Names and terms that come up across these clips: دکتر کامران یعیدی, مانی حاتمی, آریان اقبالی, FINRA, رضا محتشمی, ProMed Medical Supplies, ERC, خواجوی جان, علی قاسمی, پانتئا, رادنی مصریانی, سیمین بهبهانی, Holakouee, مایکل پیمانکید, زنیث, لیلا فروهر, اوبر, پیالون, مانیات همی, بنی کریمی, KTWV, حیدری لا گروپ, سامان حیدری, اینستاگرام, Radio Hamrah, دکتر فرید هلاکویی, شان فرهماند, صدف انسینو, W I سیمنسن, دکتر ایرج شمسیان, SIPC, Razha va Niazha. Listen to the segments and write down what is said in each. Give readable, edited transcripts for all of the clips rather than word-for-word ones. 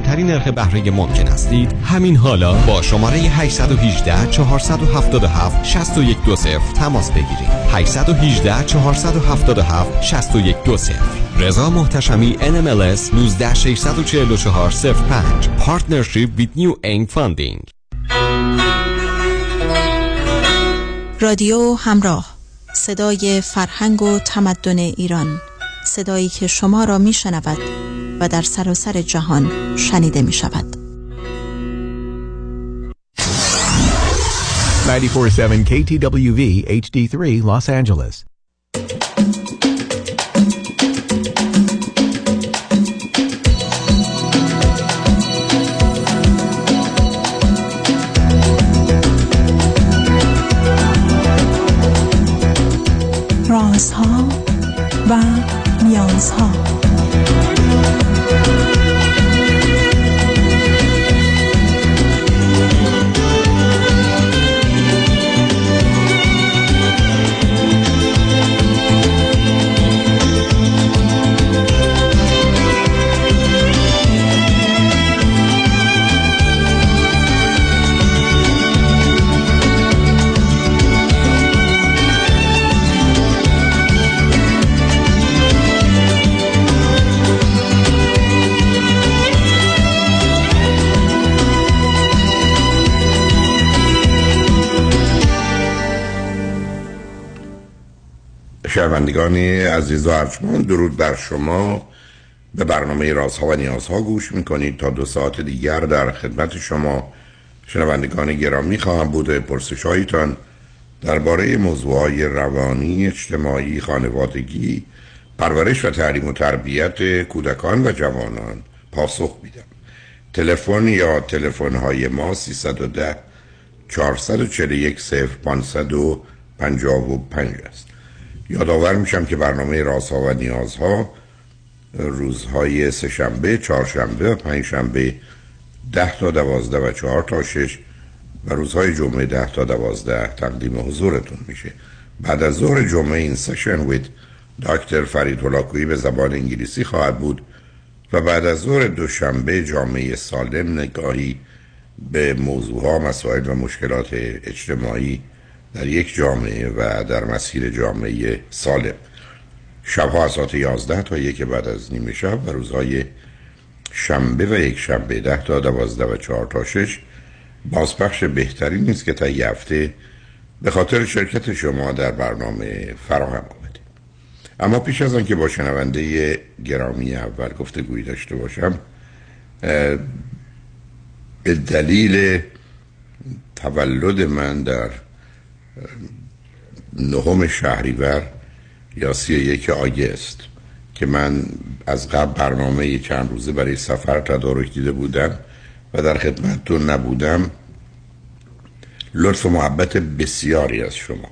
کمترین نرخ بهره ممکن هستید، همین حالا با شماره 818 477 6120 تماس بگیرید. 818 477 6120. رضا محتشمی NMLS 1644-05 Partnership with New England Funding. رادیو همراه، صدای فرهنگ و تمدن ایران، صدایی که شما را می شنود و در سراسر جهان شنیده می شود. 94.7 KTWV HD3 Los Angeles. رازها و نیازها. شنوندگان عزیز و ارجمند، درود بر شما. به برنامه رازها و نیازها گوش میکنید. تا دو ساعت دیگر در خدمت شما شنوندگان گرامی خواهم بود. پرسش‌هایتان درباره موضوعهای روانی، اجتماعی، خانوادگی، پرورش و تعلیم و تربیت کودکان و جوانان پاسخ میدم. تلفن یا تلفن‌های ما 310 441 0555 است. یادآور میشم که برنامه رازها و نیازها روزهای سه‌شنبه، چهارشنبه و پنجشنبه 10 تا 12 و 4 تا 6 و روزهای جمعه 10 تا 12 تقدیم حضورتون میشه. بعد از ظهر جمعه این سشن ویت دکتر فرید هلاکویی به زبان انگلیسی خواهد بود و بعد از ظهر دوشنبه جامعه سالم، نگاهی به موضوعها، مسائل و مشکلات اجتماعی در یک جامعه و در مسیر جامعه سالم. شبها ساعت 11 تا 1 بعد از نیمه شب و روزهای شنبه و یک شنبه 10 تا 12 و 4 تا 6 بازپخش بهترین نیست که تا یه هفته به خاطر شرکت شما در برنامه فراهم آمده. اما پیش از آن که با شنونده گرامی اول گفتگویی داشته باشم، به دلیل تولد من در 9 شهریور یا 31 آگوست که من از قبل برنامه چند روزه برای سفر تدارک دیده بودم و در خدمتتون نبودم، لطف و محبت بسیاری از شما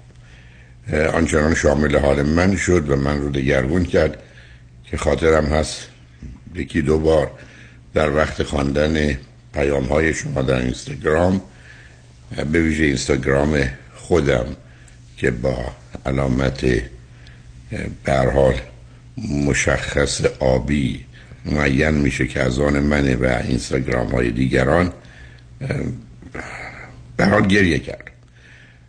آنچنان شامل حال من شد و من رو دگرگون کرد که خاطرم هست یکی دو بار در وقت خواندن پیام‌های شما در اینستاگرام، به ویژه اینستاگرام خودم که با علامت به هر حال مشخص آبی معین میشه که از آن منه و اینستاگرام های دیگران، به هر حال گریه کرد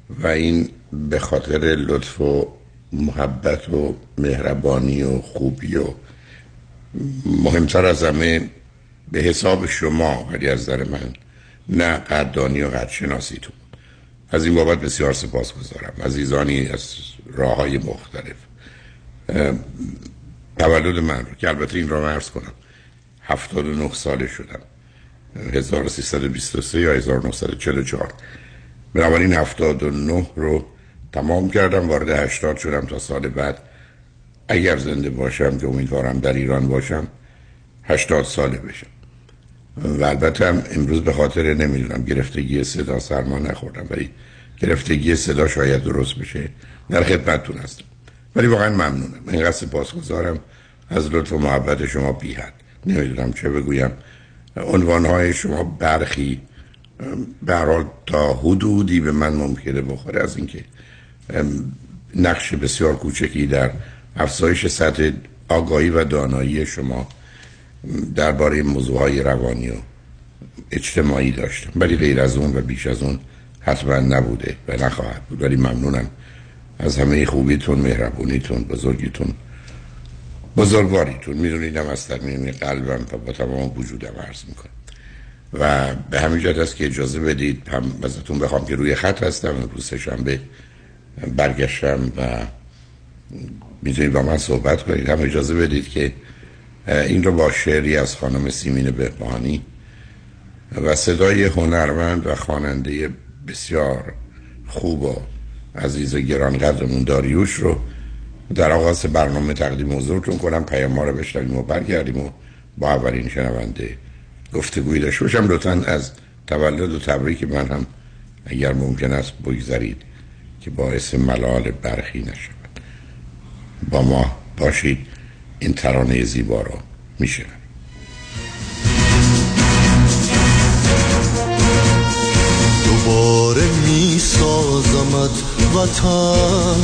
و این به خاطر لطف و محبت و مهربانی و خوبی و مهمتر از همه به حساب شما، ولی از نظر من نه، قدردانی و قدرشناسیتون. از این بابت بسیار سپاسگزارم. عزیزانی از راه‌های مختلف تولد من رو که البته این را عرض کنم 79 ساله شدم، 1323 یا 1944، بنابراین 79 رو تمام کردم، وارد 80 شدم. تا سال بعد اگر زنده باشم که امیدوارم در ایران باشم 80 ساله بشم و البته هم امروز به خاطر نمیدونم گرفتگی صدا سرما نخوردم، ولی گرفتگی صدا شاید درست بشه. در خدمتتون هستم، ولی واقعا ممنونم، اینقدر سپاسگزارم از لطف و محبت شما بی حد. نمیدونم چه بگویم. عنوانهای شما برخی به هر حال تا حدودی به من ممکنه بخوره، از اینکه نقش بسیار کوچکی در افزایش سطح آگاهی و دانایی شما درباره موضوعهای روانی و اجتماعی داشتم، ولی غیر از اون و بیش از اون حتما نبوده و نخواهد بود. ولی ممنونم از همه خوبیتون، مهربونیتون، بزرگیتون، بزرگواریتون. میدونیدم از صمیم قلبم و با تمام وجودم عرض میکنم و به همین جهت است که اجازه بدید ازتون بخوام که روی خط هستم و روز سه‌شنبه برگشتم و میتونید با من صحبت کنید. هم اجازه بدید که این رو با شعری از خانم سیمین بهبهانی و صدای هنرمند و خواننده بسیار خوب و عزیز و گرانقدرمون داریوش رو در آغاز برنامه تقدیم حضورتون کنم. پیام‌ها رو بشنویم و برگردیم و با اولین شنونده گفتگوی داشته باشم. لطفاً از تولد و تبریک من هم اگر ممکن است بگذرید که باعث ملال برخی نشود. با ما باشید، این ترانه زیبا رو میشنویم. دوباره میسازمت وطن،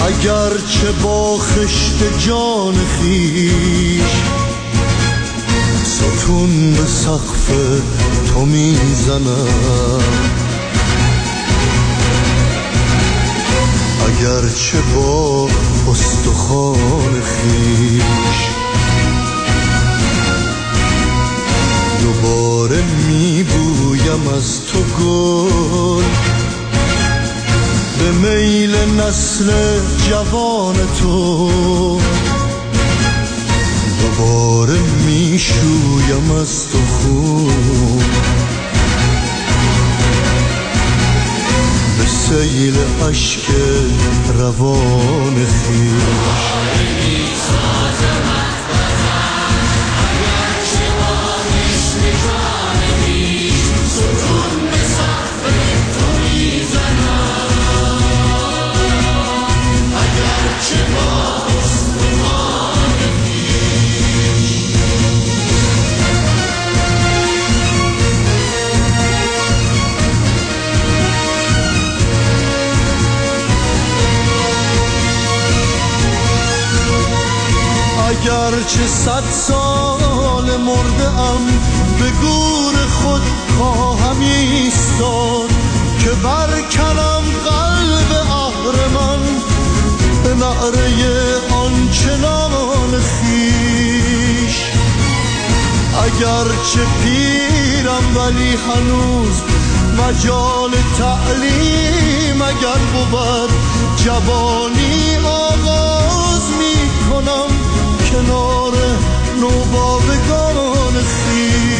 اگرچه با خشت جان خویش ستون به سقف تو میزنم، اگرچه با استخوان خویش دوباره میبویم از تو گل، به میل نسل جوان تو دوباره میشویم از تو خون، به سیل عشق روان خویش. اگرچه 100 سال مرده ام، به گور خود خواهم ایستاد که برکنم قلب اهرمن به نعره آنچنان خویش. اگرچه پیرم ولی هنوز مجال تعلیم اگر بود، جوانی آغاز میکنم کنار نوباوگان خویش.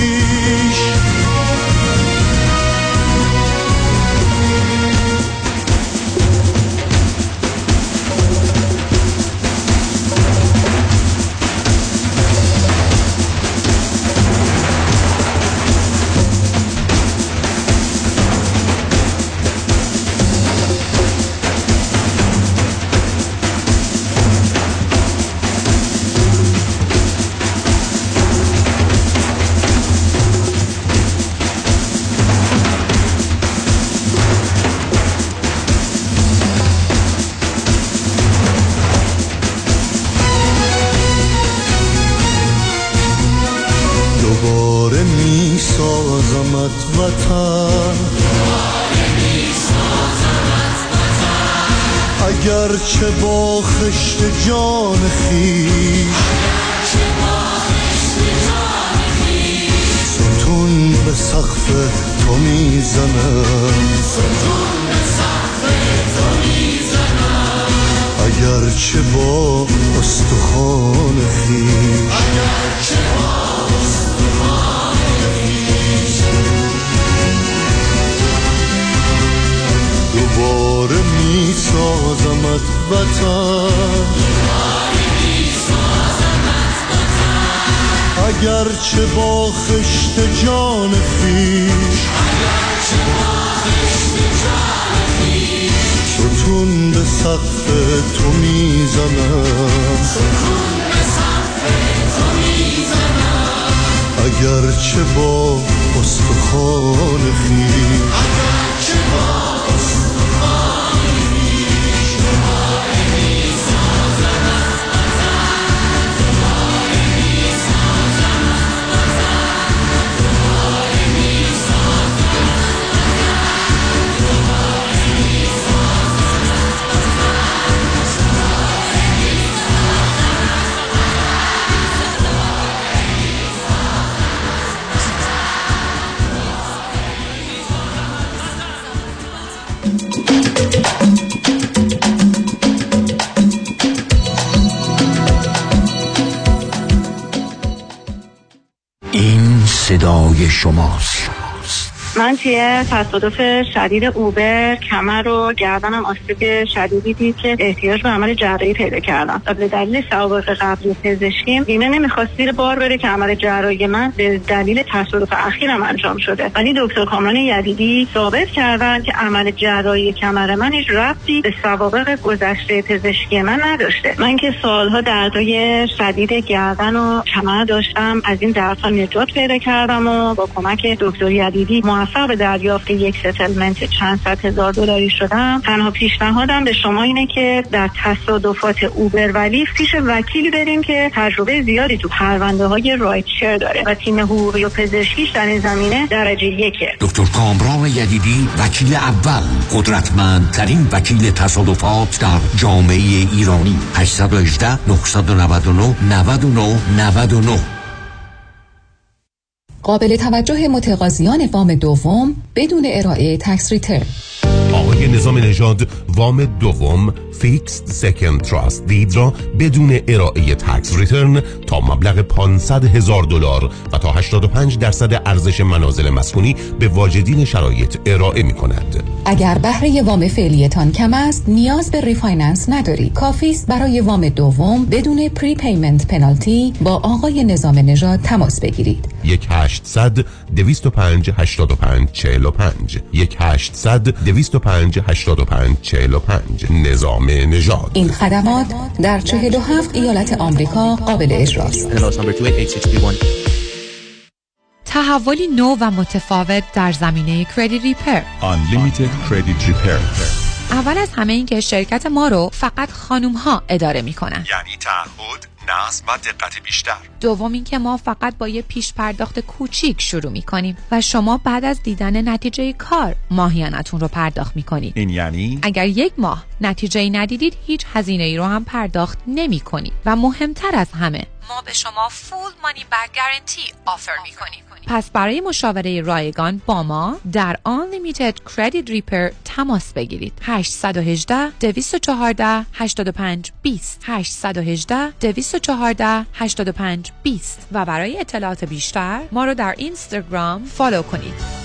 اگرچه با خشت جان خویش ستون به سقف تو میزنم، اگرچه با استخوان خویش. دوباره می سازمت وطن، اگرچه با خشت جان خویش ستون به سقف تو می زنم، اگرچه با استخوان خویش. این صدای شماست. من توی تصادف شدید اوبر کمر و گردنم آسیب شدیدی دید که احتیاج به عمل جراحی پیدا کردم. به دلیل سوابق قبلی پزشکیم بیمه نمیخواست زیر بار بره که عمل جراحی من به دلیل تصادف اخیرم انجام شده، ولی دکتر کامران یعیدی ثابت کردن که عمل جراحی کمر من هیچ ربطی به سوابق گذشته پزشکی من نداشته. من که سالها دردهای شدید گردن و کمر داشتم، از این دردها نجات پیدا کردم و با کمک دکتر یعیدی به دریافت یک ستلمنت چند صد هزار دلاری شدم. تنها پیشنهادم به شما اینه که در تصادفات اوبر و لیفت پیش وکیلی بریم که تجربه زیادی تو پرونده های رایتشر داره و تیم حقوقی و پزشکیش در این زمینه درجه یکه. دکتر کامران یعیدی وکیل اول، قدرتمندترین وکیل تصادفات در جامعه ایرانی. 818-999-9999. قابل توجه متقاضیان وام دوم بدون ارائه تکس ریترن. آقای نظام نژاد وام دوم فیکسد سکند تراست دید را بدون ارائه تکس ریترن تا مبلغ 500,000 دلار و تا 85% ارزش منازل مسکونی به واجدین شرایط ارائه می کند. اگر بهره وام فعلیتان کم است نیاز به ریفایننس نداری، کافی است برای وام دوم بدون پری پیمنت پنالتی با آقای نظام نژاد تماس بگیرید. 1-800-205-85-45 1-800-205-85-45 نظام نژاد. این خدمات در 47 ایالت آمریکا قابل اجراست. تحولی نو و متفاوت در زمینه کردیت ریپر. Unlimited Credit Repair. اول از همه این که شرکت ما رو فقط خانوم‌ها اداره می‌کنن، یعنی تعهد، نظم و دقت بیشتر. دوم این که ما فقط با یه پیش پرداخت کوچیک شروع می‌کنیم و شما بعد از دیدن نتیجه کار ماهیانتون رو پرداخت می‌کنید. این یعنی اگر یک ماه نتیجه‌ای ندیدید هیچ هزینه‌ای رو هم پرداخت نمی‌کنید و مهمتر از همه ما به شما فول مانی بک گارانتی آفر می‌کنیم. پس برای مشاوره رایگان با ما در Unlimited Credit Repair تماس بگیرید. 818-214-85-20 818-214-85-20 و برای اطلاعات بیشتر ما رو در اینستاگرام فالو کنید.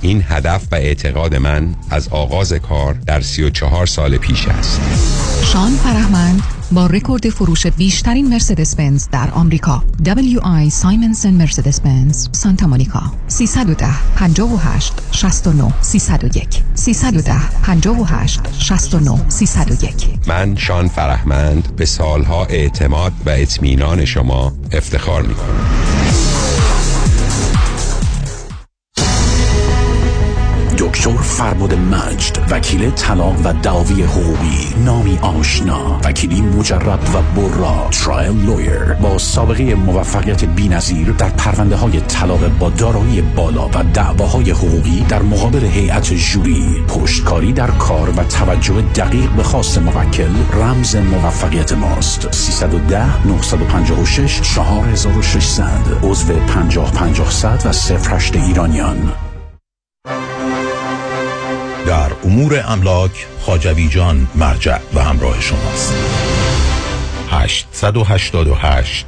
این هدف و اعتقاد من از آغاز کار در 34 سال پیش است. شان فرهماند با رکورد فروش بیشترین مرسدس بنز در آمریکا. W I سیمنسن مرسدس بنز سانتا مونیکا. 310-58-69-301 310-58-69-301. من شان فرهمند به سالها اعتماد و اطمینان شما افتخار می‌کنم. شور فربود مجد، وکیل طلاق و دعاوی حقوقی، نامی آشنا، وکیلی مجرب و برا، ترایل لویر، با سابقه موفقیت بی‌نظیر در پرونده های طلاق با دارایی بالا و دعواهای حقوقی در مقابل هیئت ژوری، پشتکاری در کار و توجه دقیق به خواست موکل رمز موفقیت ماست. 310-956-4600 عضو 50-50-100 و 08 ایرانیان. در امور املاک خواجوی جان مرجع و همراه شماست. 888-65-65-65-7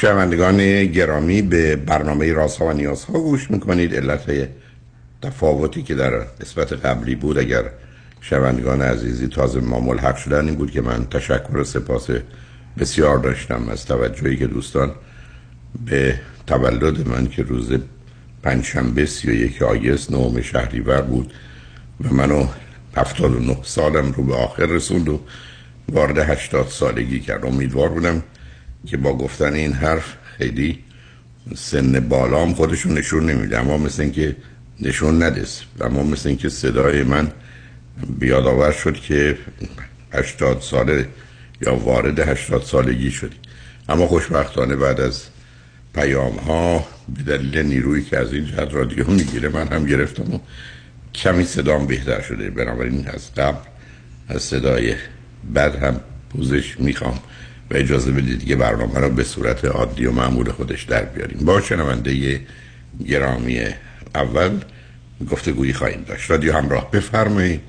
شنوندگان گرامی به برنامه رازها و نیازها گوش میکنید. علت تفاوتی که در نسبت قبلی بود، اگر شنوندگان عزیزی تازه ما ملحق شدن، این بود که من تشکر و سپاس بسیار داشتم از توجهی که دوستان به تولد من که روز پنجشنبه 31 آگوست 9 شهریور بود و منو 79 سالم رو به آخر رسوند و وارد 80 سالگی کرد. امیدوار بودم که با گفتن این حرف خیلی سن بالام خودشون نشون نمیده، اما مثل این که نشون ندست، اما مثل این که صدای من بیادآور شد که 80 ساله یا وارد 80 سالگی شدی. اما خوشبختانه بعد از پیام ها به دلیل نیرویی که از این جهت رادیو میگیره من هم گرفتم و کمی صدام بهتر شده، بنابراین از قبل از صدای بد هم پوزش میخوام و اجازه بدید که برنامه رو به صورت عادی و معمول خودش در بیاریم. با شنونده گرامی اول گفتگویی خواهیم داشت. رادیو همراه، بفرمایید.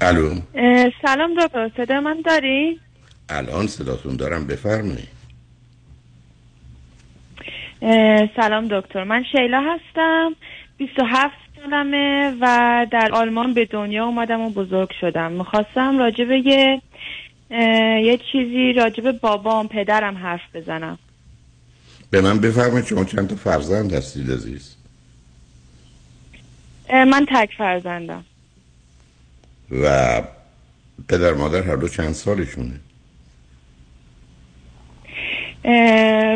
الو، سلام دکتر، صدا من داری؟ الان صداتون دارم، بفرمایید. سلام دکتر، من شیلا هستم، 27 سالمه و در آلمان به دنیا اومدم و بزرگ شدم. می‌خواستم راجب یه چیزی راجب بابام، پدرم حرف بزنم. به من بفرمایید شما چند تا فرزند هستید عزیز؟ من تک فرزندم. و پدر مادر هر دو چند سالشونه؟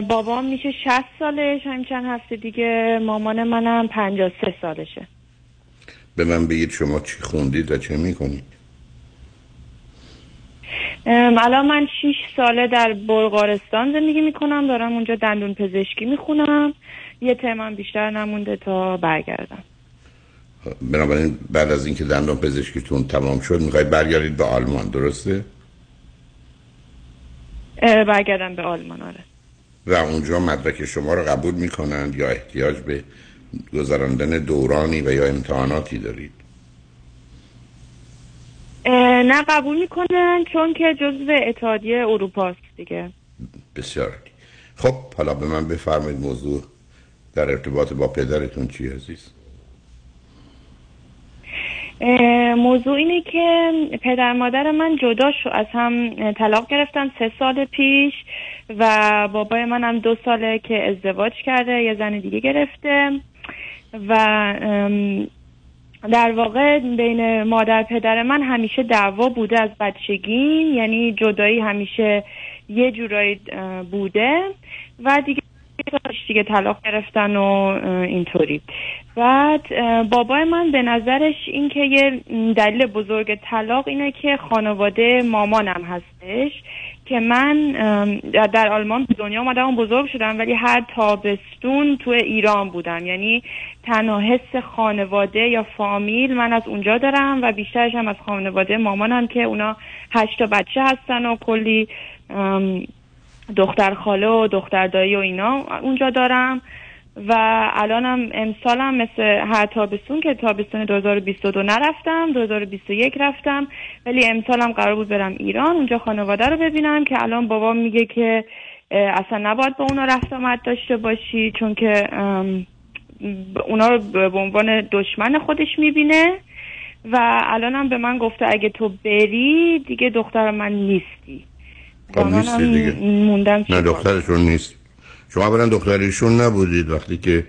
بابام میشه 60 سالش همین چند هفته دیگه، مامان منم 53 سالشه. به من بگید شما چی خوندید و چه میکنید؟ الان من 6 ساله در بلغارستان زندگی میکنم، دارم اونجا دندون پزشکی میخونم، یه ترمم بیشتر نمونده تا برگردم. بنابراین بعد از اینکه دندون پزشکیتون تمام شد میخوای برگردید به آلمان، درسته؟ برگردم به آلمان، آره. و اونجا مدرک شما رو قبول میکنند یا احتیاج به گذراندن دورانی و یا امتحاناتی دارید؟ نه، قبول میکنن چون که جزو اتحادیه اروپا است دیگه. بسیار خب، حالا به من بفرمایید موضوع در ارتباط با پدرتون چی عزیز؟ موضوع اینه که پدر مادر من جدا شد، از هم طلاق گرفتن 3 سال پیش و بابای من هم 2 ساله که ازدواج کرده، یه زن دیگه گرفته و در واقع بین مادر پدر من همیشه دعوا بوده از بچگی، یعنی جدایی همیشه یه جورایی بوده و دیگه طلاق گرفتن و اینطوری. بعد بابای من به نظرش این که یه دلیل بزرگ طلاق اینه که خانواده مامانم هستش که من در آلمان به دنیا اومدم و بزرگ شدم ولی هر تابستون تو ایران بودم، یعنی تنها حس خانواده یا فامیل من از اونجا دارم و بیشترش هم از خانواده مامانم که اونا 8 تا بچه هستن و کلی دختر خاله و دختر دایی و اینا اونجا دارم و الانم امسالم مثل هر تابستون که تابستون 2022 نرفتم، 2021 رفتم ولی امسالم قرار بود برم ایران اونجا خانواده رو ببینم که الان بابام میگه که اصلا نباید با اونا رفت آمد داشته باشی چون که اونا رو به عنوان دشمن خودش میبینه و الانم به من گفته اگه تو بری دیگه دختر من نیستی. خب نیستی دیگه، نه دخترشون نیست. شما اولا دخترشون نبودید، وقتی که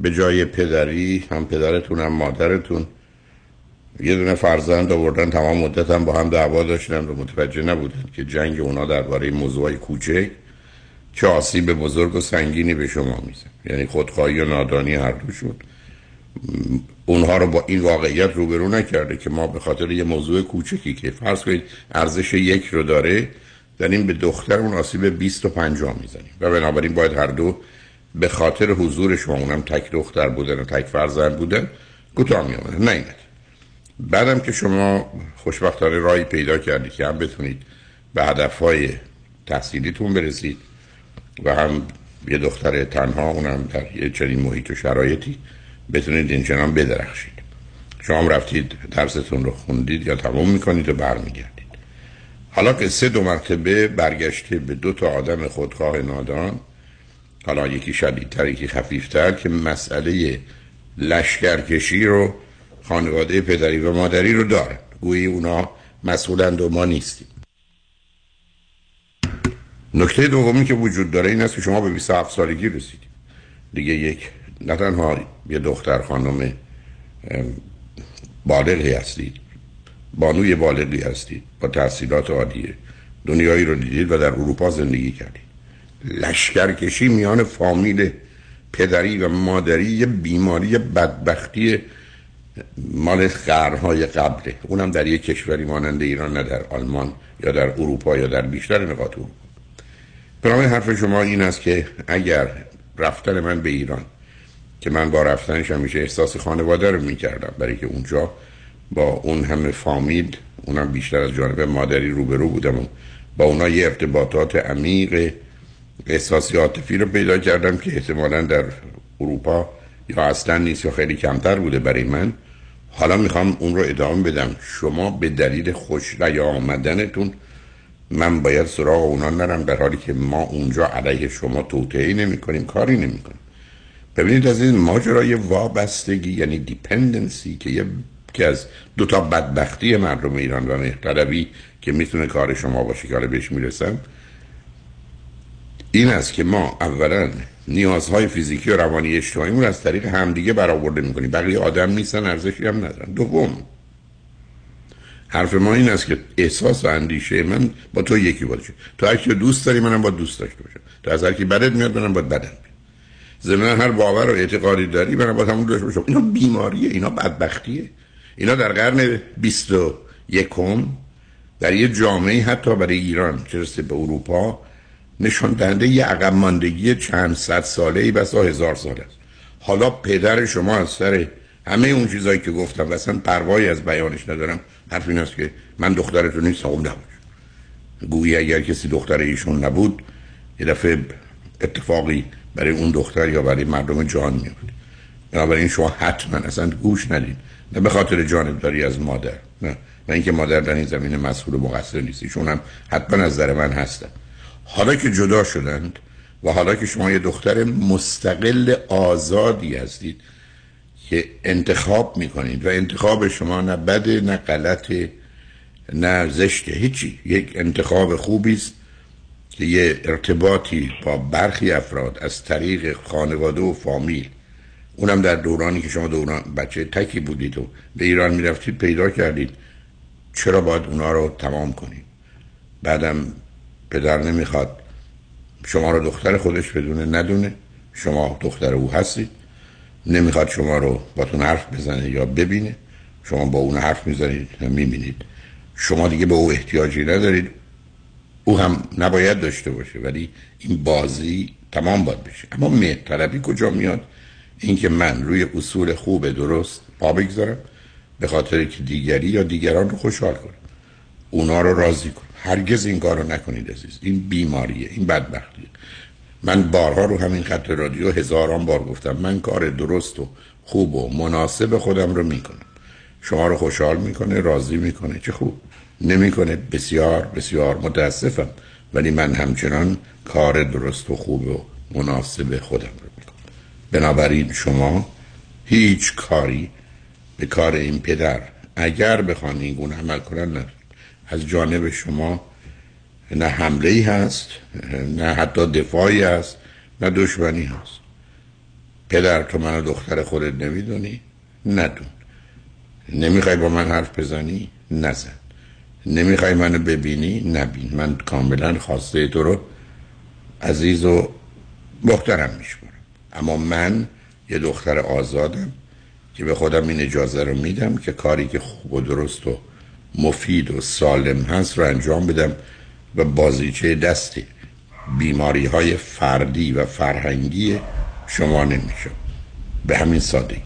به جای پدری هم پدرتون هم مادرتون یه دونه فرزند آوردن، تمام مدت هم با هم دعوا داشتن و متوجه نبودن که جنگ اونا درباره موضوعی کوچک چه آسیب بزرگ و سنگینی به شما میزنه، یعنی خودخواهی و نادانی هر دوشون اونها رو با این واقعیت روبرو نکرده که ما به خاطر یه موضوع کوچکی که فرض کنید ارزش 1 رو داره داریم به دخترمون آسیب 20 و 50 میزنیم و بنابراین باید هر دو به خاطر حضور شما، اونم تک دختر بودن و تک فرزند بودن، کوتاه میامدن. نه اینه. بعدم که شما خوشبختانه راهی پیدا کردید که هم بتونید به هدفهای تحصیلیتون برسید و هم یه دختر تنها، اونم در یه چنین محیط و شرایطی بتونید اینچنان بدرخشید. شما هم رفتید درستون رو خوندید یا تموم میکنید و برمیگردید. حالا که 3 مرتبه برگشته به 2 تا آدم خودخواه نادان، حالا یکی شدیدتر یکی خفیفتر، که مسئله لشکرکشی رو خانواده پدری و مادری رو دارن، گویی اونا مسئولند و ما نیستیم. نکته دومی که وجود داره این است که شما به 27 سالگی رسیدید دیگه، یک نه تنها یه دختر خانم بالغی هستید، بانوی بالغی هستید با تحصیلات عالیه، دنیایی رو دیدید و در اروپا زندگی کردید. لشکرکشی میان فامیل پدری و مادری یه بیماری بدبختی مال خرهای قبله، اونم در یک کشوری مانند ایران، نه در آلمان یا در اروپا یا در بیشتر نقاط اروپا. برای حرف شما این است که اگر رفتن من به ایران که من با رفتنش همیشه احساس خانواده رو میکردم، برای که اونجا با اون همه فامیل، اونم بیشتر از جانب مادری روبرو بودم و با اونا یه ارتباطات عمیق احساسی عاطفی رو پیدا کردم که احتمالاً در اروپا یا اصلا نیست یا خیلی کمتر بوده برای من. حالا میخوام اون رو ادامه بدم. شما به دلیل خوش نیامدنتون من باید سراغ اونا نرم، در حالی که ما اونجا علیه شما توطئه‌ای نمی‌کنیم، کاری نمی‌کنیم. ببینید از این ماجرای وابستگی یعنی دیپندنسی که از دو تا بدبختی مردم ایران و مهتربی که میتونه کار شما باشه که بهش میرسم، این است که ما اولا نیازهای فیزیکی و روانی اجتماعیمون از طریق همدیگه برآورده میکنیم، بقیه آدم نیستن، ارزشی هم ندارن. دوم، حرف ما این است که احساس و اندیشه من با تو یکی باشه، تو هر کی دوست داری منم با دوست داشته باشم، تو از هر کی بدت میاد منم با بدم، زمینه هر باور و اعتقادی داری منم با همون داشته باشم. اینا بیماریه، اینا بدبختیه، اینا در قرن 21 در یه جامعه حتی برای ایران چه رسه به اروپا نشان دهنده یه عقب ماندگی چند صد ساله ای بسا هزار ساله است. حالا پدر شما از سر همه اون چیزایی که گفتم و اصلا پروایی از بیانش ندارم، حرف این است که من دخترتون نیستم، اون نبود. گویی اگر کسی دختر ایشون نبود یه دفعه اتفاقی برای اون دختر یا برای مردم جهان میفته. بنابراین شما حتما اصلا گوش ندید، نه به خاطر جانبداری از مادر، نه اینکه مادر در این زمینه مسئول و مقصر نیست، ایشون هم حتما از نظر من هستن. حالا که جدا شدند و حالا که شما یه دختر مستقل آزادی هستید که انتخاب میکنید و انتخاب شما نه بده نه غلطه نه زشته، هیچی، یک انتخاب خوبی است که یه ارتباطی با برخی افراد از طریق خانواده و فامیل، اونم در دورانی که شما دوران بچه تکی بودید و به ایران میرفتید پیدا کردید، چرا باید اونا رو تمام کنید؟ بعدم پدر نمیخواد شما رو دختر خودش بدونه ندونه، شما دختر او هستید، نمیخواد شما رو باتون حرف بزنه یا ببینه، شما با اون حرف میزنید میبینید، شما دیگه به او احتیاجی ندارید، او هم نباید داشته باشه، ولی این بازی تمام باید بشه. اما مهربانی کجا میاد؟ اینکه من روی اصول خوب درست پا بگذارم به خاطر که دیگری یا دیگران رو خوشحال کنم، اونا رو راضی کنم. هرگز این کار رو نکنید عزیز، این بیماریه، این بدبختیه. من بارها رو همین خط رادیو هزاران بار گفتم، من کار درست و خوب و مناسب خودم رو میکنم، شما رو خوشحال میکنه، راضی میکنه، چه خوب، نمیکنه بسیار بسیار متاسفم، ولی من همچنان کار درست و خوب و مناسب خودم رو میکنم. بنابراین شما هیچ کاری به کار این پدر اگر بخوان این گونه عمل کنن نه از جانب شما نه حمله‌ای هست، نه حتی دفاعی هست، نه دشمنی هست. پدر تو منو دختر خودت نمیدونی؟ ندون. نمیخوای با من حرف بزنی؟ نزن. نمیخوای منو ببینی؟ نبین. من کاملا خواسته تو رو عزیز و محترم میشمارم، اما من یه دختر آزادم که به خودم این اجازه رو میدم که کاری که خوب و درست و مفید و سالم هست رو انجام بدم و بازیچه دست بیماری های فردی و فرهنگی شما نمیشم، به همین سادگی.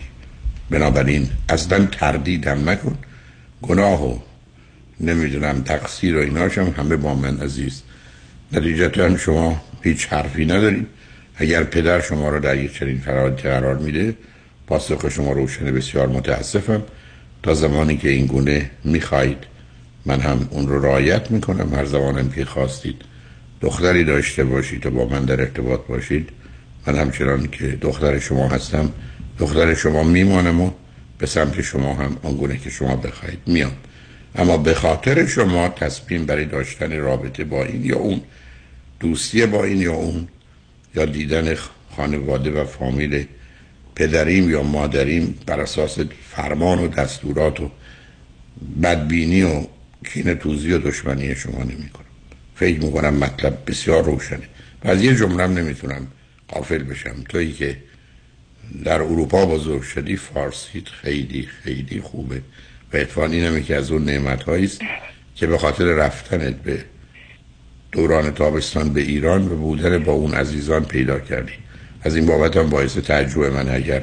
بنابراین اصلا تردیدم نکن، گناه و نمیدونم تقصیر و ایناشم همه با من عزیز. نتیجتا شما هیچ حرفی ندارید. اگر پدر شما رو در یک چنین فرایند قرار میده، پاسخ شما روشنه، بسیار متاسفم. تا زمانی که این گونه میخواید من هم اون رو رعایت میکنم. هر زمانم که خواستید دختری داشته باشید و با من در ارتباط باشید، من همچنان که دختر شما هستم دختر شما میمانم و به سمت شما هم آنگونه که شما بخواید میام. اما به خاطر شما تصمیم برای داشتن رابطه با این یا اون، دوستی با این یا اون، یا دیدن خانواده و فامیل پدریم یا مادریم بر اساس فرمان و دستورات و بدبینی و کینه توزی و دشمنی شما نمی کنم. فکر می کنم مطلب بسیار روشنه و از یه جمله نمیتونم غافل بشم. تویی که در اروپا بزرگ شدی، فارسیت خیلی خیلی خوبه و اتفاقاً اینم که از اون نعمت‌هایی است که به خاطر رفتنت به دوران تابستان به ایران و بودن با اون عزیزان پیدا کردیم. از این بابت هم باعث تعجب من اگر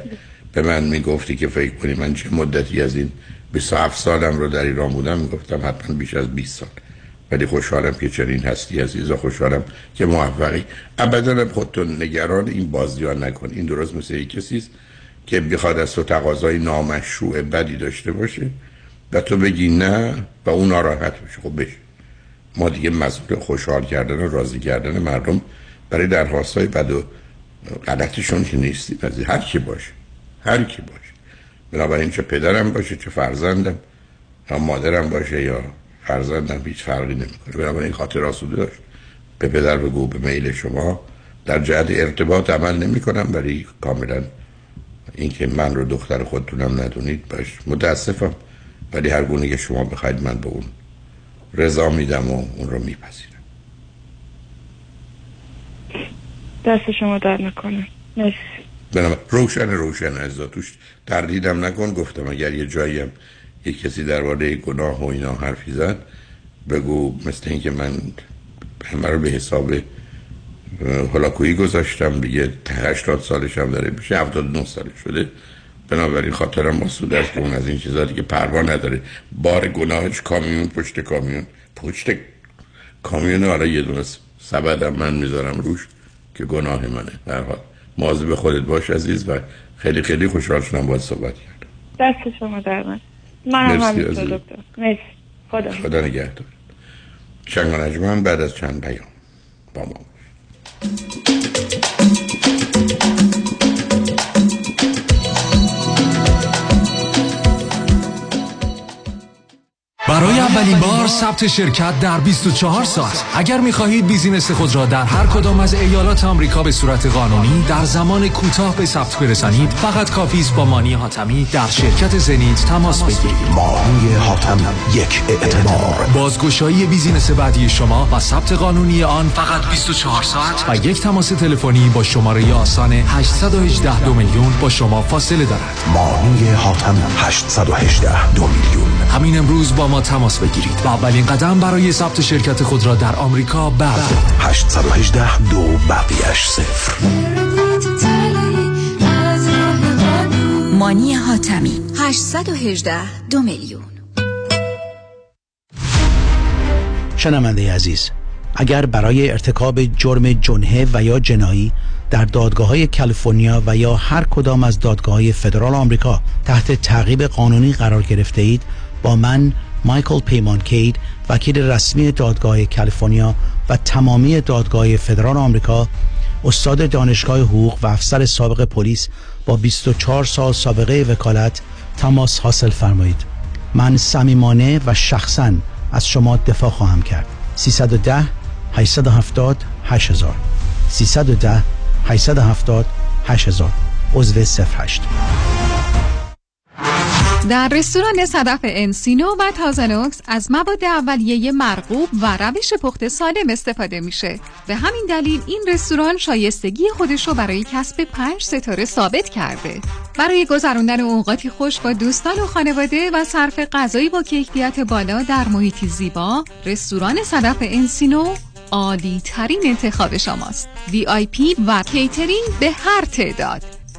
به من میگفتی که فکر کنی من چه مدتی از این 27 سالم رو در ایران بودم، میگفتم حتما بیش از 20 سال. ولی خوشحالم که چنین هستی عزیزا، خوشحالم که موفقی. ابدا خودتون نگران این بازی‌ها نکن. این درست مثل یک کسیست که بخواد از تو تقاضای نامشروع بدی داشته باشه و تو بگی نه و اون ناراحت بشه. خب بشه. ما دیگه مسئول خوشحال کردن و راضی کردن مردم برای درخواست‌های بد و غلطشون که نیستی. هر کی باشه، هر کی باشه، بنابراین چه پدرم باشه، چه فرزندم، یا مادرم باشه یا فرزندم، هیچ فرقی نمی‌کنه. بنابراین خاطر آسوده داشت. به پدر بگو به میل شما در جهت ارتباط عمل نمی‌کنم، ولی کاملا اینکه من رو دختر خودتونم ندونید باش متاسفم، ولی هر گونه که شما بخواید من به اون رضا میدم و اون رو میپذیرم. دست شما درد نکنه. مرسی. روشن عزیزا، توش تردیدم نکن. گفتم اگر یه جایی هم یه کسی درباره گناه و اینا حرفی زد، بگو مثل اینکه من همه رو به حساب هلاکویی گذاشتم. دیگه 80 سالشم داره میشه، 79 سالش شده. بنابراین خاطرم آسوده است که اون از این چیزا دیگه پروا نداره. بار گناهش پشت کامیون. حالا یه دونه سبدم من میذارم روش که گناه منه. به هر حال مواظب خودت باش عزیز و خیلی خیلی خوشحال شدم باهات صحبت کردم. دست شما در نکنه. منم همین دکتر. مرسی. خدا نگهدار. شنگان اجمن بعد از چند پیام با ما. برای اولین بار ثبت شرکت در 24 ساعت. اگر می‌خواهید بیزینس خود را در هر کدام از ایالات آمریکا به صورت قانونی در زمان کوتاه به ثبت برسانید، فقط کافی است با مانی حاتمی در شرکت زنیث تماس بگیرید. مانی حاتمی، یک اعتبار. بازگشایی بیزینس بعدی شما و ثبت قانونی آن فقط 24 ساعت و یک تماس تلفنی با شماره آسان 818 دو میلیون با شما فاصله دارد. مانی حاتمی 818 دو میلیون. همین امروز با ما تماس بگیرید و اولین قدم برای ثبت شرکت خود را در آمریکا بردارید. 818 دو بقیه‌اش صفر. مانی حاتمی 818 دو میلیون. شنونده عزیز، اگر برای ارتکاب جرم جنحه و یا جنایی در دادگاه‌های کالیفرنیا و یا هر کدام از دادگاه‌های فدرال آمریکا تحت تعقیب قانونی قرار گرفته اید، با من مایکل پیمانکید، وکیل رسمی دادگاه کالیفرنیا و تمامی دادگاه فدرال آمریکا، استاد دانشگاه حقوق و افسر سابق پلیس با 24 سال سابقه وکالت، تماس حاصل فرمایید. من صمیمانه و شخصاً از شما دفاع خواهم کرد. 310 870 8000 310 870 8000 عضو 08. در رستوران صدف انسینو و تازنوکس از مواد اولیه مرغوب و روش پخت سالم استفاده میشه. به همین دلیل این رستوران شایستگی خودش رو برای کسب 5 ستاره ثابت کرده. برای گذراندن اوقاتی خوش با دوستان و خانواده و صرف غذایی با کیفیت بالا در محیطی زیبا، رستوران صدف انسینو عالی ترین انتخاب شماست. VIP و کیترینگ به هر تعداد،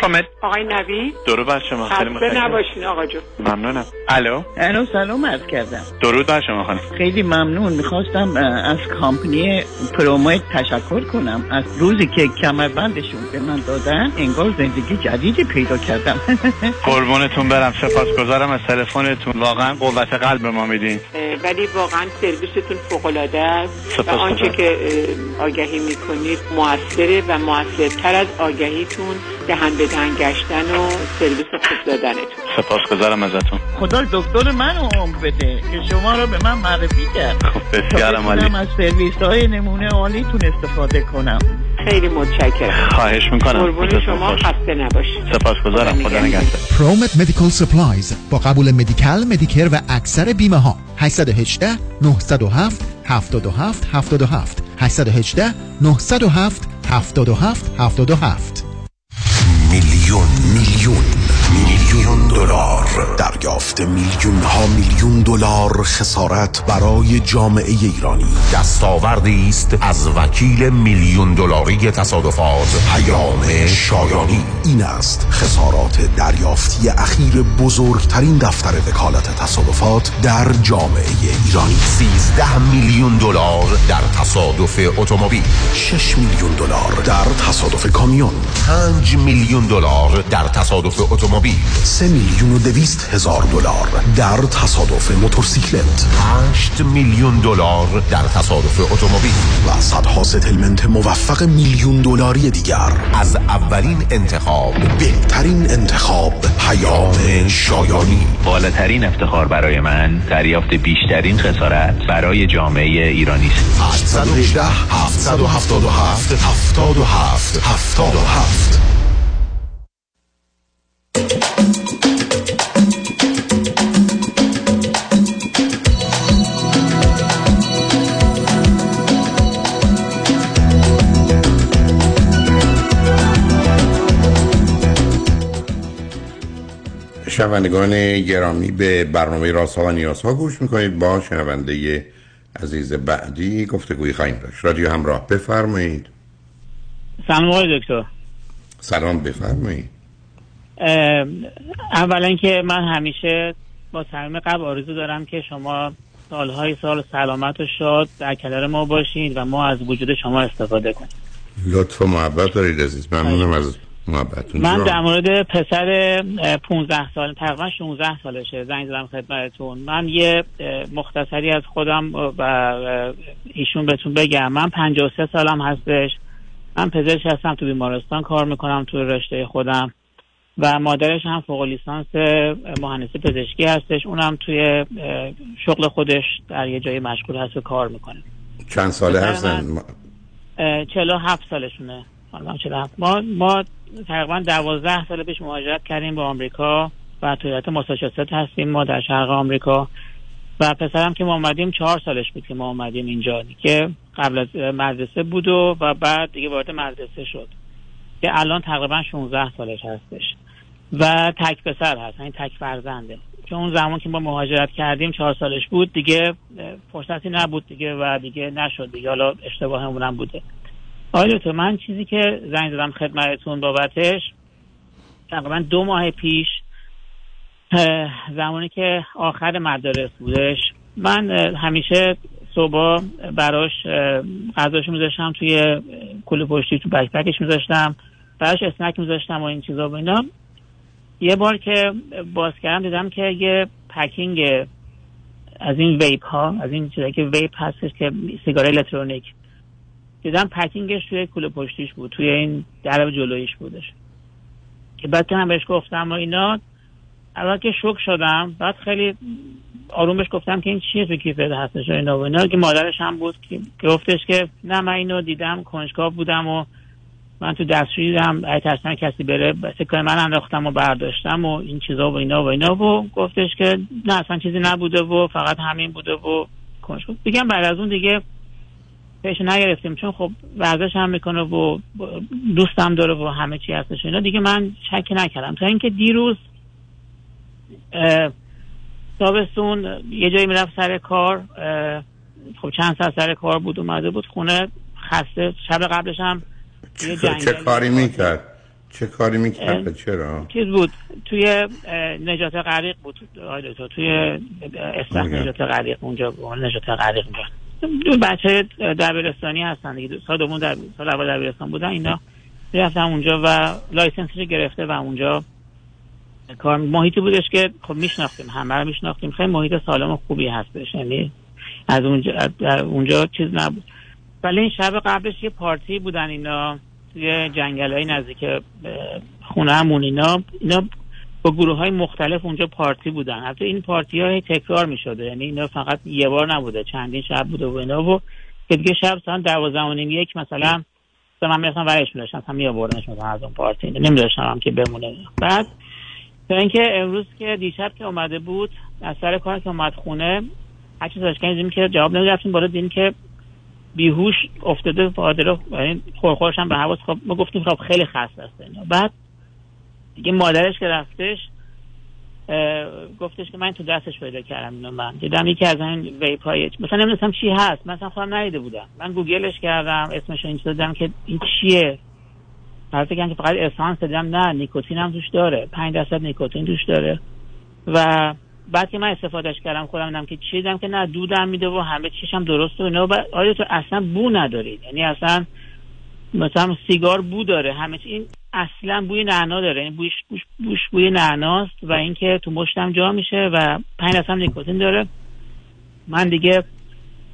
کامل آقای نوید، درود بر شما. خیلی خسته نباشین آقا جون. ممنونم. الو سلام عرض کردم. درود بر شما خانم. خیلی ممنون. میخواستم از کمپانی پرومد تشکر کنم. از روزی که کمربندشون به من دادن انگار زندگی جدیدی پیدا کردم. قربونتون برم، سپاسگزارم از تلفنتون. واقعا قوت قلب ما میدین. ولی واقعا سرویستون فوق العاده است و آنچه که آگهی میکنید موثره و موثرتر از آگاهیتون دهنده گشتن و سرویس خوب دادنتون. سپاسگزارم ازتون. خدا دکتر منو عمر بده که شما رو به من معرفی کرد. خب بسیار عالی. من از سرویس‌های نمونه عالیتون استفاده کنم. خیلی متشکرم. خواهش میکنم. قربون شما، خسته نباشید. سپاسگزارم. خدا نگهدار. ProMed Medical Supplies با قبول مدیکال، مدیکر و اکثر بیمه ها. 818 907 77 77 818 907 77 77 میلیون دلار دریافت، میلیون ها میلیون دلار خسارت برای جامعه ایرانی. دستاوردی است از وکیل میلیون دلاری تصادفات حیرام شایانی. این است خسارات دریافتی اخیر بزرگترین دفتر وکالت تصادفات در جامعه ایرانی. 13 میلیون دلار در تصادف اتومبیل، 6 میلیون دلار در تصادف کامیون، 5 میلیون دلار در تصادف اتومبیل، 3,200,000 دلار در تصادف موتورسیکلت، 8 میلیون دلار در تصادف اتومبیل و صدها ستلمنت موفق میلیون دلاری دیگر. از اولین انتخاب، بهترین انتخاب، حیام شایانی. بالاترین افتخار برای من دریافت بیشترین خسارت برای جامعه ایرانی است. 818 777 77 77 شنوندگان گرامی، به برنامه رازها و نیازها گوش میکنید. با شنونده عزیز بعدی گفتگوی خواهیم داشت. رادیو همراه، بفرمایید. سلام آقای دکتر. سلام، بفرمایید. اولا که من همیشه با صمیم قلب آرزو دارم که شما سالهای سال سلامت و شاد در کنار ما باشید و ما از وجود شما استفاده کنیم. لطف و محبت دارید عزیز. ممنونم از محبتون. من در مورد پسر 15 سال، تقریبا 16 سالشه، زنگ زدم خدمتتون. من یه مختصری از خودم و ایشون بهتون بگم. من 53 سالم هستش. من پزشک هستم، تو بیمارستان کار میکنم تو رشته خودم و مادرش هم فوق لیسانس مهندسی پزشکی هستش، اونم توی شغل خودش در یه جای مشغول هست و کار میکنه. چند ساله هستن؟ 47 سالشونه. ما تقریبا 12 سال پیش مهاجرت کردیم به آمریکا و توی ایالت ماساچوست هستیم. ما در شرق آمریکا و پسرم که ما اومدیم 4 سالش بود که ما اومدیم اینجا، که قبل از مدرسه بود و بعد دیگه وارد مدرسه شد که الان تقریبا 16 سالش هستش و تک پسر هست، یعنی تک فرزنده. چون اون زمان که ما مهاجرت کردیم 4 سالش بود، دیگه فرصتی نبود دیگه و دیگه نشد دیگه. حالا اشتباهمون هم بوده. آقای دکتر، من چیزی که زنگ زدم خدمتتون بابتش، تقریبا 2 ماه پیش زمانی که آخر مدارس بودش، من همیشه صبح براش غذاشو میذاشتم توی کوله پشتی، تو بک‌پکش میذاشتم، براش اسنک میذاشتم و این چیزا و اینا. یه بار که باز کردم دیدم که یه پکینگ از این ویپ ها، از این چیزایی که ویپ هستش که سیگار الکترونیک، دیدم پکینگش توی کوله پشتیش بود، توی این درب جلویش بودش. که بعد که من بهش گفتم و اینا، اول که شوک شدم، بعد خیلی آروم بهش گفتم که این چیه تو کیفت هستش و اینا و اینا. که مادرش هم بود که گفتش که نه من اینو دیدم، کنجکاو بودم و من تو دستشویی دیدم، اگه ترسیدم کسی بره سکه من انداختم و برداشتم و این چیزا و اینا و اینا. و گفتش که نه اصلا چیزی نبوده و فقط همین بوده و کنجکاو. میگم بعد از اون دیگه پیش نگرفتیم، چون خب ورزش هم میکنه و دوستم داره و همه چی هستش اینا، دیگه من شکی نکردم. تا اینکه دیروز تابستون یه جایی میرفت سر کار، خب چند ساعت سر کار بود، اومده بود خونه خسته. شب قبلش هم چه کاری میکرد؟ چرا؟ چیز بود توی نجات غریق بود توی استخر نجات غریق، اونجا نجات غریق بود. دو بچه دبیرستانی هستن دیگه، دومون در سال اول دبیرستان بودن اینا. رفتم اونجا و لایسنسش گرفته و اونجا کار. محیطی بودش که خب میشناختیم، همه رو میشناختیم، خیلی محیط سالم و خوبی هستش، یعنی از اونجا چیز نبود. ولی این شب قبلش یه پارتی بودن اینا توی جنگل‌های نزدیک خونه‌مون. اینا با گروه‌های مختلف اونجا پارتی بودن. البته این پارتی‌ها تکرار می‌شده، یعنی اینا فقط یه بار نبوده، چندین شب بوده و اینا. و دیگه شب ساعت 12:30 مثلا اصلا من می‌رسم ورش می‌داشتم، اصلا می‌آوردنش مثلا از اون پارتی نمی‌داشتم هم که بمونه. بعد تا اینکه امروز که دیشب که اومده بود از سر کار که اومد خونه هر چیز داشت کنیم که جواب نمی‌گرفتیم، بالا دیدیم که بیهوش افتاده پادر، یعنی خورخورش هم به حواس. خب ما گفتیم خب خیلی خسته است اینا. بعد دیگه مادرش که رفتش گفتش که من تو دستش پیدا کردم اینو، من دیدم یکی از این ویپای مثلا نمیدونستم چی هست، مثلا خودم ندیده بودم، من گوگلش کردم اسمش رو اینجا دادم که این چیه، حرف کردن که فقط اسانس، دیدم نه نیکوتین هم توش داره، 5% نیکوتین توش داره. و بعد که من استفادهش کردم خودم دیدم که چی، دیدم که نه دودم میده و همه چیش هم درسته. نه آیا تو اصلا بو ندارید، یعنی اصلا مثلا سیگار بو داره، همه چی این اصلا بوی نعنا داره، این بوش بوی نعناست و اینکه تو مشتم جا میشه و 5% نیکوتین داره. من دیگه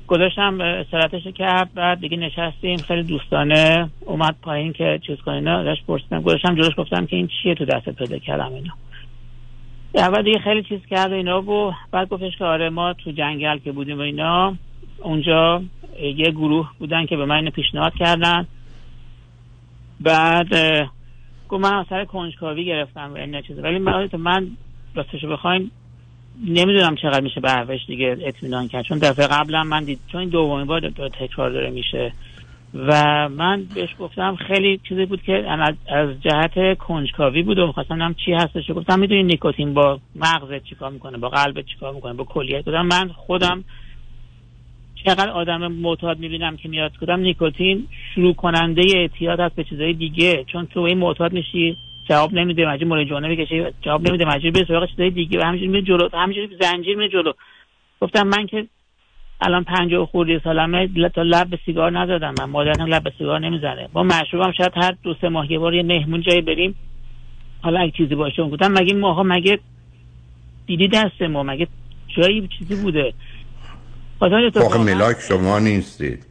گذاشتم استراحتش کرد، بعد دیگه نشستیم خیلی دوستانه، اومد پایین که چیز کنه اینا، ازش پرسیدم گذاشتم جلوش گفتم که این چیه تو دستت پیدا کردم اینا. اول دیگه خیلی چیز کرد اینا و بعد گفتش که آره ما تو جنگل که بودیم و اینا اونجا یه گروه بودن که به من پیشنهاد کردن، بعد گفت من سر کنجکاوی گرفتم و این چیزا، ولی من راستش بخوایم نمیدونم چقدر میشه به حرفش دیگه اطمینان کرد، چون دفعه قبلا من دید چون دومین بار تکرار داره میشه و من بهش گفتم خیلی چیزی بود که از جهت کنجکاوی بود و می‌خواستم ببینم چی هستش. گفتم میدونی نیکوتین با مغزت چیکار میکنه، با قلبت چیکار میکنه، با کلیت. گفتم من خودم چقدر آدم معتاد میبینم که میاد کدام نیکوتین شروع کننده اعتیاد هست به چیزای دیگه، چون تو این معتاد میشی جواب نمیده، مجبور مول جونه میکشی جواب نمیده، مجبور به سراغ چیزای دیگه و همینجوری میره جلو، همینجوری زنجیر میره جلو. گفتم من که الان 50 سالمه تا لب به سیگار نزدم، من مادرم لب به سیگار نمیزنه، با مشروبم شاید هر 2-3 ماه یه بار یه مهمون جایی بریم حالا یک چیزی باشه. گفتم مگه ماها مگه دیدی دست ما مگه جایی چیزی بوده؟ واقع ملاک شما نیستید.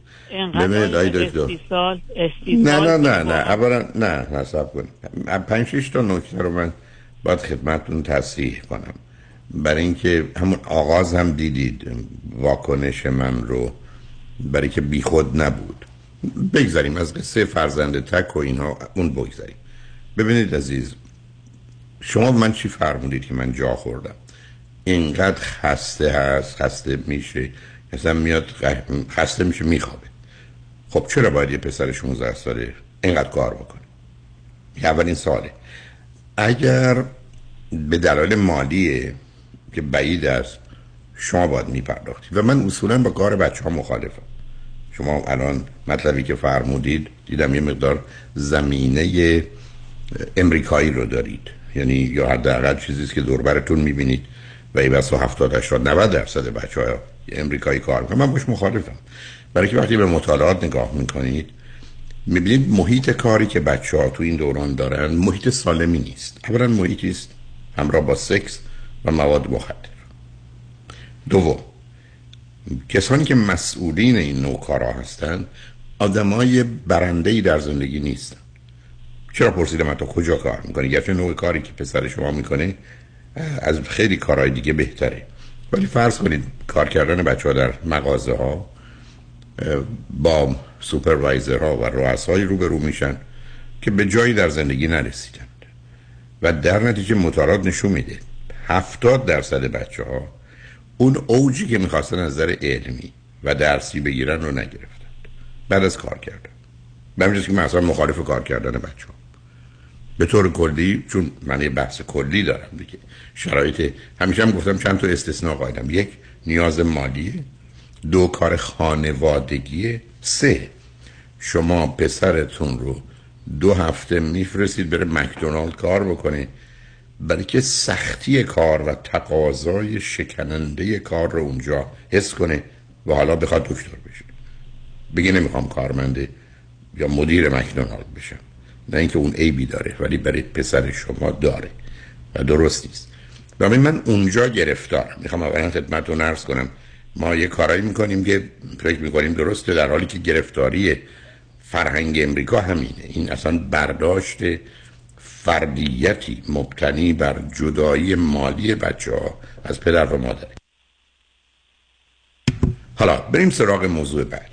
ببینید آی دکتر نه اولا نه صبر کنید، 5-6 تا نکته رو من باید خدمتتون تصحیح کنم، برای اینکه همون آغاز هم دیدید واکنش من رو، برای که بی خود نبود. بگذاریم از قصه فرزند تک و اینها اون بگذاریم. ببینید عزیز شما، من چی فرمودید که من جا خوردم؟ اینقدر خسته هست، خسته میشه، اصلا میاد خسته میشه میخوابه. خب چرا باید یه پسر 16 ساله اینقدر کار بکنه؟ اولین ساله. اگر به دلایل مالیه که بعید است شما باید میپرداختید و من اصولا با کار بچه‌ها مخالفم. شما الان مطلبی که فرمودید دیدم یه مقدار زمینه امریکایی رو دارید، یعنی یا حداقل چیزی است که دور براتون میبینید و این بس 70-80-90% بچه‌ها امریکایی کار میکنن. من باش مخالفم، برای که وقتی به مطالعات نگاه میکنید میبینید محیط کاری که بچه‌ها تو این دوران دارن محیط سالمی نیست. اولا محیطی است همراه با سکس و مواد مخدر. دوم، کسانی که مسئولین این نوع کارها هستند آدمای برنده‌ای در زندگی نیستن. چرا پرسیدم تا کجا کار میکنی؟ گرچه نوع کاری که پسر شما میکنه از خیلی کارهای دیگه بهتره، ولی فرض کنید کار کردن بچه‌ها در مغازه ها با سوپروایزرها و رؤسای روبرو میشن که به جایی در زندگی نرسیدند و در نتیجه مطالعات نشون میده 70% بچه‌ها اون اوجی که میخواستن از نظر علمی و درسی بگیرن رو نگرفتند بعد از کار کردن. ببینید که من اصلا مخالف کار کردن بچه‌ها به طور کلی، چون من یه بحث کلی دارم دیگه، شرایط همیشه هم گفتم چند تا استثناء قائلم. 1 نیاز مالیه، 2 کار خانوادگیه، 3 شما پسرتون رو 2 هفته میفرستید بره مکدونالد کار بکنه، برای که سختی کار و تقاضای شکننده کار رو اونجا حس کنه و حالا بخواد دکتر بشه، بگه نمیخوام کارمنده یا مدیر مکدونالد بشم. نه اینکه اون عیبی داره ولی برای پسر شما داره و درست نیست. برای من اونجا گرفتارم. میخوام اولا خدمتتون عرض کنم ما یه کارایی میکنیم که فکر میکنیم درسته، در حالی که گرفتاری فرهنگ امریکا همینه. این اصلا برداشت فردیتی مبتنی بر جدایی مالی بچه‌ها از پدر و مادر. حالا بریم سراغ موضوع بعد.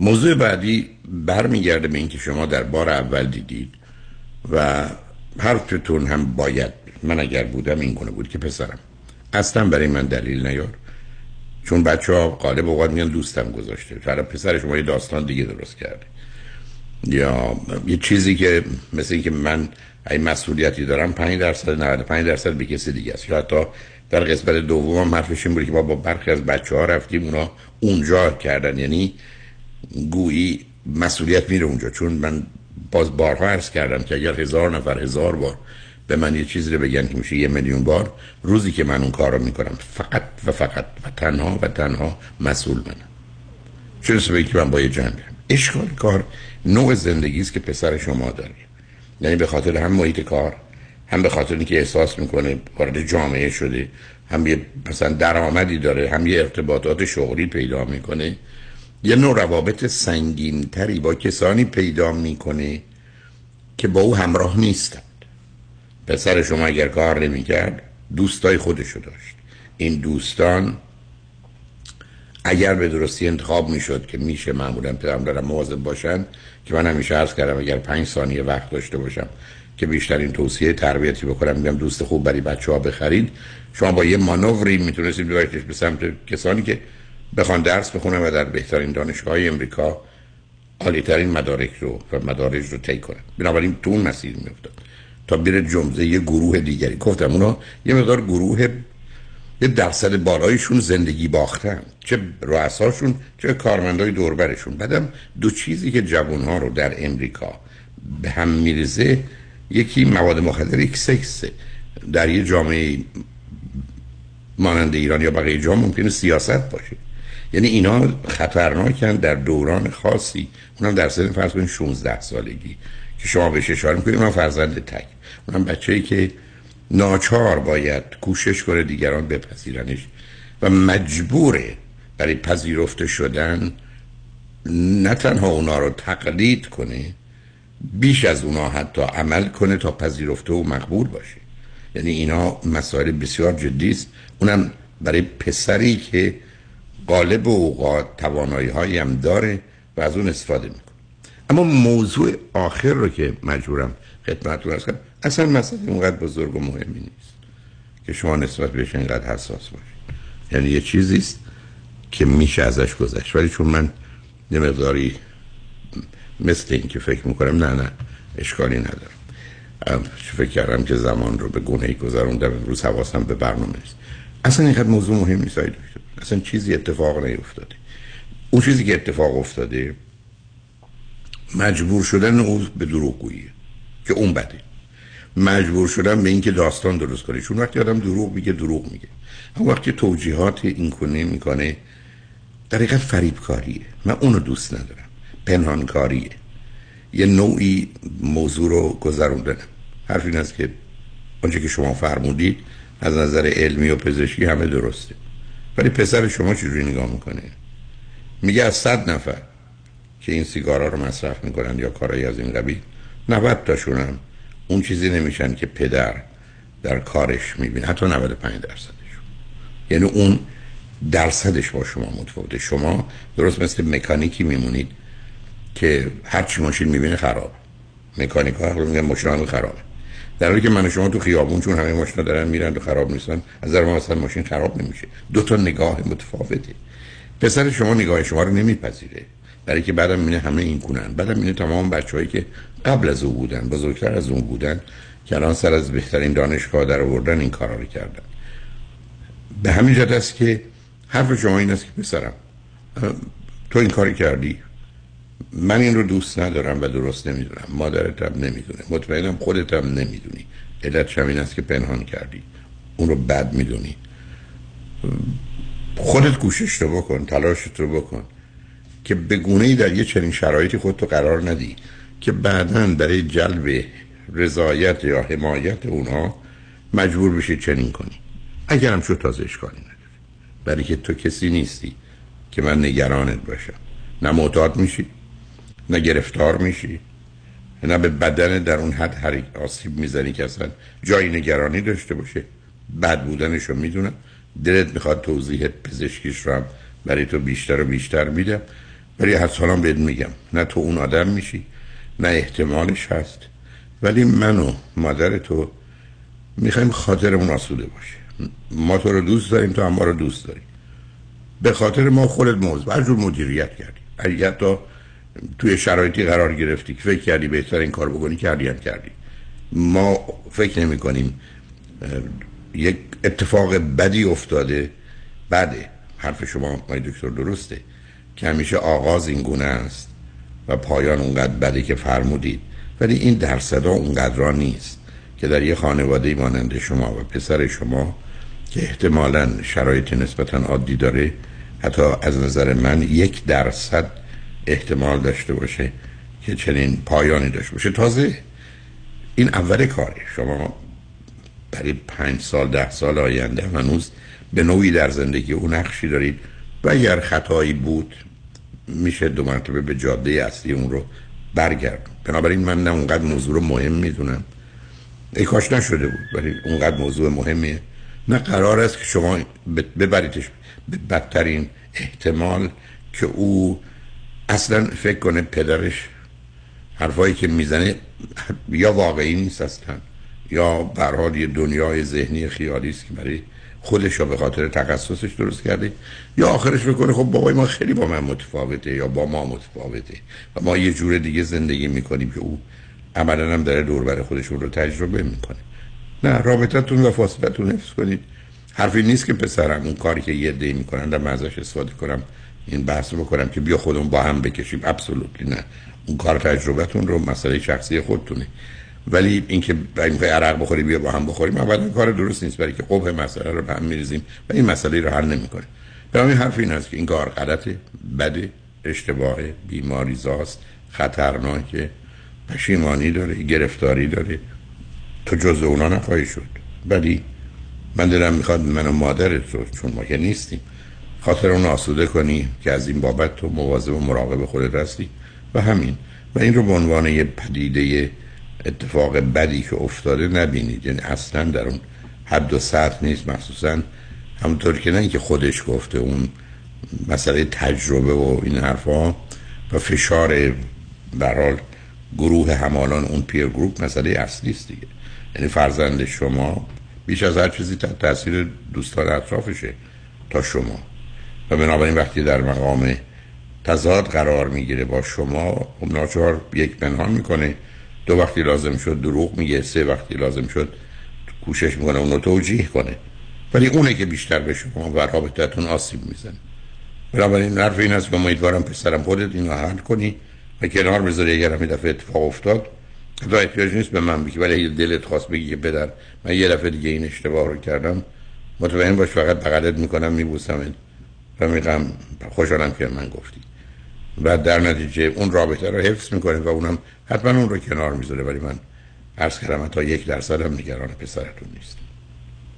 موضوع بعدی برمیگرده به اینکه شما در بار اول دیدید و حرفتون هم باید، من اگر بودم این گونه بود که پسرم اصلا برای من دلیل نیار، چون بچه‌ها غالب اوقات میگن دوستم گذاشته، طرف پسر شما یه داستان دیگه درست کرده یا یه چیزی که مثل اینکه من این مسئولیتی دارم 5% 95% به کسی دیگه است. یا حتی در قسمت دوم حرفش این بود که ما با برخی از بچه‌ها رفتیم اونا اونجا کردن، یعنی گویی مسئولیت میره اونجا. چون من باز بارها عرض کردم که اگر 1000 نفر 1000 بار به من یه چیزی رو بگن که میشه 1,000,000 بار، روزی که من اون کار رو میکنم فقط و فقط و تنها و تنها مسئول منم، چون سبایی که من با یه جنبم. اشکال کار نوع زندگیست که پسر شما داره، یعنی به خاطر هم محیط کار، هم به خاطر اینکه احساس میکنه وارد جامعه شده، هم یه مثلا درآمدی داره، هم یه ارتباطات شغلی پیدا میکنه، یه نوع روابط سنگین‌تری با کسانی پیدا میکنه که با او همراه نیستند. پسر شما اگر کار نمیکرد دوستای خودشو داشت، این دوستان اگر به درستی انتخاب میشد که میشه معمولا پدرم دارم مواظب باشن، که من همیشه عرض کردم اگر 5 ثانیه وقت داشته باشم که بیشتر این توصیه تربیتی بکنم، میگم دوست خوب برای بچه‌ها بخرید، شما با یه مانوری میتونستید ببریدش به سمت کسانی که بخوان درس بخونن و در بهترین دانشگاه‌های امریکا عالی‌ترین مدارک رو و مدارج رو طی کنن. بنابراین تو اون مسیر میافتاد تا بره جمعه یه گروه دیگری. گفتم اونا یه مقدار گروه یه درصد بالایشون زندگی باختن، چه رؤساشون چه کارمندای دوربرشون. بعدم دو چیزی که جوان‌ها رو در امریکا به هم میریزه، یکی مواد مخدر، یک سکس. در یه جامعه مانند ایران یا بقیه جا ممکنه سیاست باشه، یعنی اینا خطرناکن در دوران خاصی، اونم در سن فرض کنید 16 سالگی که شما بهش اشاره می‌کنید. اونم فرزند تک، اونم بچه‌ای که ناچار باید کوشش کنه دیگران بپذیرنش و مجبوره برای پذیرفته شدن نه تنها اونا رو تقلید کنه، بیش از اونا حتی عمل کنه تا پذیرفته و مقبول باشه. یعنی اینا مسائل بسیار جدی است، اونم برای پسری که غالب اوقات توانایی‌هایی هم داره و از اون استفاده میکنه. اما موضوع آخر رو که مجبورم خدمتتون عرض کنم، اصلا مسئله اونقدر بزرگ و مهمی نیست که شما نسبت بهش اینقدر حساس باشید. یعنی یه چیزی است که میشه ازش گذشت، ولی چون من یه مقداری مثل این که فکر میکنم نه اشکالی ندارم، فکر کردم که زمان رو به گونه‌ای گذروندم، امروز حواسم به برنامه نیست. اصلا اینقدر موضوع مهم نیست دکتر، اصلا چیزی اتفاق نیفتاده. اون چیزی که اتفاق افتاده مجبور شدن او به دروغگوییه که اون بده، مجبور شدن به اینکه داستان درست کنه، چون وقتی آدم دروغ میگه، هم وقتی توجیهات این کنه میکنه، در حقیقت فریبکاریه. من اونو دوست ندارم، پنهانکاریه، یه نوعی موضوع رو گذروندنم. حرف این است که آنچه که شما فرمودید از نظر علمی و پزشکی همه درسته، ولی پسر شما چجوری نگاه میکنه؟ میگه از 100 نفر که این سیگارا رو مصرف میکنن یا کارایی از این قبیل، 90 تاشون هم اون چیزی نمیشن که پدر در کارش میبینه، حتی 95%. یعنی اون درصدش با شما متفاوته. شما درست مثل مکانیکی میمونید که هرچی ماشین میبینه خراب، مکانیکا حق میگن ماشینا هم خرابه، در حالی که من و شما تو خیابون چون همه ماشینا دارن میرن و خراب نیستن، از نظر ما اصلا ماشین خراب نمیشه. دو تا نگاه متفاوته. پسر شما نگاه شما رو نمیپذیره، برای که بعدم میبینه همه این کنن، بعدم میبینه تمام بچه‌هایی که قبل از او بودن، بزرگتر از اون بودن، که الان سر از بهترین دانشگاه در آوردن این کارا رو کردن. به همین جهت است که حرف شما این است که پسرم تو این کاری کردی، من این رو دوست ندارم و درست نمیدونم، مادرت هم نمیدونه، مطمئنم خودت هم نمیدونی، علتش همین است که پنهان کردی، اون رو بد میدونی. خودت کوشش رو بکن، تلاشت رو بکن که بگونه‌ای در یه چنین شرایطی خودتو قرار ندی که بعداً برای جلب رضایت یا حمایت اونها مجبور بشی چنین کنی. اگر هم شد تازه اشکالی نداره، برای که تو کسی نیستی که من نگرانت باشم، نه معتاد میشی، نه گرفتار میشی، نه به بدن در اون حد هر آسیب میزنی که اصلا جایی نگرانی داشته باشه. بد بودنش رو میدونم، دلت میخواد توضیح پزشکیش رو هم برای تو بیشتر و بیشتر میدم، ولی هر سالان بهت میگم نه تو اون آدم میشی نه احتمالش هست، ولی من و مادر تو میخوایم خاطرمون آسوده باشه. ما تو رو دوست داریم، تو هم ما رو دوست داری. به خاطر ما خودت موضوع هر جور مدیریت کردی، اگه تا توی شرایطی قرار گرفتی که فکر کردی بهتر این کار بکنی کردی هم کردی. ما فکر نمی کنیم یک اتفاق بدی افتاده. بده، حرف شما آقای دکتر درسته که همیشه آغاز این گونه است و پایان اونقدر بده که فرمودید، ولی این درصدا اونقدرا نیست که در یه خانواده مانند شما و پسر شما که احتمالاً شرایط نسبتاً عادی داره حتی از نظر من 1% احتمال داشته باشه که چنین پایانی داشته باشه. تازه این اول کاره، شما برای 5 سال 10 سال آینده هنوز به نوعی در زندگی اون نقشی دارید و اگر خطایی بود میشه 2 مرتبه به جاده اصلی اون رو برگردون. بنابراین من نه اونقدر موضوع رو مهم میدونم، ای کاش نشده بود، ولی اونقدر موضوع مهمیه، نه قرار است که شما ببریدش به بدترین احتمال که او اصلا فکر کنه پدرش حرفایی که میزنه یا واقعی نیست اصلا یا به هر حال یه دنیای ذهنی خیالی است که برای خودش به خاطر تخصصش درست کرده، یا آخرش بکنه خب بابای ما خیلی با من متفاوته یا با ما متفاوته و ما یه جور دیگه زندگی میکنیم که او عملاً هم داره دور بر خودشون رو تجربه میکنه. نه، رابطتون و فاصلتون حفظ کنید. حرفی نیست که پسرم اون کاری که یه دی میکنن من ازش استفاده کنم، این بحث رو بکنم که بیا خودمون با هم بکشیم. ابسولوتلی نه، اون کار تجربتون رو مسئله شخصی خودتونه، ولی اینکه میخوای عرق بخوری بیا با هم بخوریم اولا کار درست نیست، برای که قبح مسئله رو به هم میریزیم و این مسئله رو حل نمیکنه. بنابراین حرف این است که این کار غلطه، بده، اشتباهه، بیماریزاست، خطرناکه، پشیمانی داره، گرفتاری داره. تو جز اونا نخواهی شد، ولی من دلم میخواد من و مادرت رو، چون ما که نیستیم، خاطر اون آسوده کنی که از این بابت تو مواظب و مراقب خودت هستی و همین. و این رو به عنوان یه پدیده اتفاق بدی که افتاده نبینید، یعنی اصلا در اون حد و سطح نیست، مخصوصا همونطور که نه اینکه خودش گفته، اون مسئله تجربه و این حرفا و فشار برحال گروه همالان اون پیر گروپ مسئله اصلی است دیگه. یعنی فرزند شما بیش از هر چیزی تحت تاثیر دوستان اطرافشه تا شما، و بنابراین وقتی در مقام تضاد قرار میگیره با شما ناچار یک پنهان میکنه، 2 وقتی لازم شد دروغ میگه، 3 وقتی لازم شد کوشش میکنه اونو توجیه کنه، ولی اونه که بیشتر به شما و رابطتون آسیب میزنه. بنابراین حرف این است که امیدوارم پسرم خودت اینو حل کنی و کنار بذاری. اگر همین دفعه اتفاق افتاد تا احتیاج نیست به من بگی، ولی اگه دلت خواست بگی که پدر من یه دفعه دیگه این اشتباه رو کردم، مطمئن باش فقط بغلت میکنم، میبوسمت و میگم خوشحالم که من گفتی، و در نتیجه اون رابطه رو حفظ میکنه و اونم حتما اون رو کنار میذاره. ولی من عرض کردم تا 1% هم نگران پسرتون نیست.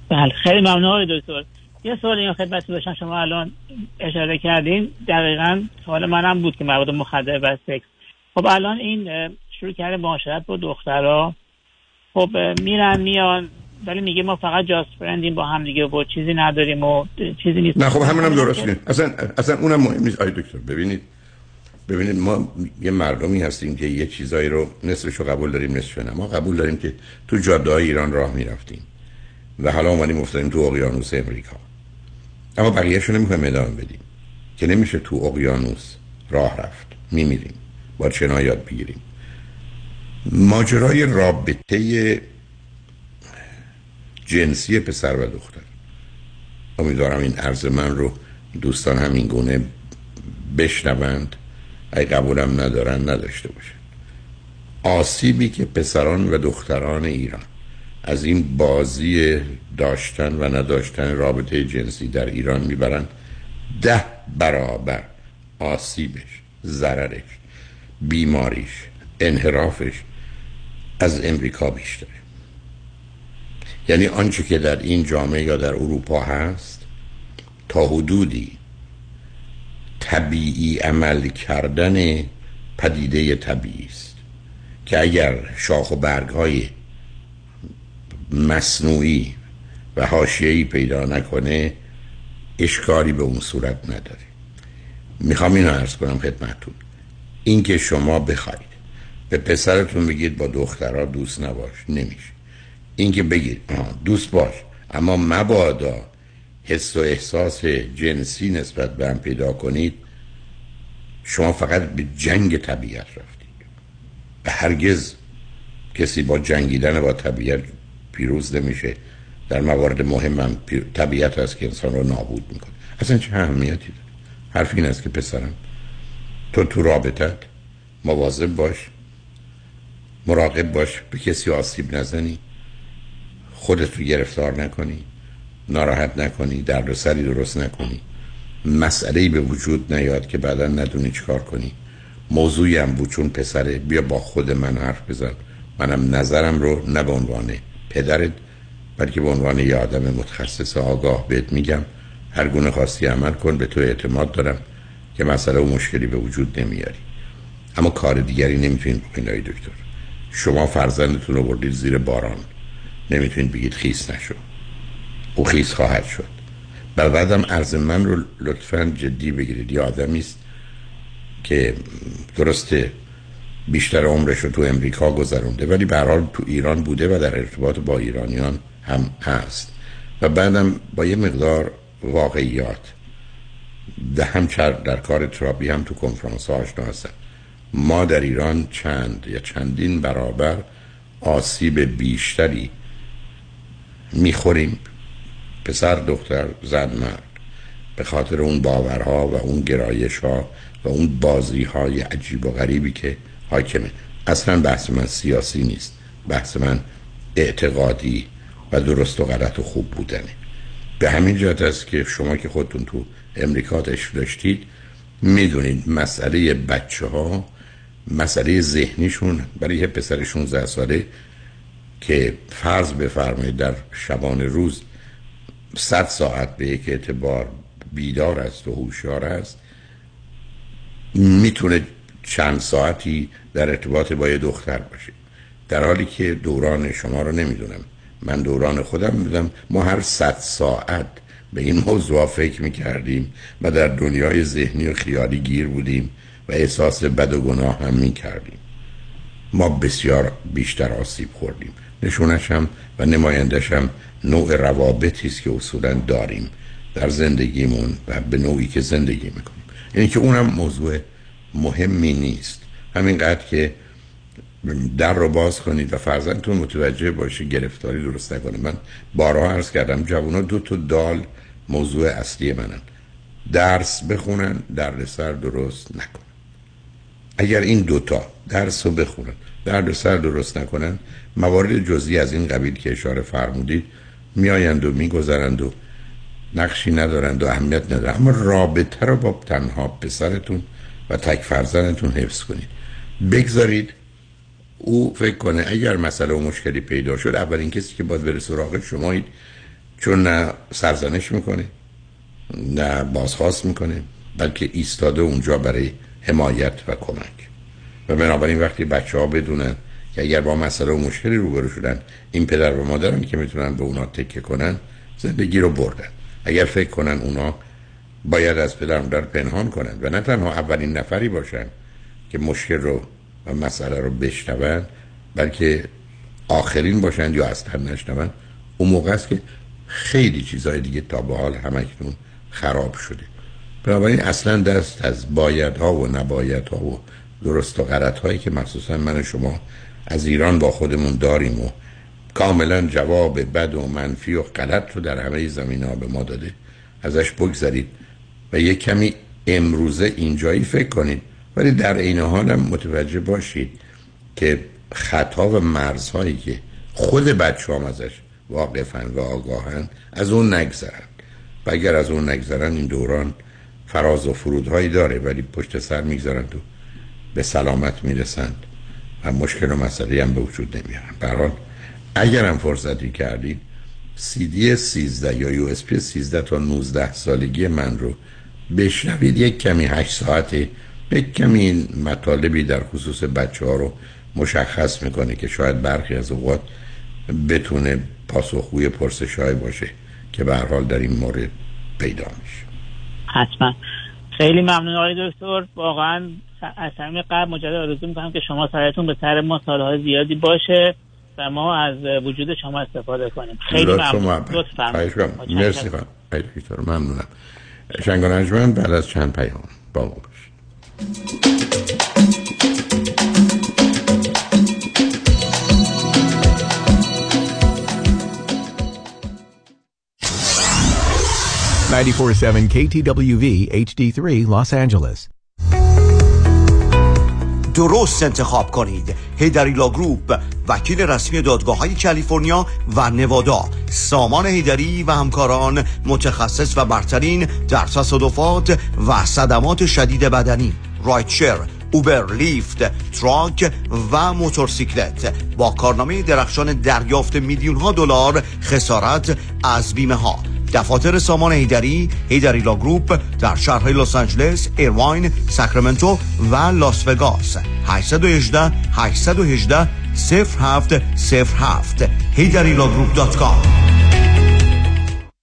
بله، خیلی ممنون آقای دکتر. یه سوالی من خدمتتون داشتم، شما الان اشاره کردین، دقیقاً سوال منم بود که مواد مخدر و سکس. خب الان این شروع کرده معاشرت با دخترها، خب میرن میان، ولی میگه ما فقط جاست فرندیم با هم دیگه و چیزی نداریم و چیزی نیست. نه خب همونم درست نیست، اصلا اونم مهم نیست آقای دکتر. ببینید ما یه مردمی هستیم که یه چیزایی رو نصفش رو قبول داریم نصفش نه. ما قبول داریم که تو جاده‌های ایران راه میرفتیم و حالا اومدیم افتادیم تو اقیانوس امریکا، اما بقیه‌اش رو نمی‌خوایم ادامه بدیم که نمیشه تو اقیانوس راه رفت، میمیریم، با چنا یاد بگیریم. ماجرای رابطه جنسی پسر و دختر، امیدوارم این عرض من رو دوستان همین گونه بشنوند، اگه قبولم ندارن نداشته باشن. آسیبی که پسران و دختران ایران از این بازی داشتن و نداشتن رابطه جنسی در ایران میبرن 10 برابر آسیبش، ضررش، بیماریش، انحرافش از امریکا بیشتره. یعنی آنچه که در این جامعه یا در اروپا هست تا حدودی طبیعی عمل کردن پدیده طبیعی است که اگر شاخ و برگ‌های مصنوعی و حاشیه‌ای پیدا نکنه اشکالی به اون صورت نداره. میخوام اینو عرض کنم خدمتتون، این که شما بخواید به پسرتون بگید با دخترها دوست نباش، نمیشه. این که بگید دوست باش اما مبادا حس و احساس جنسی نسبت به هم پیدا کنید، شما فقط به جنگ طبیعت رفتید. به هرگز کسی با جنگیدن با طبیعت پیروز نمیشه. در موارد مهم هم طبیعت هست که انسان رو نابود میکنه. اصلا چه اهمیتی داره؟ حرف این است که پسرم تو رابطت مواظب باش، مراقب باش به کسی آسیب نزنی، خودت رو گرفتار نکنی، ناراحت نکنی، دردسری درست نکنی، مسئله‌ای به وجود نیاد که بعدا ندونی چیکار کنی. موضوعی هم بود چون پسره، بیا با خود من حرف بزن، منم نظرم رو نه به عنوان پدرت بلکه به عنوان یه آدم متخصص آگاه بهت میگم. هر گونه خاصی عمل کن، به تو اعتماد دارم که مسئله و مشکلی به وجود نمیاری. اما کار دیگری نمیتونید بکنید آقای دکتر. شما فرزندتون رو بردید زیر باران، نمیتونید بگید خیس نشو، او خیس خواهد شد. بعدم عرض من رو لطفاً جدی بگیرید. یه آدمی است که درسته بیشتر عمرش رو تو امریکا گذرونده ولی به هر حال تو ایران بوده و در ارتباط با ایرانیان هم هست و بعدم با یه مقدار واقعیات در کار تراپی هم تو کنفرانس ها آشنا هستن. ما در ایران چند یا چندین برابر آسیب بیشتری میخوریم، پسر دختر زن مرد، به خاطر اون باورها و اون گرایش ها و اون بازی های عجیب و غریبی که حاکمه. اصلا بحث من سیاسی نیست، بحث من اعتقادی و درست و غلط و خوب بودنه. به همین جهت است که شما که خودتون تو امریکا تشریف داشتید میدونید مسئله بچه ها، مسئله ذهنیشون برای یه پسر 16 ساله که فرض بفرمایید در شبان روز 100 ساعت به یک اعتبار بیدار است و هوشیار است، میتونه چند ساعتی در ارتباط با یه دختر باشه، در حالی که دوران شما رو نمیدونم، من دوران خودم میدونم ما هر 100 ساعت به این موضوع فکر میکردیم و در دنیای ذهنی و خیالی گیر بودیم و احساس بد و گناه هم میکردیم. ما بسیار بیشتر آسیب خوردیم. نشونش هم و نمایندش هم نوع روابطی است که اصولا داریم در زندگیمون و به نوعی که زندگی میکنیم. یعنی که اونم موضوع مهمی نیست. همینقدر که در رو باز کنید و فرزندتون متوجه باشه گرفتاری درست نکنه. من بارها عرض کردم جوونا دو تا دال موضوع اصلی منن، درس بخونن دردسر درست نکنن. اگر این دوتا درس رو بخونن دردسر درست نکنن، موارد جزئی از این قبیل که اشاره فرمودید میایند و میگذرند و نقشی ندارند و اهمیت ندارند. اما رابطه رو با تنها پسرتون و تک فرزندتون حفظ کنید. بگذارید او فکر کنه اگر مسئله و مشکلی پیدا شد اولین کسی که باید بره سراغ شمایید، چون نه سرزنش میکنه نه بازخواست میکنه بلکه ایستاده اونجا برای حمایت و کمک. و بنابراین وقتی بچه ها بدونن که اگر با مسئله و مشکلی روبرو شدن این پدر و مادرن که میتونن به اونا تکیه کنن، زندگی رو بردن. اگر فکر کنن اونا باید از پدر و مادر پنهان کنن و نه تنها اولین نفری باشن که مشکل رو و مسئله رو بشنون بلکه آخرین باشند یا اصلا نشنون، اون موقع است که خیلی چیزهای دیگه تا به حال همکنون خراب شده. بنابراین اصلا دست از بایدها و نبایدها و درست و غلطهایی که مخصوصا من و شما از ایران با خودمون داریم و کاملا جواب بد و منفی و غلط رو در همه زمینه‌ها به ما داده، ازش بگذرید و یک کمی امروزه اینجایی فکر کنید ولی در این حال هم متوجه باشید که خطا و مرزهایی که خود بچه هم ازش واقفن و آگاهن از اون نگذرن و اگر از اون نگذرن این دوران فراز و فرودهایی داره ولی پشت سر میگذرند و به سلامت میرسند و مشکل و مسئله‌ای هم به وجود نمیارن. به هر حال اگر هم فرصتی کردید CD 13 یا USB 13 تا 19 سالگی من رو بشنوید. یک کمی 8 ساعته یک کمی مطالبی در خصوص بچه ها رو مشخص میکنه که شاید برخی از اوقات بتونه پاسخگوی پرسش‌های باشه که به هر حال در این مورد پیدا میشه. حتما خیلی ممنون آقای دکتر، واقعا از همین قبل مجدد آرزو می‌کنم که شما سرتون به سر ما سال‌های زیادی باشه و ما از وجود شما استفاده کنیم. خیلی ممنون، لطفاً. مرسی خانم. خیلی دکتر ممنونم. شنگان انجمن بعد از چند پیام با ما باشید. ninety-four-seven KTWV HD3 Los Angeles. درست انتخاب کنید. حیدری لا گروپ، وکیل رسمی دادگاه‌های کالیفرنیا و نوادا. سامان حیدری و همکاران، متخصص و برترین در تصادفات و صدمات شدید بدنی. رایتشر، اوبر، لیفت، تراک و موتورسیکلت، با کارنامه درخشان دریافت میلیون‌ها دلار خسارت از بیمه‌ها. دفاتر سامان حیدری، حیدری لا گروپ در شهرهای لس آنجلس، ایروین، ساکرامنتو و لاس وگاس. 818-818-0707 hideriloagroup.com.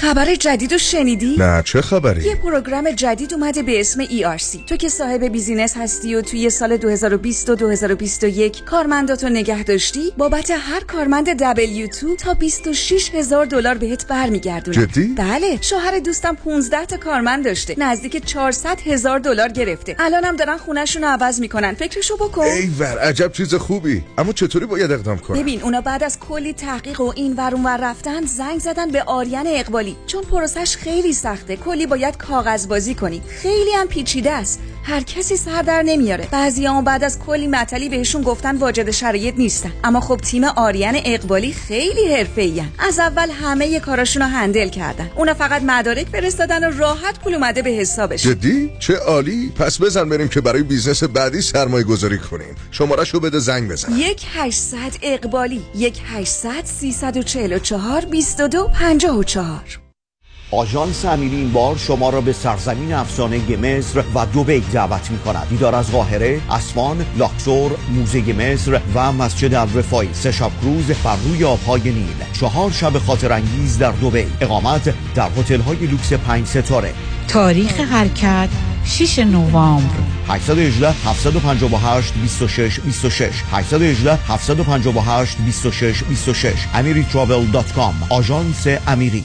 خبر جدیدو شنیدی؟ نه، چه خبری؟ یه پروگرام جدید اومده به اسم ERC. تو که صاحب بیزینس هستی و توی سال 2020 و 2021 کارمنداتو نگه داشتی، بابت هر کارمند W2 تا $26,000 بهت برمیگردونه. جدی؟ بله، شوهر دوستم 15 تا کارمند داشته، نزدیک $400,000 گرفته. الانم دارن خونه‌شونو عوض میکنن. فکرشو بکن. ایول، عجب چیز خوبی. اما چطوری باید اقدام کنم؟ ببین، اونا بعد از کلی تحقیق و اینور اونور رفتن زنگ زدن به آریان اقبالی. چون پروسش خیلی سخته، کلی باید کاغذبازی کنی، خیلی هم پیچیده است، هر کسی سر در نمیاره. بعضی‌ها بعد از کلی معطلی بهشون گفتن واجد شرایط نیستن، اما خب تیم آریان اقبالی خیلی حرفه‌این، از اول همه کاراشون رو هندل کردن. اونا فقط مدارک فرستادن و راحت پول اومده به حسابش. جدی؟ چه عالی. پس بزن بریم که برای بیزنس بعدی سرمایه‌گذاری کنیم. شماره‌شو بده، زنگ بزن. 1800 اقبالی 1800-344-2254. آژانس امیری این بار شما را به سرزمین افسانه مصر و دبی دعوت می‌کند. دیدار از قاهره، اسوان، لاکسور، موزه مصر و مسجد الرفای. 3 شب کروز بر روی آب‌های نیل، 4 شب خاطرانگیز در دبی. اقامت در هتل‌های لوکس 5 ستاره. تاریخ حرکت 6 نوامبر. 818-758-2626 818-758-2626 amiritravel.com. آژانس امیری.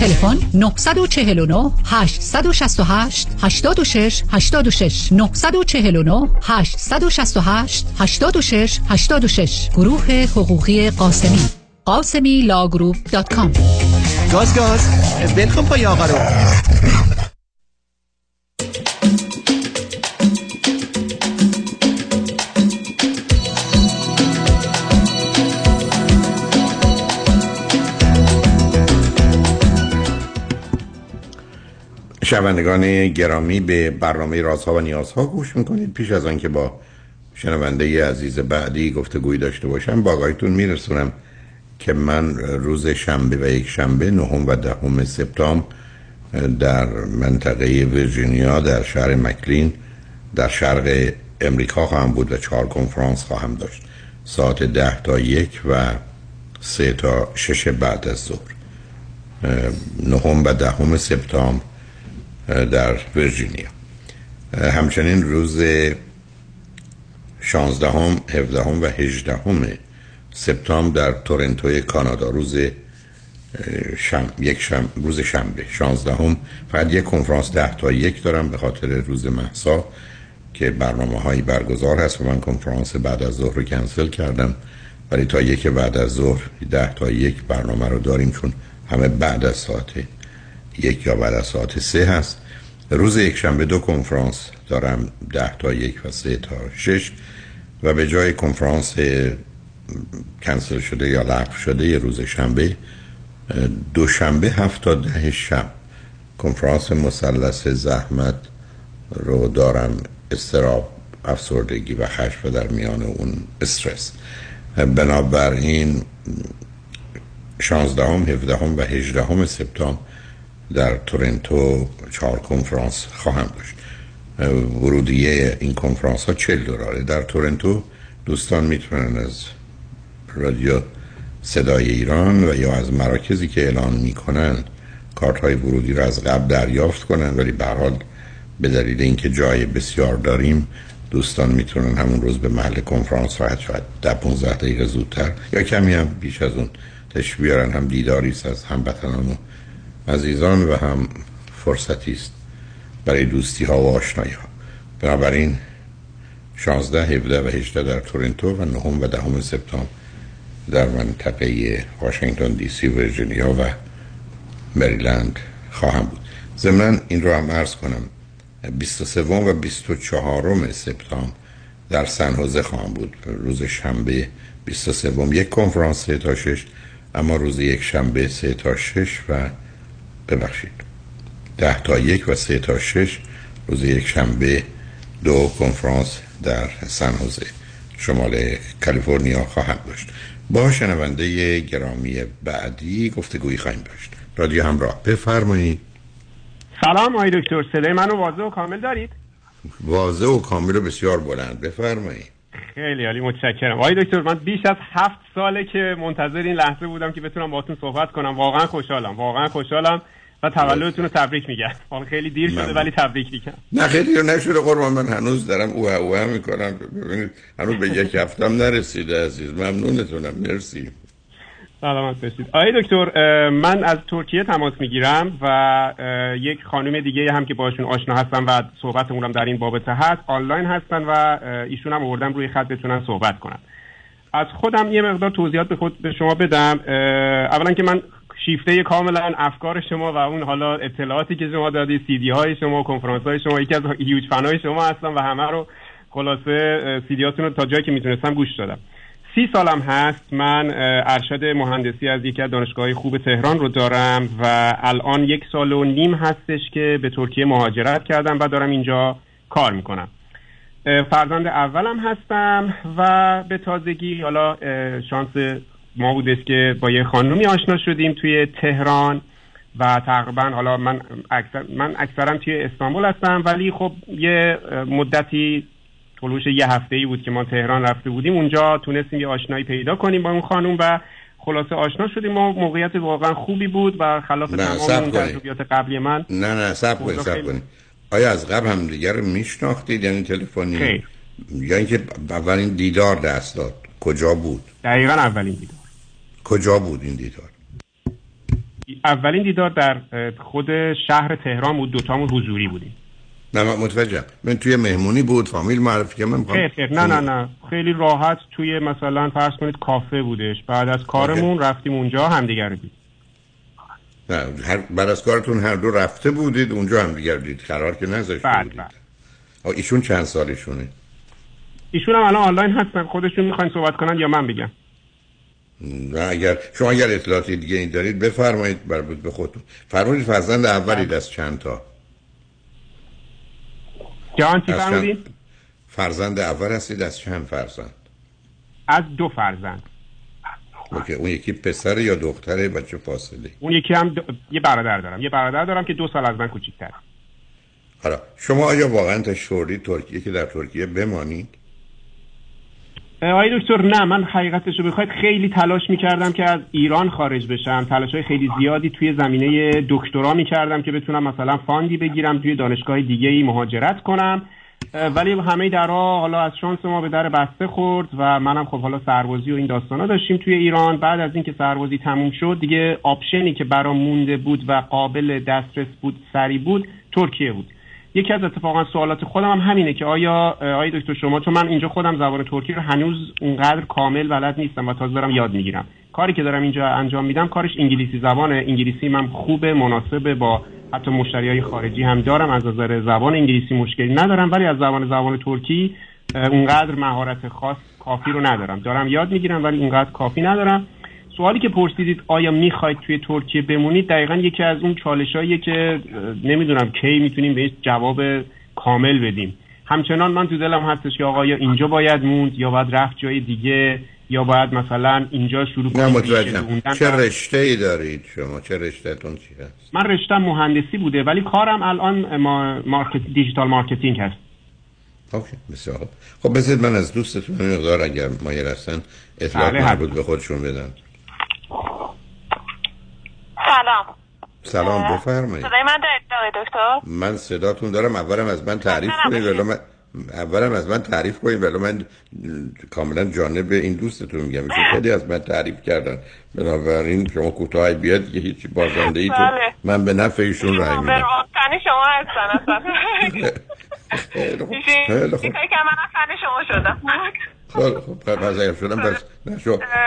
تلفن 949-868-86-86 949-868-86-86. گروه حقوقی قاسمی. قاسمی لا گروپ .com. گاز گاز. بلکن پای آقا رو. شنوندگان گرامی به برنامه رازها و نیازها گوش میکنید. پیش از آنکه با شنونده عزیز بعدی گفتگوی داشته باشم با آگاهیتون میرسونم که من روز شنبه و یک شنبه 9 و 10 سپتامبر در منطقه ویرجینیا در شهر مکلین در شرق امریکا خواهم بود و 4 کنفرانس خواهم داشت، ساعت 10 تا 1 و 3 تا 6 بعد از ظهر. 9 و 10 سپتامبر در ویرجینیا. همچنین روز 16 17 و 18 سپتامبر در تورنتو کانادا روز روز شنبه 16 فقط یک کنفرانس 10 تا 1 دارم به خاطر روز مهسا که برنامه‌هایی برگزار هست و من کنفرانس بعد از ظهر رو کنسل کردم، ولی تا 1 بعد از ظهر 10 تا 1 برنامه رو داریم چون همه بعد از ساعت 1 یا بعد از ساعت 3 هست. روز یک شنبه 2 کنفرانس دارم 10 تا 1 و 3 تا 6 و به جای کنفرانس کنسل شده یا لغو شده یه روز شنبه دوشنبه 7 تا 10 شب کنفرانس مثلث زحمت رو دارم، استراب، افسردگی و خشم و در میان اون استرس. بنابراین 16 17 و 18 سپتامبر در تورنتو 4 کنفرانس خواهم داشت. ورودیه این کنفرانس ها $40. در تورنتو دوستان میتونن از رادیو صدای ایران و یا از مراکزی که اعلان میکنن کارت های ورودی رو از قبل دریافت کنن، ولی به هر حال به دلیل اینکه جای بسیار داریم دوستان میتونن همون روز به محل کنفرانس راحت شاید 10-15 دقیقه زودتر یا کمی هم بیش از اون تشریف بیارن. هم دیداری است از هموطنان و عزیزان و هم فرصتی است برای دوستی ها و آشنایی ها. بنابراین 16 17 و 18 در تورنتو و 9 و 10 سپتامبر در منطقه واشنگتن دی سی، ویرجینیا و مریلند خواهم بود. ضمن این رو هم عرض کنم 23 و 24 سپتامبر در سن هوزه خواهم بود. روز شنبه 23 یک کنفرانس 3 تا 6 اما روز یک شنبه 3 تا 6 و ببخشید 10 تا 1 و 3 تا 6 روز یک شنبه 2 کنفرانس در سن هوزه شمال کالیفرنیا خواهم داشت. با شنونده گرامی بعدی گفتگویی خواهیم داشت. رادیو همراه، بفرمایید. سلام آقای دکتر، صدای منو واضح و کامل دارید؟ واضح و کامل و بسیار بلند، بفرمایید. خیلی عالی، متشکرم. آقای دکتر من بیش از 7 ساله که منتظر این لحظه بودم که بتونم باهاتون صحبت کنم. واقعا خوشحالم و تولدتون رو تبریک میگم. حالا خیلی دیر شده ولی تبریک میگم. نه خیلی نشده قربان، من هنوز دارم اوه میکنم. ببینید هنوز به یک هفتم نرسیده عزیز. ممنونتونم، مرسی. سلامت باشید. آقای دکتر من از ترکیه تماس میگیرم و یک خانم دیگه هم که باشون آشنا هستم و صحبتمون هم در این بابت هست، آنلاین هستن و ایشون هم آوردم روی خط بتونن صحبت کنن. از خودم یه مقدار توضیحات به شما بدم. اولا که من شیفته کاملا افکار شما و اون حالا اطلاعاتی که شما دادی، سیدی های شما و کنفرانس های شما، یکی از هیوج فنای شما هستم و همه رو خلاصه سیدیاتون رو تا جایی که میتونستم گوش دادم. 30 سالم هست، من ارشد مهندسی از یکی از دانشگاه‌های خوب تهران رو دارم و الان 1.5 سال هستش که به ترکیه مهاجرت کردم و دارم اینجا کار میکنم. فرزند اولم هستم و به تازگی حالا شانس ما بودش که با یه خانومی آشنا شدیم توی تهران و تقریبا حالا من اکثرم توی استانبول هستم، ولی خب یه مدتی حلوش یه هفته‌ای بود که ما تهران رفته بودیم، اونجا تونستیم یه آشنایی پیدا کنیم با اون خانم و خلاصه آشنا شدیم و موقعیت واقعا خوبی بود و خلاف تمام تجربیات قبلی من. نه صبر کنید. آیا از قبل هم دیگه رو میشناختید، یعنی تلفنی یا یعنی اینکه اولین دیدار دست داد؟ کجا بود دقیقاً اولین دیدار؟ کجا بود این دیدار؟ اولین دیدار در خود شهر تهران بود، دوتامون حضوری بودیم. نه من متوجهم، من توی مهمونی بود، فامیل معرفی که من خیر. نه خیلی راحت توی مثلا فرض کنید کافه بودش، بعد از کارمون رفتیم اونجا همدیگر رو دید. نه بعد از کارتون هر دو رفته بودید اونجا همدیگر رو دید، قرار که نذاشته بودید. ایشون چند سالشونه؟ ایشون هم الان آنلاین هستن، خودشون میخواین صحبت کنن یا من بگم؟ نه اگر شما اطلاعات دیگه این دارید بفرمایید، بربط به خودتون. فرمودید فرزند اولید از چند تا؟ جان چی فرمودین؟ فرزند اول هستید از چند فرزند؟ از دو فرزند. اوکی، اون یکی پسر یا دختره و چه فاصله؟ اون یکی هم یه برادر دارم. یه برادر دارم که 2 سال از من کوچیک‌تره. حالا شما آیا واقعا تشوری ترکیه که در ترکیه بمانید؟ آقای دکتر نه، من حقیقتش رو بخواید خیلی تلاش میکردم که از ایران خارج بشم. تلاش‌های خیلی زیادی توی زمینه دکترا میکردم که بتونم مثلا فاندی بگیرم توی دانشگاه دیگه‌ای مهاجرت کنم، ولی همه درها حالا از شانس ما به در بسته خورد و منم خب حالا سربازی و این داستانا داشتیم توی ایران. بعد از اینکه سربازی تموم شد دیگه آپشنی که برام مونده بود و قابل دسترس بود سری بود ترکیه بود. یکی از اتفاقا سوالات خودم هم همینه که آیا آقای دکتر شما، چون من اینجا خودم زبان ترکی رو هنوز اونقدر کامل بلد نیستم و تازه دارم یاد میگیرم، کاری که دارم اینجا انجام میدم کارش انگلیسی زبانه. انگلیسی من خوبه، مناسبه، با حتی مشتریای خارجی هم دارم، از نظر زبان انگلیسی مشکلی ندارم، ولی از زبان ترکی اونقدر مهارت خاص کافی رو ندارم. دارم یاد میگیرم ولی اونقدر کافی ندارم. سوالی که پرسیدید آیا میخواید توی ترکیه بمونید، دقیقاً یکی از اون چالشاییه که نمیدونم کی میتونیم بهش جواب کامل بدیم. همچنان من تو دلم هستش که آقا یا اینجا باید موند یا باید رفت جای دیگه یا باید مثلا اینجا شروع کنید. متوجهم. چه رشته‌ای دارید شما؟ چه رشته‌تون چیه؟ من رشته مهندسی بوده ولی کارم الان دیجیتال مارکتینگ هست. اوکی، بسیار خوب. خب بذارید من از دوستتون یه مقدار اگر مایل هستن اطلاعات مربوط به خودشون بدن. سلام. سلام، بفرمایید. صدای من دارید دکتر؟ من صداتون دارم. اولم از من تعریف کنید ولی من کاملا جانب این دوستتون میگم که خیلی از من تعریف کردن، بنابراین شما کوتاه بیاد که هیچ بازنده ای تو من به نفع ایشون رای میدم. برای شما هستن خیلی خوب. که من اصلا شما شدم. خب بازم شدم بس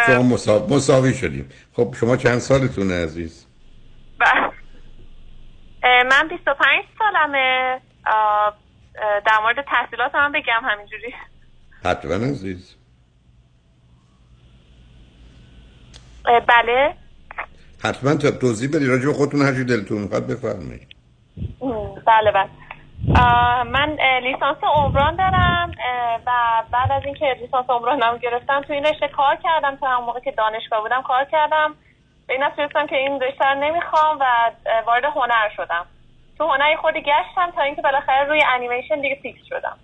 شما مساوی شدیم. خب شما چند سالتونه عزیز؟ من 25 سالمه. در مورد تحصیلات هم بگم همینجوری؟ حتما عزیز. بله حتما. تا توضیح بدید راجع به خودتون هرچی دلتون میخواد بفرمایید. بله من لیسانس عمران دارم و بعد از اینکه لیسانس عمرانم گرفتم تو این رشته کار کردم. تا اون موقع که دانشگاه بودم کار کردم، به این نتیجه که این رشته رو نمیخوام و وارد هنر شدم. تو هنر خود گشتم تا اینکه بالاخره روی انیمیشن دیگه فیکس شدم.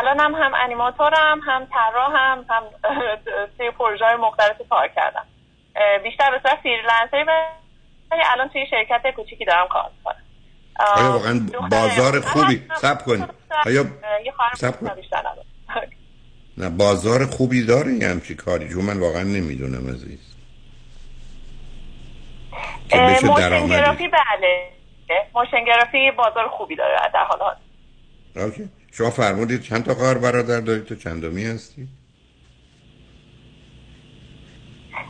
الان هم انیماتورم، هم طراحم، هم توی پروژه‌های مختلفی کار کردم. بیشتر به صورت فریلنسری ولی الان توی شرکت کوچیکی دارم کار می‌کنم. آیا واقعا بازار خوبی صبر کنید؟ آیا نه بازار خوبی داره این همچی کاری؟ چون من واقعا نمیدونم عزیز. موشن گرافی بله. موشن گرافی بازار خوبی داره در حال حاضر. اوکی. شما فرمودید چند تا خواهر برادر دارید؟ تو چندمی هستی؟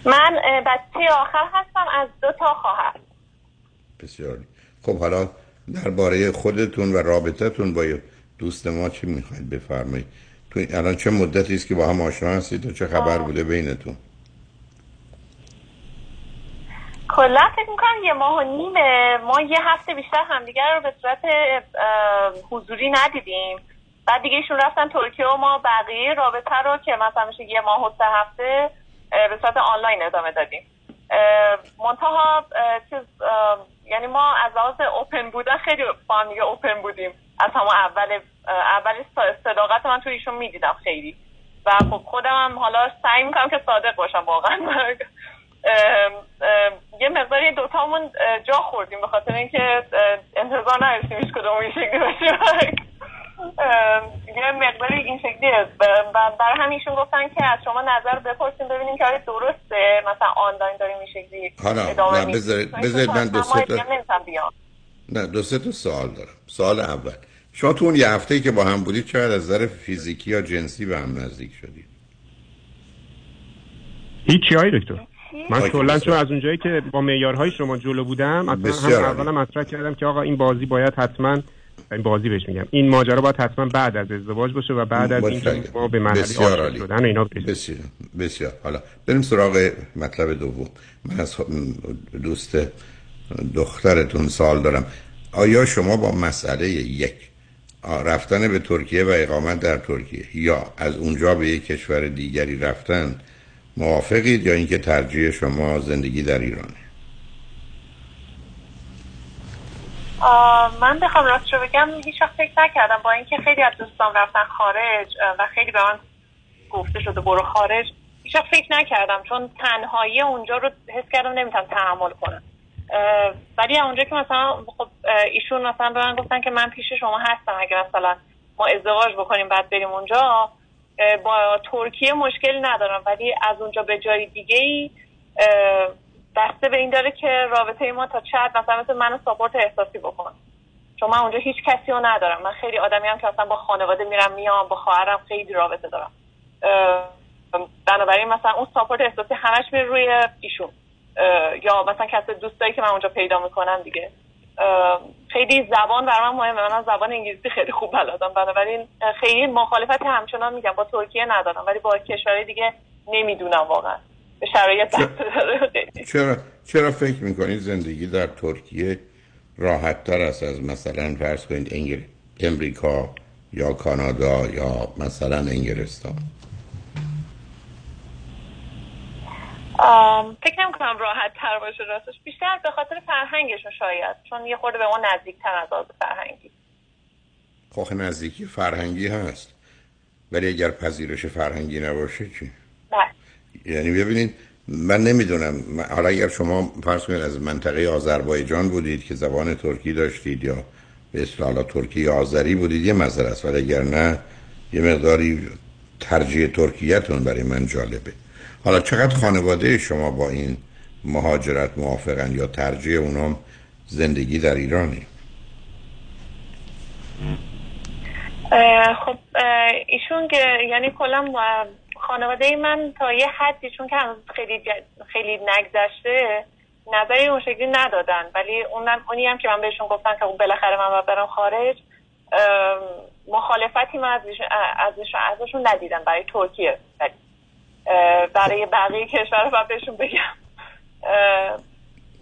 من بچه آخر هستم از 2 تا خواهر. بسیار. خب حالا درباره خودتون و رابطتون با دوست ما چی میخواید بفرمایید؟ تو الان چه مدتی است که با هم آشنا هستید و چه خبر بوده بینتون؟ کلا فکر میکنم 1.5 ماه. ما 1 هفته بیشتر همدیگر رو به صورت حضوری ندیدیم. بعد دیگه ایشون رفتن ترکیه و ما بقیه رابطه رو که مثلا میشه 1 ماه و 3 هفته به صورت آنلاین ادامه دادیم. منتها یعنی ما از لحاظ اوپن بودن خیلی با هم دیگه اوپن بودیم. از همون اول صداقت من تو ایشون میدیدم خیلی و خب خودم هم حالا سعی میکنم که صادق باشم واقعا. یه مقداری 2 تامون جا خوردیم به خاطر اینکه انتظار نداشتیم هیچ کدوم این شکلی باشه. یه مقداری این شکلیه و برای همیشون گفتن که از شما نظر بپرسیم ببینیم که آیا درسته مثلا آنلاین داریم این شکلی ادامه میدیم. بذارید من 2-3 تا سوال دارم. سوال اول، شما تو اون 1 هفته که با هم بودید چقدر از نظر فیزیکی یا جنسی به هم نزدیک شدید؟ هیچی های دکتر. من کلا چون از اونجایی که با معیارهای شما جلو بودم اصلا هم اولا مطرح کردم که آقا این بازی باید حتما، این بازی بهش میگم، این ماجرا باید حتما بعد از ازدواج باشه و بعد از اینکه ما به مرحله عاشق شدن اینا برسیم. بسیار. حالا بریم سراغ مطلب دوم. من از دوست دخترتون سوال دارم. آیا شما با مسئله 1 رفتن به ترکیه و اقامت در ترکیه یا از اونجا به یک کشور دیگری رفتن موافقید یا اینکه ترجیح شما زندگی در ایرانه؟ من بخوام راست رو بگم هیچ وقت فکر نکردم، با اینکه خیلی از دوستان رفتن خارج و خیلی به من گفته شده برو خارج، هیچ وقت فکر نکردم چون تنهایی اونجا رو حس کردم نمیتونم تحمل کنم. ولی اونجا که مثلا خب ایشون مثلا به من گفتن که من پیش شما هستم اگه مثلا ما ازدواج بکنیم بعد بریم اونجا، با ترکیه مشکل ندارم، ولی از اونجا به جای دیگه‌ای دسته به این داره که رابطه ما تا چقدر مثلا مثل منو ساپورت احساسی بکن، چون من اونجا هیچ کسی رو ندارم. من خیلی آدمی هم که مثلا با خانواده میرم میام، با خواهرم خیلی رابطه دارم، بنابراین مثلا اون ساپورت احساسی همش میره روی ایشون یا مثلا کسی دوستایی که من اونجا پیدا میکنم دیگه. خیلی زبان برام مهمه، من زبان انگلیسی خیلی خوب بلدم، بنابراین خیلی مخالفتی همچنان میگم با ترکیه ندارم، ولی با کشورهای دیگه نمیدونم واقعا به شرایط چرا فکر میکنید زندگی در ترکیه راحت تر است از مثلا فرض کنید امریکا یا کانادا یا مثلا انگلستان؟ فکر نمی‌کنم راحت تر باشه راستش، بیشتر به خاطر فرهنگشون شاید، چون یه خورده به ما نزدیک‌تر از آز فرهنگی. خب نزدیکی فرهنگی هست ولی اگر پذیرش فرهنگی نباشه چی؟ نه. یعنی ببینید من نمیدونم، حالا اگر شما فرض کنید از منطقه آذربایجان بودید که زبان ترکی داشتید یا به اصطلاح ترکی آذری بودید یه مسئله است، ولی اگر نه یه مقداری ترجیح ترکیه‌تون برای من جالبه. حالا چقدر خانواده شما با این مهاجرت موافقن یا ترجیح اونام زندگی در ایرانه؟ خب ایشون که یعنی کلا خانواده من تا یه حدی چون که خیلی نگذشته نظری اون شکلی ندادن، ولی اونی هم که من بهشون گفتن که بالاخره من برم خارج مخالفتی من ازشون ندیدم برای ترکیه، برای بقیه کشور رو بهشون بگم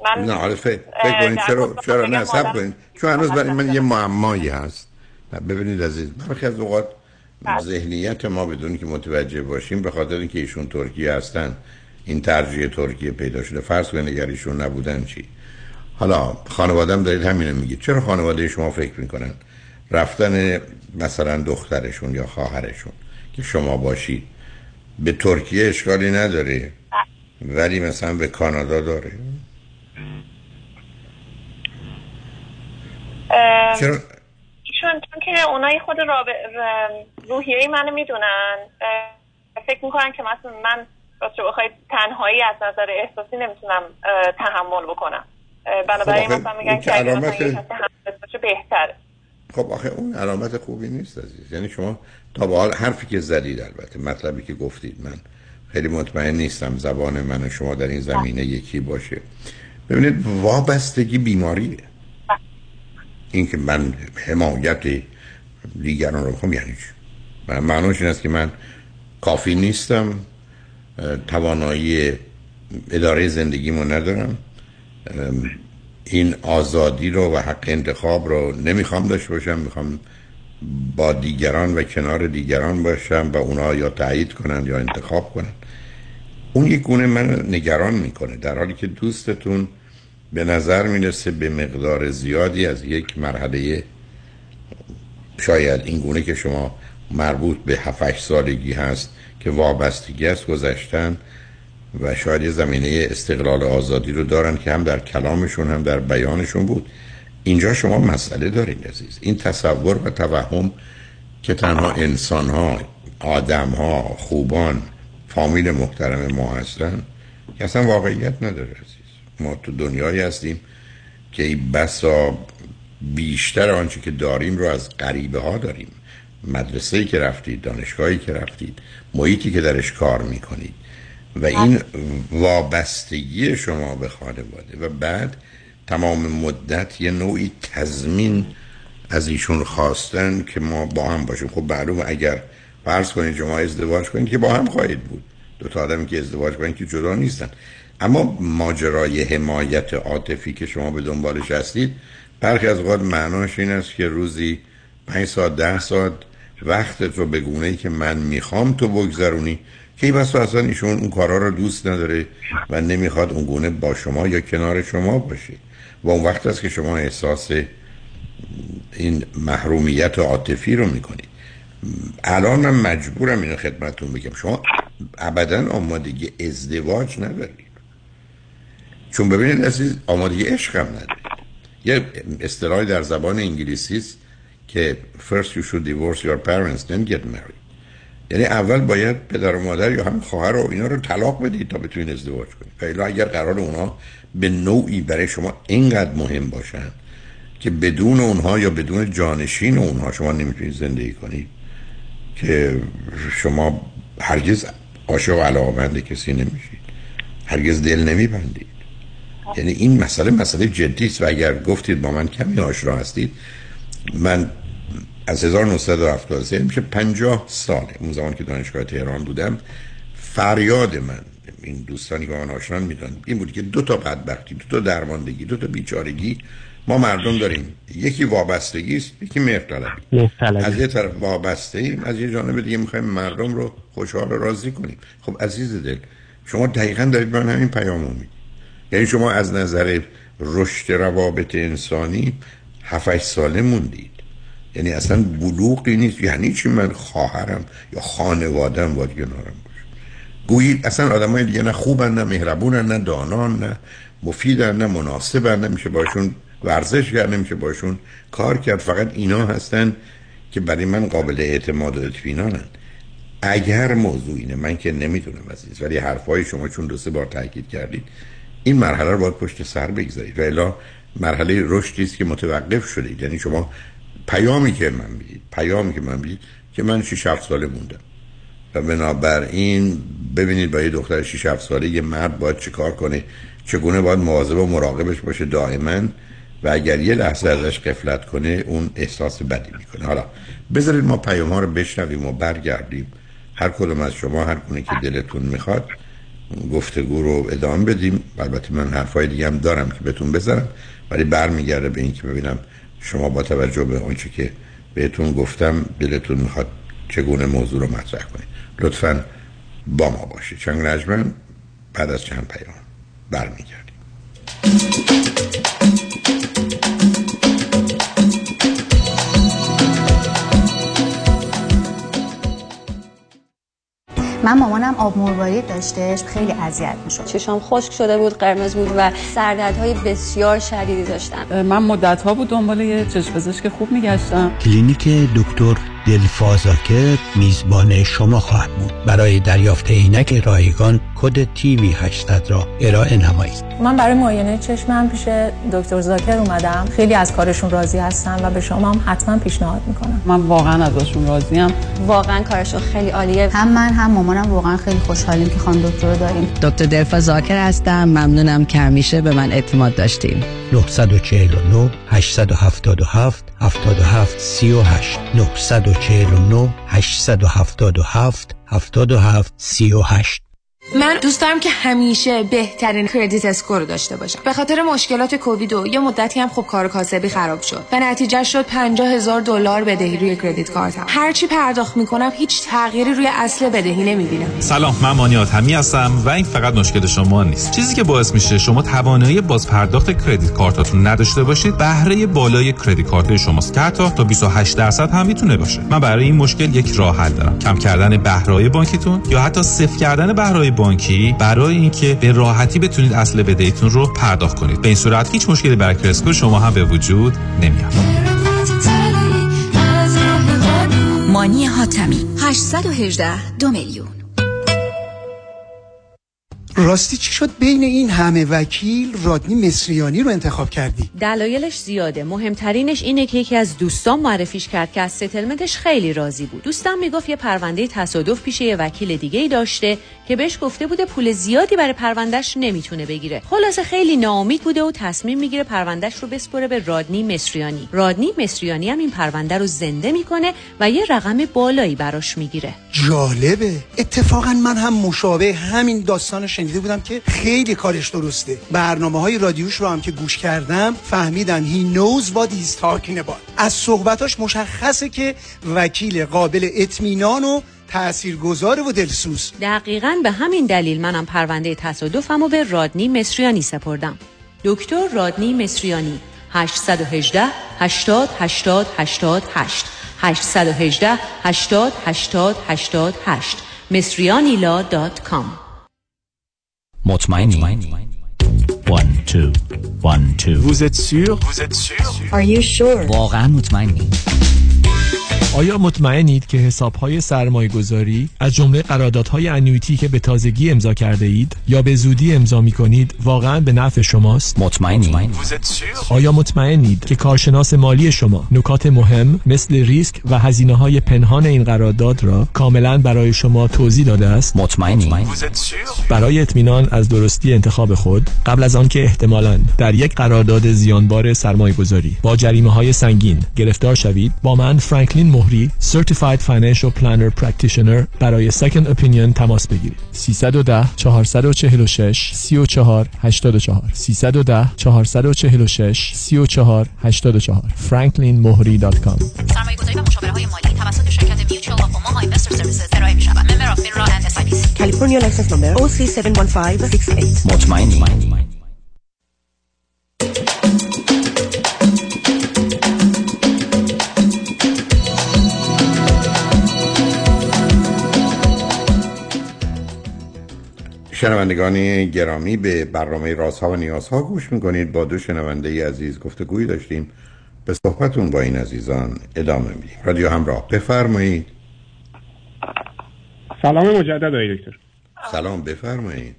من نه حالا فکر کنید چرا نه سب کنید چون هنوز برای من یه معمایی هست. ببینید عزیز، برخی از اوقات ذهنیت ما بدون که متوجه باشیم به خاطر اینکه ایشون ترکیه هستن این ترجیح ترکیه پیدا شده. فرض کنید اگر ایشون نبودن چی؟ حالا خانواده هم دارید همینو میگید، چرا خانواده شما فکر میکنن رفتن مثلا دخترشون یا خواهرشون که شما باشید به ترکیه اشکالی نداره ولی مثلا به کانادا داره؟ چون که اونایی خود روحیه منو میدونن، فکر میکنن که مثلا من راستش بخواید تنهایی از نظر احساسی نمیتونم تحمل بکنم، بنابراین مثلا میگن که اگر مثلا باشه بهتره. خب آخه اون علامت خوبی نیست عزیز، یعنی شما تا به حال حرفی که زدید، البته مطلبی که گفتید من خیلی مطمئن نیستم زبان من و شما در این زمینه یکی باشه. ببینید وابستگی بیماریه، این که من حمایت دیگران رو بخوام یعنی چی؟ معنیش این است که من کافی نیستم، توانایی اداره زندگیمو ندارم، این آزادی رو و حق انتخاب رو نمیخوام داشت باشم، میخوام با دیگران و کنار دیگران باشم و اونا یا تایید کنن یا انتخاب کنن. اون یک گونه من نگران میکنه، در حالی که دوستتون به نظر میرسه به مقدار زیادی از یک مرحله شاید این گونه که شما مربوط به 7-8 سالگی هست که وابستگی است گذشتن و شاید زمینه استقلال آزادی رو دارن که هم در کلامشون هم در بیانشون بود. اینجا شما مسئله دارید عزیز، این تصور و توهم که تنها انسان‌ها، آدم‌ها، خوبان، فامیل محترم ما هستن که اصلا واقعیت نداره عزیز. ما تو دنیایی هستیم که این بسا بیشتر آنچه که داریم رو از غریبه ها داریم. مدرسه‌ای که رفتید، دانشگاهی که رفتید، محیطی که درش کار می‌کنید و این وابستگی شما به خانواده و بعد تمام مدت یه نوعی تضمین از ایشون خواستن که ما با هم باشیم. خب معلومه اگر فرض کنید شما ازدواج کنید که با هم خواهید بود، دو تا آدمی که ازدواج کنید که جدا نیستن، اما ماجرای حمایت عاطفی که شما به دنبالش هستید برخی از اوقات معناش این است که روزی 5 ساعت 10 ساعت وقتت رو به گونه‌ای که من میخوام تو بگذرونی که بس اصلا ایشون اون کارا رو دوست نداره و نمیخواد اون گونه با شما یا کنار شما باشه و اون وقت است که شما احساس این محرومیت عاطفی رو میکنید. الان من مجبورم اینو خدمتتون بگم، شما ابداً آمادگی ازدواج ندارید، چون ببینید عزیز آمادگی عشق هم ندارید. یه اصطلاحی در زبان انگلیسی است که first you should divorce your parents then get married، یعنی اول باید پدر و مادر یا هم خواهر و اینا رو طلاق بدید تا بتونید ازدواج کنید. فعلا اگر قرار اونا به نوعی برای شما اینقدر مهم باشن که بدون اونها یا بدون جانشین اونها شما نمیتونید زندگی کنید، که شما هرگز عاشق و علاقه‌مند کسی نمیشید، هرگز دل نمیبندید. یعنی این مسئله جدی است و اگر گفتید با من کمی آشنا هستید، من از 1973 میشه 50 ساله، اون زمان که دانشگاه تهران بودم، فریاد من، این دوستانی که با من آشنان میدونن، این بود که 2 تا بدبختی، 2 تا درماندگی، 2 تا بیچارگی ما مردم داریم. یکی وابستگی است، یکی مهرطلبی. از یه طرف وابسته ایم، از یه جانب دیگه میخوایم مردم رو خوشحال و راضی کنیم. خب عزیز دل، شما دقیقاً دارید من همین پیامو میدید. یعنی شما از نظر رشد روابط انسانی 7-8 ساله موندید، یعنی اصلا بلوغی نیست. یعنی چی من خواهرم یا خانواده‌ام باید کنارم باشه؟ گویید اصلا آدمای دیگه نه خوبن، نه مهربونن، نه دانان، نه مفیدن، نه مناسبن، نمیشه باشون ورزش کرد، نمیشه باشون کار کرد. فقط اینا هستن که برای من قابل اعتماد و اطمینانن. اگر موضوع اینه، من که نمیتونم عزیز، ولی حرفای شما چون 2-3 بار تاکید کردید، این مرحله رو باید پشت سر بگذارید و الا مرحله رشدی است که متوقف شدید. یعنی شما پیامی که من میدید که من 6-7 ساله موندم و بنابراین ببینید با یه دختر 6-7 ساله یه مرد باید چه کار کنه، چگونه باید مواظب و مراقبش باشه دائما، و اگر یه لحظه ازش غفلت کنه اون احساس بدی میکنه. حالا بذارید ما پیام ها رو بشنویم و برگردیم، هر کدوم از شما هر گونه که دلتون میخواد گفتگو رو ادامه بدیم. البته من حرفای دیگه هم دارم که بهتون بزنم، ولی برمیگرده به این که ببینم شما با توجه به اون چی که بهتون گفتم دلتون میخواد چگونه موضوع رو مطرح کنید. لطفاً با ما باشید. چند رجمن بعد از چند پیام برمیگردیم. من مامانم آب مروارید داشتش، خیلی اذیت می‌شد. چشام خشک شده بود، قرمز بود و سردردهای بسیار شدیدی داشتم. من مدت‌ها بود دنبال یه چشم پزشک خوب می‌گشتم. کلینیک دکتر زاکر میزبان شما خواهد بود. برای دریافت عینک رایگان کد TV 800 را ارائه نمایید. من برای معاینه چشمم پیش دکتر زاکر اومدم. خیلی از کارشون راضی هستم و به شما هم حتما پیشنهاد می‌کنم. من واقعا ازشون راضیم. واقعا کارشون خیلی عالیه. هم من هم مامانم واقعا خیلی خوشحالیم که خانم دکتر رو داریم. دکتر زاکر هستم. ممنونم که همیشه به من اعتماد داشتیم. 949 877 77 38 949 877 77 38. من دوست دارم که همیشه بهترین کردیت اسکور رو داشته باشم. به خاطر مشکلات کووید و یه مدتی هم خب کار کاسبی خراب شد و نتیجه شد $50,000 بدهی روی کردیت کارتم. هرچی پرداخت میکنم هیچ تغییری روی اصل بدهی نمیبینم. سلام، من مانیات همی هستم و این فقط مشکل شما نیست. چیزی که باعث میشه شما توانایی باز پرداخت کردیت کارتاتون نداشته باشید، بهره بالای کردیت کارت شماست که حتی تا 28% هم میتونه باشه. من برای این مشکل یک راه حل دارم: کم کردن بهره بانکیتون یا حتی صفر کردن بهره بانکی، برای اینکه به راحتی بتونید اصل بدهیتون رو پرداخت کنید. به این صورت هیچ مشکلی برای اسکور شما هم به وجود نمیاد. مانی حاتمی 818 2,000,000. راستی چی شد بین این همه وکیل رادنی مصریانی رو انتخاب کردی؟ دلایلش زیاده. مهمترینش اینه که یکی از دوستان معرفیش کرد که از ستلمنتش خیلی راضی بود. دوستم میگفت یه پرونده تصادف پیش یه وکیل دیگه‌ای داشته که بهش گفته بوده پول زیادی برای پروندهش نمیتونه بگیره. خلاصه خیلی ناامید بوده و تصمیم میگیره پروندهش رو بسپره به رادنی مصریانی. رادنی مصریانی هم این پرونده رو زنده میکنه و یه رقم بالایی براش میگیره. جالبه. اتفاقا من هم مشابه همین داستانش شنیده بودم که خیلی کارش درسته. برنامه‌های رادیوش رو هم که گوش کردم فهمیدم he knows what he's talking about. از صحبتاش مشخصه که وکیل قابل اطمینان و تاثیرگذار و دلسوز. دقیقاً به همین دلیل منم پرونده تصادفمو به رادنی مصریانی سپردم. دکتر رادنی مصریانی 818 80 80 88 818 80 80 88 misrianila.com. مطمئنی؟ 1 2 1 2. Vous êtes sûr? Are you sure? واقعاً مطمئنی؟ آیا مطمئنید که حساب‌های سرمایه‌گذاری از جمله قراردادهای انویتی که به تازگی امضا کرده اید یا به زودی امضا می‌کنید واقعاً به نفع شماست؟ مطمئنید؟ آیا مطمئنید که کارشناس مالی شما نکات مهم مثل ریسک و هزینه‌های پنهان این قرارداد را کاملاً برای شما توضیح داده است؟ مطمئنید؟ برای اطمینان از درستی انتخاب خود، قبل از آنکه احتمالاً در یک قرارداد زیانبار سرمایه‌گذاری با جریمه‌های سنگین گرفتار شوید، با من فرانکلین محری Certified Financial Planner Practitioner برای Second Opinion تماس بگیرید. 310 446 3484 310 446 3484 franklinmohri.com. سرمایه‌گذاری و مشاوره‌های مالی توسط شرکت Mutual of Omaha Investor Services ارائه می‌شود. Member of FINRA and SIPC. California license number OC71568. مطمئنی؟ شنوندگان گرامی، به برنامه رازها و نیازها گوش میکنید. با دو شنونده عزیز گفتگوی داشتیم، به صحبتون با این عزیزان ادامه میدیم. رادیو همراه، بفرمایید. سلام مجدد آقای دکتر. سلام، بفرمایید.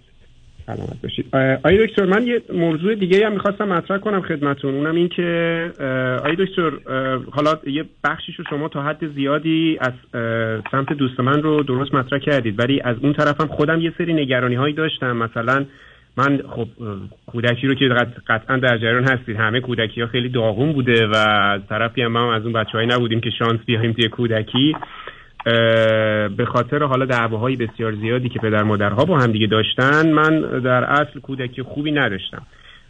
سلامت باشید آقای دکتر. من یه موضوع دیگه هم میخواستم مطرح کنم خدمتون، اونم این که آقای دکتر حالا یه بخشیش رو شما تا حد زیادی از سمت دوست من رو درست مطرح کردید، ولی از اون طرف هم خودم یه سری نگرانی هایی داشتم. مثلا من خب کودکی رو که قطعا در جریان هستید، همه کودکی ها خیلی داغون بوده و از طرفی هم از اون بچه‌هایی نبودیم که شانس بیاریم توی کودکی، به خاطر حالا دعواهای بسیار زیادی که پدر مادرها با هم دیگه داشتن. من در اصل کودکی خوبی نداشتم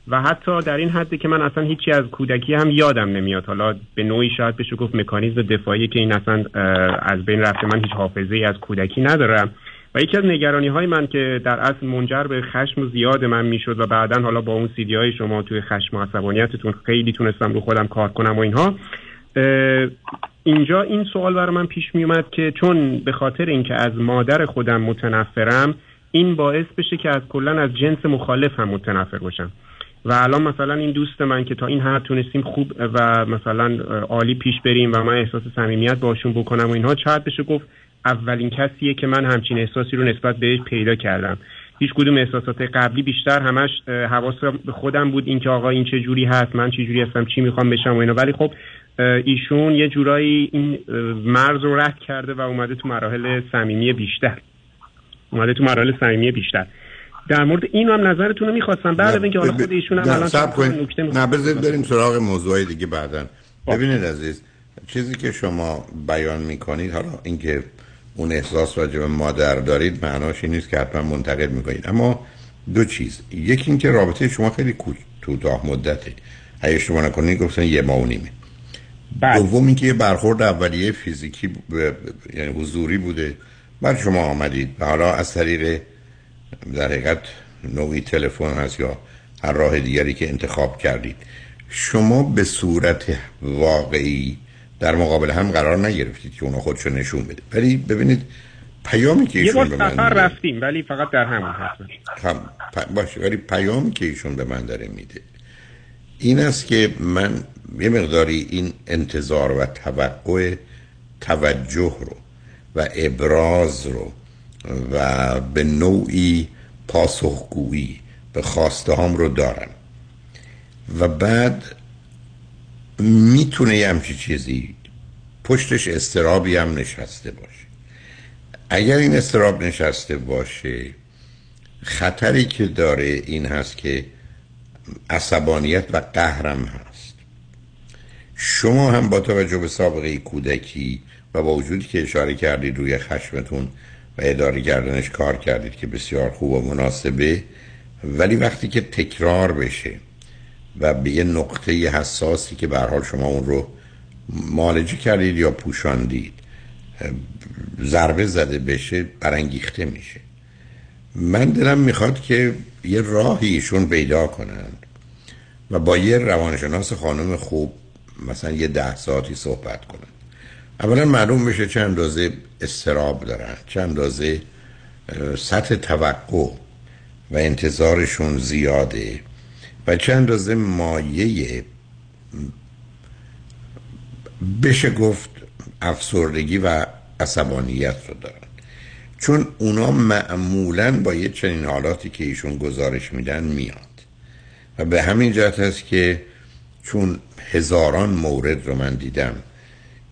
و حتی در این حد که من اصلا هیچی از کودکی هم یادم نمیاد. حالا به نوعی شاید بشه گفت مکانیزم دفاعی که این اصلا از بین رفته، من هیچ حافظه‌ای از کودکی ندارم و یکی از نگرانی‌های من که در اصل منجر به خشم زیاد من میشد و بعداً حالا با اون سیدی‌های شما توی خشم و عصبانیتتون خیلی تونستم رو خودم کار کنم و اینها، اینجا این سوال برای من پیش می اومد که چون به خاطر اینکه از مادر خودم متنفرم، این باعث بشه که از کلن از جنس مخالفم متنفر باشم و الان مثلا این دوست من که تا این حد تونستیم خوب و مثلا عالی پیش بریم و من احساس صمیمیت باشون بکنم و اینها، چقدر بشه گفت اولین کسیه که من همچین احساسی رو نسبت بهش پیدا کردم. هیچ کدوم احساسات قبلی بیشتر همش حواسم به خودم بود، اینکه آقا این چه جوری هست، من چه جوری هستم، چی میخوام بشم و اینا، ولی خب ایشون یه جورایی این مرز رو رد کرده و اومده تو مراحل صمیمی بیشتر، در مورد این هم نظرتون رو می‌خواستم. بعد از اینکه حالا خود ایشون هم الان نکته بذارید بریم سراغ موضوعی دیگه بعداً. ببینید عزیز، چیزی که شما بیان می‌کنید، حالا اینکه اون احساس راجع به مادر دارید، معناش این نیست که حتما منتقد می‌کنید، اما دو چیز. یکی اینکه رابطه شما خیلی کوتاه مدته، اگه شما نکنید گفتن یه ماه و نیمه. دوم اینکه یه برخورد اولیه فیزیکی یعنی حضوری بوده، بعد شما آمدید و حالا از طریق در حقیقت نوعی تلفن هست یا هر راه دیگری که انتخاب کردید، شما به صورت واقعی در مقابل هم قرار نگرفتید که اونا خودشو نشون بده. ولی ببینید پیامی که ایشون به من داره، یه بار رفتیم ولی فقط در همون باشه، ولی پیامی که ایشون به من داره میده این است که من یه مقداری این انتظار و توقع توجه رو و ابراز رو و به نوعی پاسخگویی به خواسته هام رو دارم و بعد میتونه یه همچی چیزی پشتش اضطرابی هم نشسته باشه. اگر این اضطراب نشسته باشه، خطری که داره این هست که عصبانیت و قهرم هست. شما هم با توجه به سابقه کودکی و با وجودی که اشاره کردید روی خشمتون و اداره کردنش کار کردید که بسیار خوب و مناسبه، ولی وقتی که تکرار بشه و به یه نقطه حساسی که به هر حال شما اون رو معالجه کردید یا پوشاندید ضربه زده بشه، برانگیخته میشه. من دلم میخواد که یه راهی ایشون پیدا کنند و با یه روانشناس خانم خوب مثلا یه 10 ساعتی صحبت کنند. اولا معلوم بشه چند اندازه استراب دارن، چند اندازه سطح توقع و انتظارشون زیاده و چند اندازه مایه بشه گفت افسردگی و عصبانیت رو دارن، چون اونا معمولاً با یه چنین حالاتی که ایشون گزارش میدن میاد و به همین جهت هست که چون هزاران مورد رو من دیدم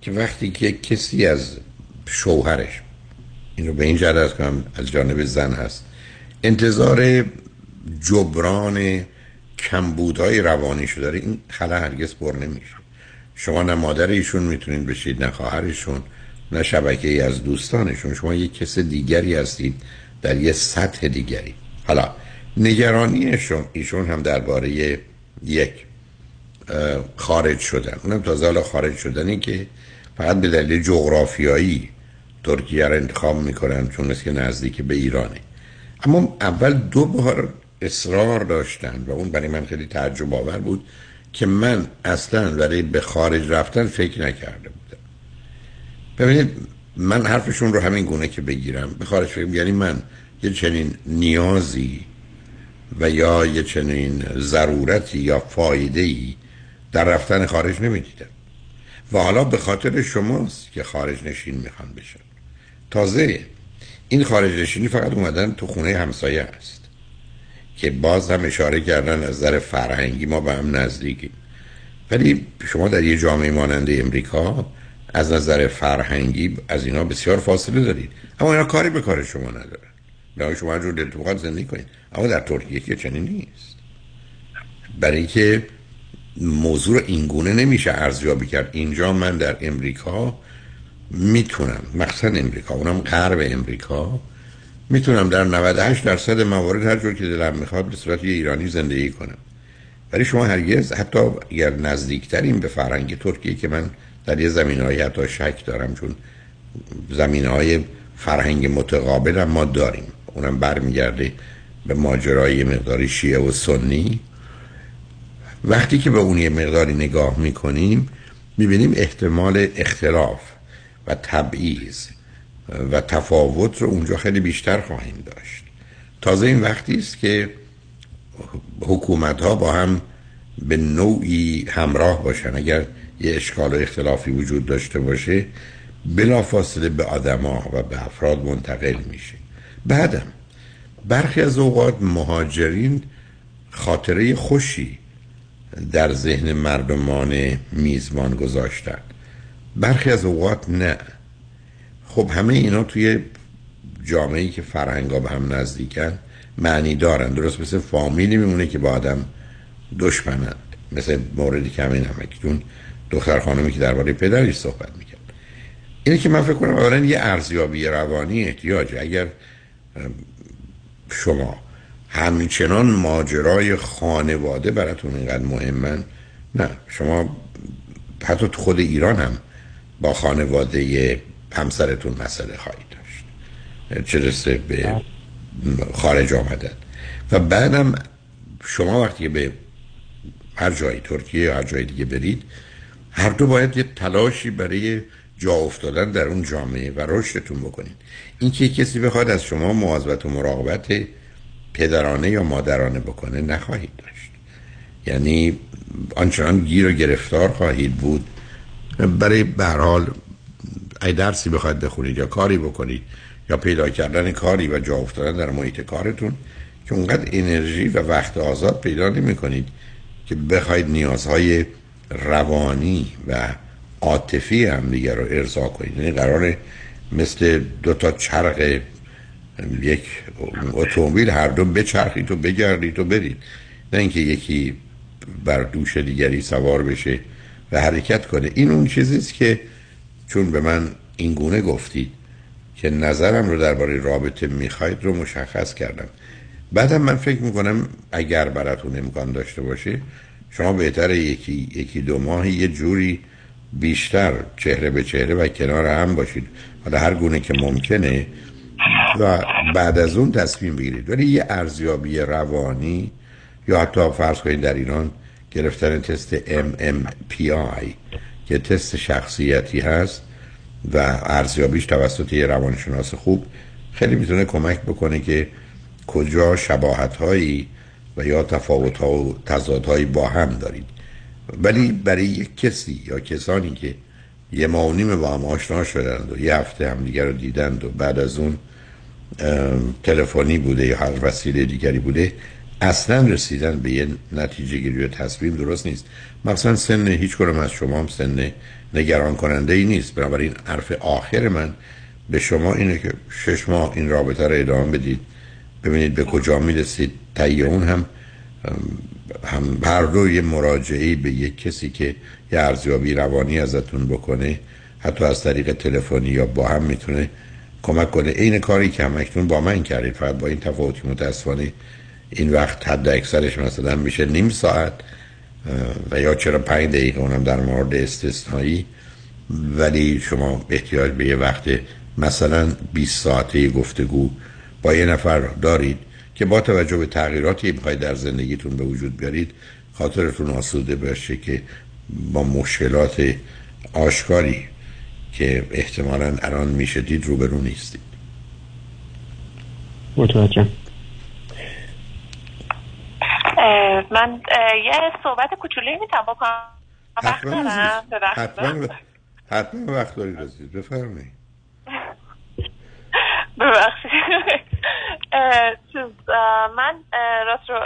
که وقتی که کسی از شوهرش، این رو به این جهت هست که از جانب زن هست، انتظار جبران کمبودهای روانیش رو داره، این خلا هرگز پر نمیشه. شما نه مادر ایشون میتونید بشید، نه خواهرشون، نه شبکه ای از دوستانشون، شما یک کس دیگری هستید در یه سطح دیگری. حالا نگرانیشون ایشون هم درباره یک خارج شدن، اونم تازه حالا خارج شدنی که فقط به دلیل جغرافیایی ترکیه رو انتخاب میکنن چون است که نزدیک به ایرانه. اما اول 2 بار اصرار داشتن و اون برای من خیلی تعجب آور بود که من اصلا برای به خارج رفتن فکر نکرده بودم. ببینید من حرفشون رو همین گونه که بگیرم به خارج فکر، یعنی من یه چنین نیازی و یا یه چنین ضرورتی یا فایده‌ای در رفتن خارج نمیدیدم و حالا به خاطر شماست که خارج نشین میخوان بشن. تازه این خارج نشینی فقط اومدن تو خونه همسایه است که باز هم اشاره کردن از نظر فرهنگی ما به هم نزدیکیم، ولی شما در یه جامعه مانند امریکا از نظر فرهنگی از اینا بسیار فاصله دارید، اما اینا کاری به کار شما ندارن، برای شما جور دلتون بخواد زندگی کنید. اما در ترکیه که چنین نیست، برای که موضوع رو اینگونه نمیشه ارزیابی کرد. اینجا من در امریکا میتونم، مخصوصا امریکا، اونم غرب امریکا، میتونم در 98% موارد هر جور که دلم میخواد به صورت یه ایرانی زندگی کنم، ولی شما هرگز حتی اگر نزدیکترین به فرهنگ ترکیه که من در یه زمینه‌ای حتی شک دارم چون زمینه‌های فرهنگ متقابل هم ما داریم، اونم برمیگرده به ماجرای مقداری شیعه و سنی، وقتی که به اون یه مقداری نگاه میکنیم میبینیم احتمال اختلاف و تبعیض و تفاوت رو اونجا خیلی بیشتر خواهیم داشت. تازه این وقتی است که حکومت‌ها با هم به نوعی همراه باشن، اگر یه اشکال و اختلافی وجود داشته باشه بلافاصله به آدم‌ها و به افراد منتقل میشه. بعدم برخی از اوقات مهاجرین خاطره خوشی در ذهن مردمان میزبان گذاشتن، برخی از اوقات نه. خب همه اینا توی جامعه‌ای که فرهنگا به هم نزدیکن معنی دارن، درست مثل فامیلی میمونه که با آدم دشمنند، مثل موردی که همین همه که اون دختر خانمی که درباره پدرش صحبت میکرد. اینه که من فکر کنم اولا یه ارزیابی روانی احتیاجه. اگر شما همچنان ماجرای خانواده براتون اینقدر مهمن، نه، شما حتی تو خود ایران هم با خانواده همسرتون مسئله خواهی داشت، چه رسه به خارج آمدن. و بعدم شما وقتی به هر جایی ترکیه یا هر جای دیگه برید، هر دو باید یه تلاشی برای جا افتادن در اون جامعه و رشدتون بکنید. این که کسی بخواد از شما مواظبت و مراقبت پدرانه یا مادرانه بکنه نخواهید داشت، یعنی آنچنان گیر و گرفتار خواهید بود. برای به هر حال اگه درسی بخواید بخونید یا کاری بکنید یا پیدا کردن کاری و جا افتادن در محیط کارتون، که اونقدر انرژی و وقت آزاد پیدا نمی‌کنید که بخواید نیازهای روانی و عاطفی هم دیگه رو ارضا کنید. یعنی قراره مثل 2 تا چرخ یک اتومبیل هر دو بچرخید و بگردید و برید، نه اینکه یکی بر دوش دیگری سوار بشه و حرکت کنه. این اون چیزیه که چون به من این گونه گفتید که نظرم رو درباره رابطه میخواید رو مشخص کردم. بعدم من فکر میکنم اگر براتون امکان داشته باشه شما بهتره یکی دو ماهی یه جوری بیشتر چهره به چهره و کنار هم باشید، حالا هر گونه که ممکنه، و بعد از اون تصمیم بگیرید. ولی یه ارزیابی روانی یا حتی فرض کنید در ایران گرفتن تست MMPI که تست شخصیتی هست و ارزیابیش توسط یه روانشناس خوب خیلی میتونه کمک بکنه که کجا شباهت‌هایی و یا تفاوت‌ها و تضادهایی با هم دارید. ولی برای یک کسی یا کسانی که یه ماه و نیم با هم آشنا شدند و یه هفته هم دیگر رو دیدند و بعد از اون تلفنی بوده یا هر وسیله دیگری بوده، اصلا رسیدن به یه نتیجه گیری و تصمیم درست نیست. مثلا سن هیچ کنم از شما هم سن نگران کننده ای نیست. بنابراین حرف آخر من به شما اینه که 6 ماه این رابطه رو ادامه بدید، ببینید به کجا میرسید. طی اون هم هر روی مراجعه به یک کسی که یه ارزیابی روانی ازتون بکنه، حتی از طریق تلفنی یا با هم، میتونه کمک کنه. این کاری که همکنون با من کردید، فقط با این تفاوتی متاسفانه این وقت حد اکثرش مثلا میشه نیم ساعت و یا 45 دقیقه، اونم در مورد استثنایی. ولی شما احتیاج به یه وقت مثلا 20 ساعته گفتگو با یه نفر دارید که با توجه به تغییراتی میخواید در زندگیتون به وجود بیارید خاطرتون آسوده باشه که با مشکلات آشکاری که احتمالاً الان میشه دید روبرو نیستید. متوجهم. من یه صحبت کوچولی میتونم بکنم؟ حتما وقت داری رسید، بفرمایید. ببخشید. من راست رو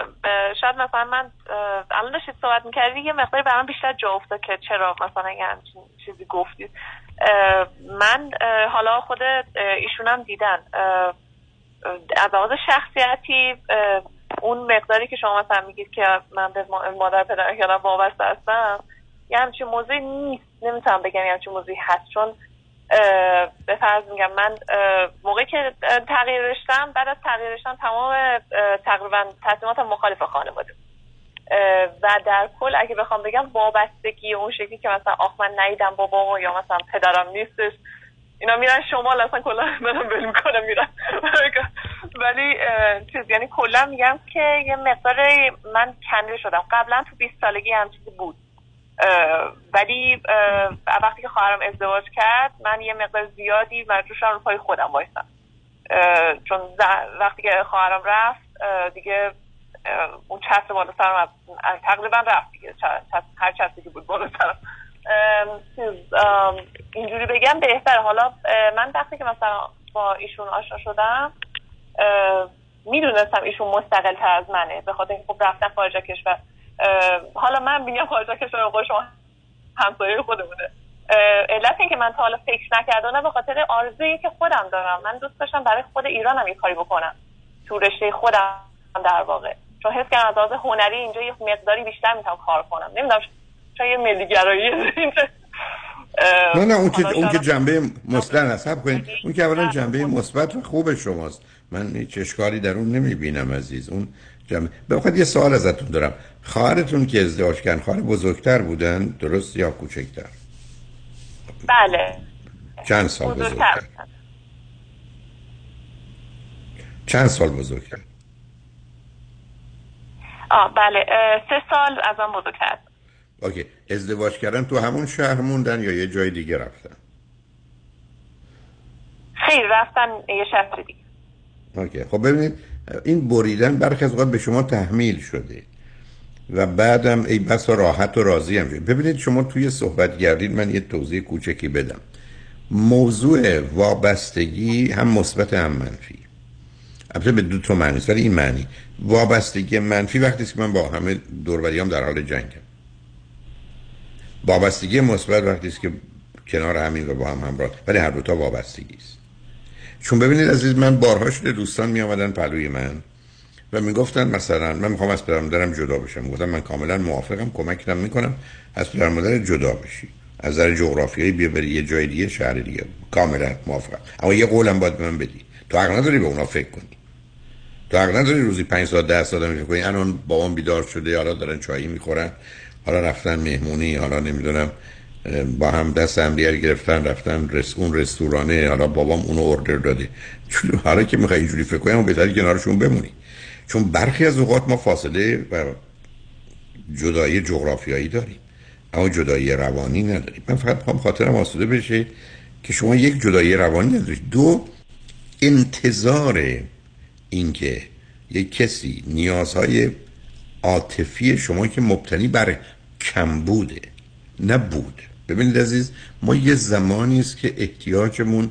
شاید مثلا من الان داشتید صحبت میکردی یه مقداری برای من بیشتر جا افتاد که چرا مثلا یه همچین چیزی گفتید. من حالا خود ایشونم دیدن از آغاز شخصیتی اون مقداری که شما مثلا میگید که من به مادر پدر خیالم وابسته هستم یه همچین موضوعی نیست. نمیتونم بگم یه همچین موضوعی هست، چون به فرض میگم من موقعی که تغییر رشتم، بعد از تغییر رشتم تمام تقریبا تصمیمات مخالف خانواده و در کل اگه بخوام بگم وابستگی اون شکلی که مثلا آخ من ندیدم بابامو یا مثلا پدرم نیستش، اینا میرن شمال، اصلا کلا منم ول میکنم میرن. ولی چیز یعنی کلا میگم که یه مقداری من کنده شدم. قبلا تو 20 سالگی هم چیزی بود، ولی وقتی که خواهرم ازدواج کرد من یه مقدار زیادی مجبور شدم رو پای خودم وایسم، چون وقتی که خواهرم رفت دیگه اون چسب بالا سرم تقریبا رفت دیگه، هر چسبی که بود بالا سرم. اینجوری بگم بهتره. حالا من وقتی که مثلا با ایشون آشنا شدم میدونستم ایشون مستقل تر از منه، به خاطر اینکه خب رفتن خارج کشور. حالا من بینیم خارج کشور با شما همسایه خودمونه. علت این که من تا حالا فکر نکردم به خاطر آرزویی که خودم دارم. من دوست داشتم برای خود ایرانم یه کاری بکنم تو رشته خودم در واقع، چون حس کردم از لحاظ هنری اینجا یه مقداری بیشتر میتونم کار کنم. نمیدونم چون یه ملی‌گرایی نه اون که جنبه مثبت هست. حساب کنید اون که اولا جنبه مثبت و خوب شماست، من هیچ اشکالی در اون نمیبینم عزیز. اون جنبه بخاطر یه سوال ازتون دارم، خواهرتون که ازدواج کردن خواهر بزرگتر بودن درست یا کوچکتر؟ بله. چند سال بزرگتر؟ چند سال بزرگتر؟ بله 3 سال از من بزرگتر. اوکی. ازدواج کردن تو همون شهر موندن یا یه جای دیگه رفتن؟ خیر رفتن یه شهر دیگه. اوکی. خب ببینید این بریدن برخی از اوقات به شما تحمیل شده و بعدم ای بسا راحت و راضی هم شد. ببینید شما توی صحبت گردید، من یه توضیح کوچکی بدم. موضوع وابستگی هم مثبت هم منفی، البته به دو تا معنی، ولی این معنی وابستگی منفی وقتی است که من با همه دوروریام در حال جنگم. وابستگی مثبت وقتی است که کنار همین و با هم همراه، ولی هر دو تا وابستگی است. چون ببینید عزیز من بارها شده دوستان می آمدن پلوی من و میگفتن مثلا من میخوام از پدرم مادرم جدا بشم. گفتم من کاملا موافقم، کمکتون میکنم از پدرم مادرت جدا بشی. از نظر جغرافیایی بیا بری یه جای دیگه، شهر دیگه، کاملا موافقم. اما یه قولم باید من بدی، تو حق نداری به اونا فکر کنی، تو حق نداری روزی 5 ساعت 10 ساعت فکر کنی الان بابام بیدار شده، حالا دارن چایی میخورن، حالا رفتن مهمونی، حالا نمیدونم با هم دست هم دیگه گرفتن رفتن اون رستورانه، حالا بابام اونو اوردر داده. چون حالا که میخوای اینجوری فکر کنی، اون بهتره کنارشون بمونی، چون برخی از اوقات ما فاصله و جدایی جغرافیایی داریم اما جدایی روانی نداریم. من فقط میخوام خاطرم آسوده بشه که شما یک جدایی روانی ندارید، دو انتظار اینکه یک کسی نیازهای عاطفی شما که مبتنی بر کمبوده نبود. ببینید عزیز، ما یه زمانی است که احتیاجمون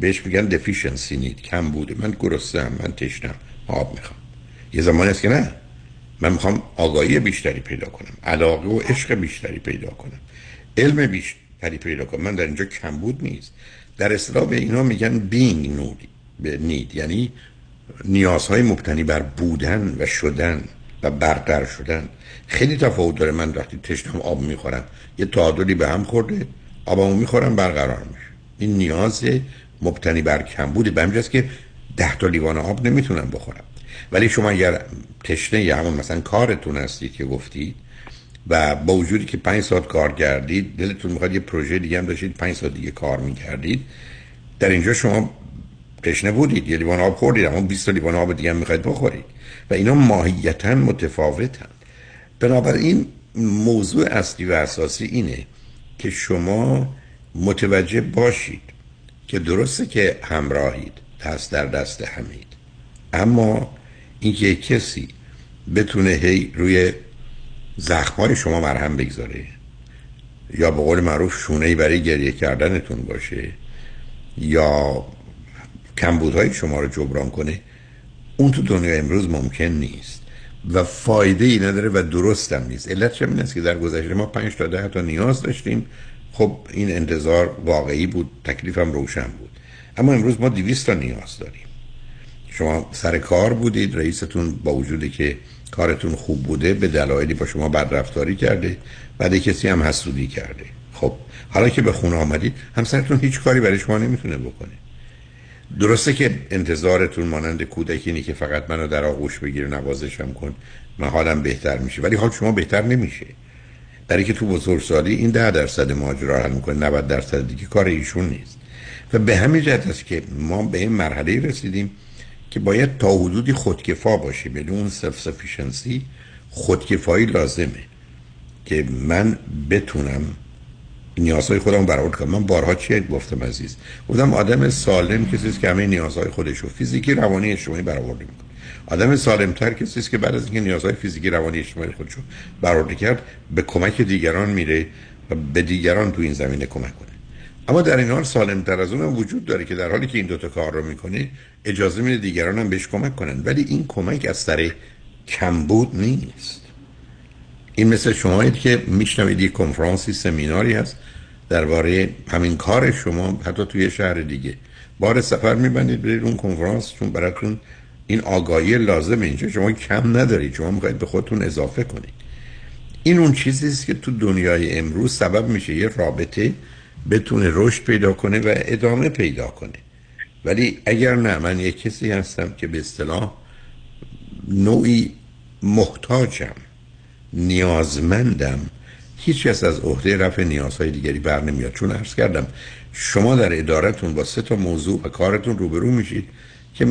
بهش میگن دفیشنسی نید، کم بوده. من گرسنه‌ام، من تشنم، آب میخوام. یه زمانی است که نه، من میخوام آگاهی بیشتری پیدا کنم، علاقه و عشق بیشتری پیدا کنم، علم بیشتری پیدا کنم. من در اینجا کم بود نیست. در اصطلاح به اینا میگن being need، یعنی نیازهای مبتنی بر بودن و شدن و برتر شدن. خیلی تفاوت داره. من وقتی تشنم آب میخورم، یه تعادلی به هم خورده، آبمو میخورم برقرار میشه. این نیاز مبتنی بر کمبود. به همینجاست که 10 تا لیوان آب نمیتونم بخورم. ولی شما اگر تشنه یا همون مثلا کارتون هستید که گفتید و با وجودی که 5 ساعت کار کردید، دلتون میخواد یه پروژه دیگه هم داشتید 5 ساعت دیگه کار میکردید، در اینجا شما تشنه بودید، یه لیوان آب خوردید اما 20 تا لیوان آب دیگه هم میخواید بخورید و اینا ماهیتاً متفاوتن. بنابراین موضوع اصلی و اساسی اینه که شما متوجه باشید که درسته که همراهید، دست در دست همید، اما اینکه کسی بتونه هی روی زخمای شما مرهم بگذاره یا به قول معروف شونه‌ای برای گریه کردنتون باشه یا کمبودهای شما رو جبران کنه، اون تو دنیا امروز ممکن نیست و فایده ای نداره و درست هم نیست. علت چه اینه که در گذشته ما 5 تا 10 تا نیاز داشتیم. خب این انتظار واقعی بود، تکلیفم روشن بود. اما امروز ما 200 تا نیاز داریم. شما سر کار بودید، رئیستون با وجودی که کارتون خوب بوده به دلایلی با شما بدرفتاری کرده، بعد کسی هم حسودی کرده. خب حالا که به خونه آمدید، همسرتون هیچ کاری برای شما نمیتونه بکنه. درسته که انتظارتون مانند کودکی اینه که فقط منو در آغوش بگیر و نوازشم کن، من حالم بهتر میشه، ولی حال شما بهتر نمیشه. برای که تو بزرگسالی این 10% ماجرا حل میکنه، 90% دیگه کار ایشون نیست. و به همین جهت است که ما به این مرحله رسیدیم که باید تا حدودی خودکفا باشه. بدون self sufficiency خودکفایی لازمه که من بتونم نیازهای خودم برآورد کنم. من بارها چی گفتم عزیز؟ گفتم آدم سالم کسی است که همه نیازهای خودش رو فیزیکی، روانی، اجتماعی برآورد میکنه. آدم سالمتر کسی است که بعد از اینکه نیازهای فیزیکی، روانی، اجتماعی خودش رو برآورد کرد، به کمک دیگران میره و به دیگران تو این زمینه کمک کنه. اما در این حال سالمتر از اون هم وجود داره که در حالی که این دوتا کار رو میکنه، اجازه میده دیگران هم بهش کمک کنن. ولی این کمک از طریق کمبود نیست. این مثل شمایید که میشنوید یه کنفرانسی، سمیناری هست درباره همین کار شما، حتی توی شهر دیگه. بار سفر میبندید برید اون کنفرانس، چون براتون این آگاهی لازمه. اینجا شما کم ندارید، شما میخواید به خودتون اضافه کنید. این اون چیزی است که تو دنیای امروز سبب میشه یه رابطه بتونه رشد پیدا کنه و ادامه پیدا کنه. ولی اگر نه، من یه کسی هستم که به اصطلاح نوعی محتاجم، نیازمندم، هیچ کس از عهده رفع نیازهای دیگری بر نمیاد. چون عرض کردم شما در ادارتون با 3 تا موضوع و کارتون روبرو میشید که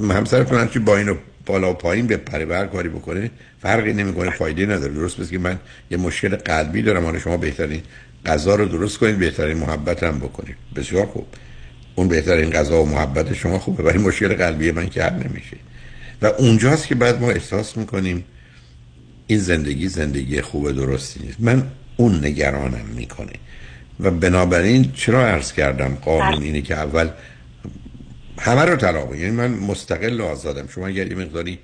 همسرتون هرچی با اینو بالا و پایین به پرور کاری بکنه فرقی نمیکنه، فایده نداره. درست مثل که من یه مشکل قلبی دارم، حالا شما بهترین غذا رو درست کنید، بهترین محبت هم بکنید، بسیار خوب، اون بهترین غذا و محبت شما خوبه، ولی مشکل قلبی من که حل نمیشه. و اونجاست که بعد ما احساس میکنیم این زندگی خوب درستی نیست. من اون نگرانم میکنه و بنابراین چرا عرض کردم قانون اینه که اول همه رو طلاق. یعنی من مستقل و آزادم. شما اگر یه مقداری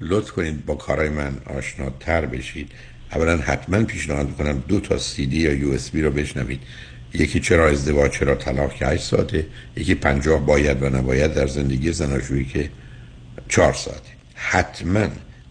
لطف کنید با کارهای من آشناتر بشید، اولا حتما پیشنهاد میکنم 2 تا CD یا USB رو بشنوید. یکی چرا ازدواج، چرا طلاق که 8 ساعته، یکی 50 باید و نباید در زندگی زناشویی که 4 ساعته. حتما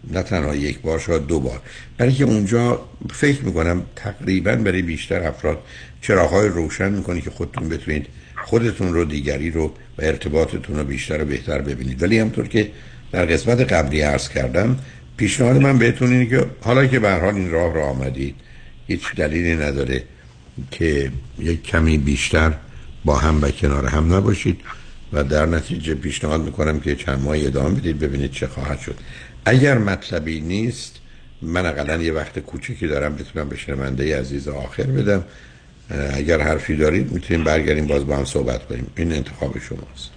نه تنها یک بار شاید دو بار، برای که اونجا فکر میکنم تقریبا برای بیشتر افراد چراغ‌های روشن میکنی که خودتون بتونید خودتون رو، دیگری رو و ارتباطتون رو بیشتر و بهتر ببینید. ولی همونطور که در قسمت قبلی عرض کردم، پیشنهاد من بهتون اینه که حالا که به هر حال این راه رو آمدید، هیچ دلیلی نداره که یک کمی بیشتر با هم و کنار هم نباشید و در نتیجه پیشنهاد میکنم که چند ماه ادامه بدید ببینید چه خواهد شد. اگر مطلبی نیست، من حداقل یه وقت کوچیکی دارم بتونم به شنونده عزیز آخر بدم. اگر حرفی دارید میتونیم برگردیم باز با هم صحبت کنیم. این انتخاب شماست.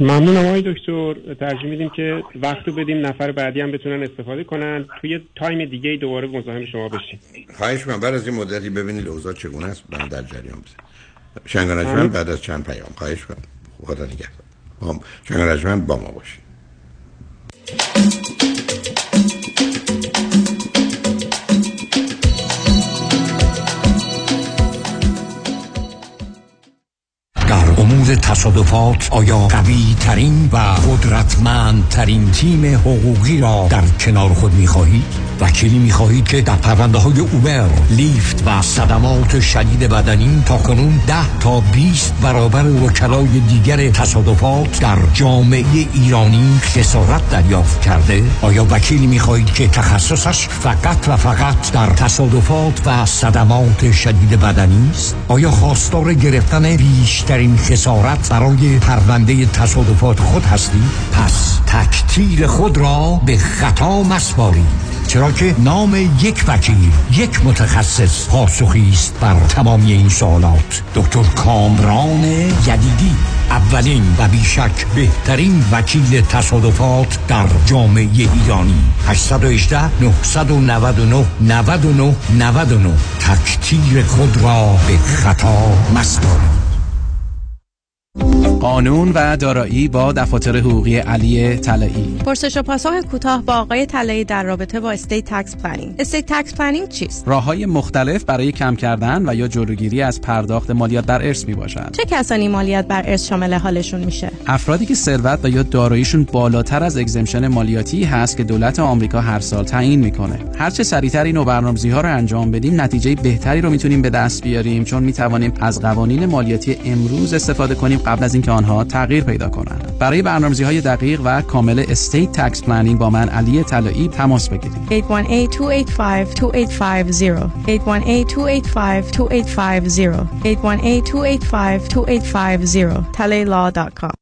ممنونم آقای دکتر. ترجیح میدیم که وقت رو بدیم نفر بعدی هم بتونن استفاده کنن. توی تایم دیگه دوباره مزاحم شما بشیم. خواهش می‌کنم. بعد از این مدتی ببینید اوضاع چگونه است، من در جریان باشید. شنگانجمن بعد از چند پیام. خواهش می‌کنم. خدا نگهدار. شنگانجمن با ما باشید. در امور تصادفات آیا قوی ترین و قدرتمند ترین تیم حقوقی را در کنار خود می خواهید؟ وکیلی می خواهید که در پرونده های اوبر، لیفت و صدمات شدید بدنی تا کنون 10 تا 20 برابر وکلای دیگر تصادفات در جامعه ایرانی خسارت دریافت کرده؟ آیا وکیلی می خواهید که تخصصش فقط و فقط در تصادفات و صدمات شدید بدنی است؟ آیا خواستار گرفتن بیشترین خسارت برای پرونده تصادفات خود هستید؟ پس تکتیر خود را به خطا مسپارید، چرا که نام یک وکیل، یک متخصص پاسخی است بر تمامی این سوالات. دکتر کامران یعیدی، اولین و بیشک بهترین وکیل تصادفات در جامعه ایرانی. 818-999-9999. تکتیر خود را به خطا مسپارید. قانون و دارایی با دفاتر حقوقی علی طلایی. پرسش و پاسخ کوتاه با آقای طلایی در رابطه با استیت تکس پلنینگ. استیت تکس پلنینگ چیست؟ راه‌های مختلف برای کم کردن و یا جلوگیری از پرداخت مالیات بر ارث میباشد. چه کسانی مالیات بر ارث شامل حالشون میشه؟ افرادی که ثروت و یا داراییشون بالاتر از اگزمشن مالیاتی هست که دولت آمریکا هر سال تعیین میکنه. هر چه سریعتر اینو برنامه‌ریزی‌ها رو انجام بدیم، نتیجه بهتری رو میتونیم به دست بیاریم، چون میتونیم از قوانین مالیاتی امروز استفاده کنیم قبل از اینکه آنها تغییر پیدا کنند. برای برنامه‌ریزی‌های دقیق و کامل استیت تکس پلنینگ با من علی طلایی تماس بگیرید. 818-285-2850 818-285-2850 818-285-2850 talayilaw.com.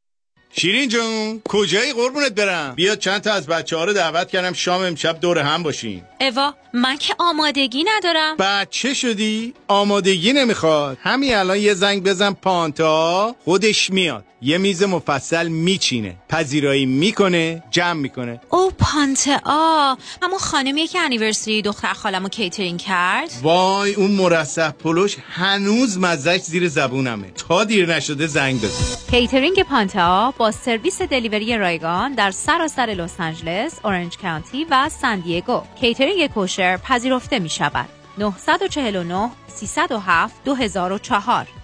شیرین جون کجایی قربونت برم؟ بیا چند تا از بچه‌ها رو دعوت کردم شام امشب دور هم باشیم. اوا من که آمادگی ندارم. بچه شدی؟ آمادگی نمیخواد. همین الان یه زنگ بزن پانتئا، خودش میاد. یه میز مفصل میچینه، پذیرایی میکنه، جمع میکنه. او پانتئا همون خانمیه که انیورسری دختر خالمو کیترینگ کرد؟ وای اون مرسح پلوش هنوز مزهش زیر زبونمه. تا دیر نشده زنگ بزن. کیترینگ پانتئا با سرویس دلیوری رایگان در سراسر لس آنجلس، اورنج کانتی و سان دیگو. کیترینگ کوشر پذیرفته می شود. 949-307-2004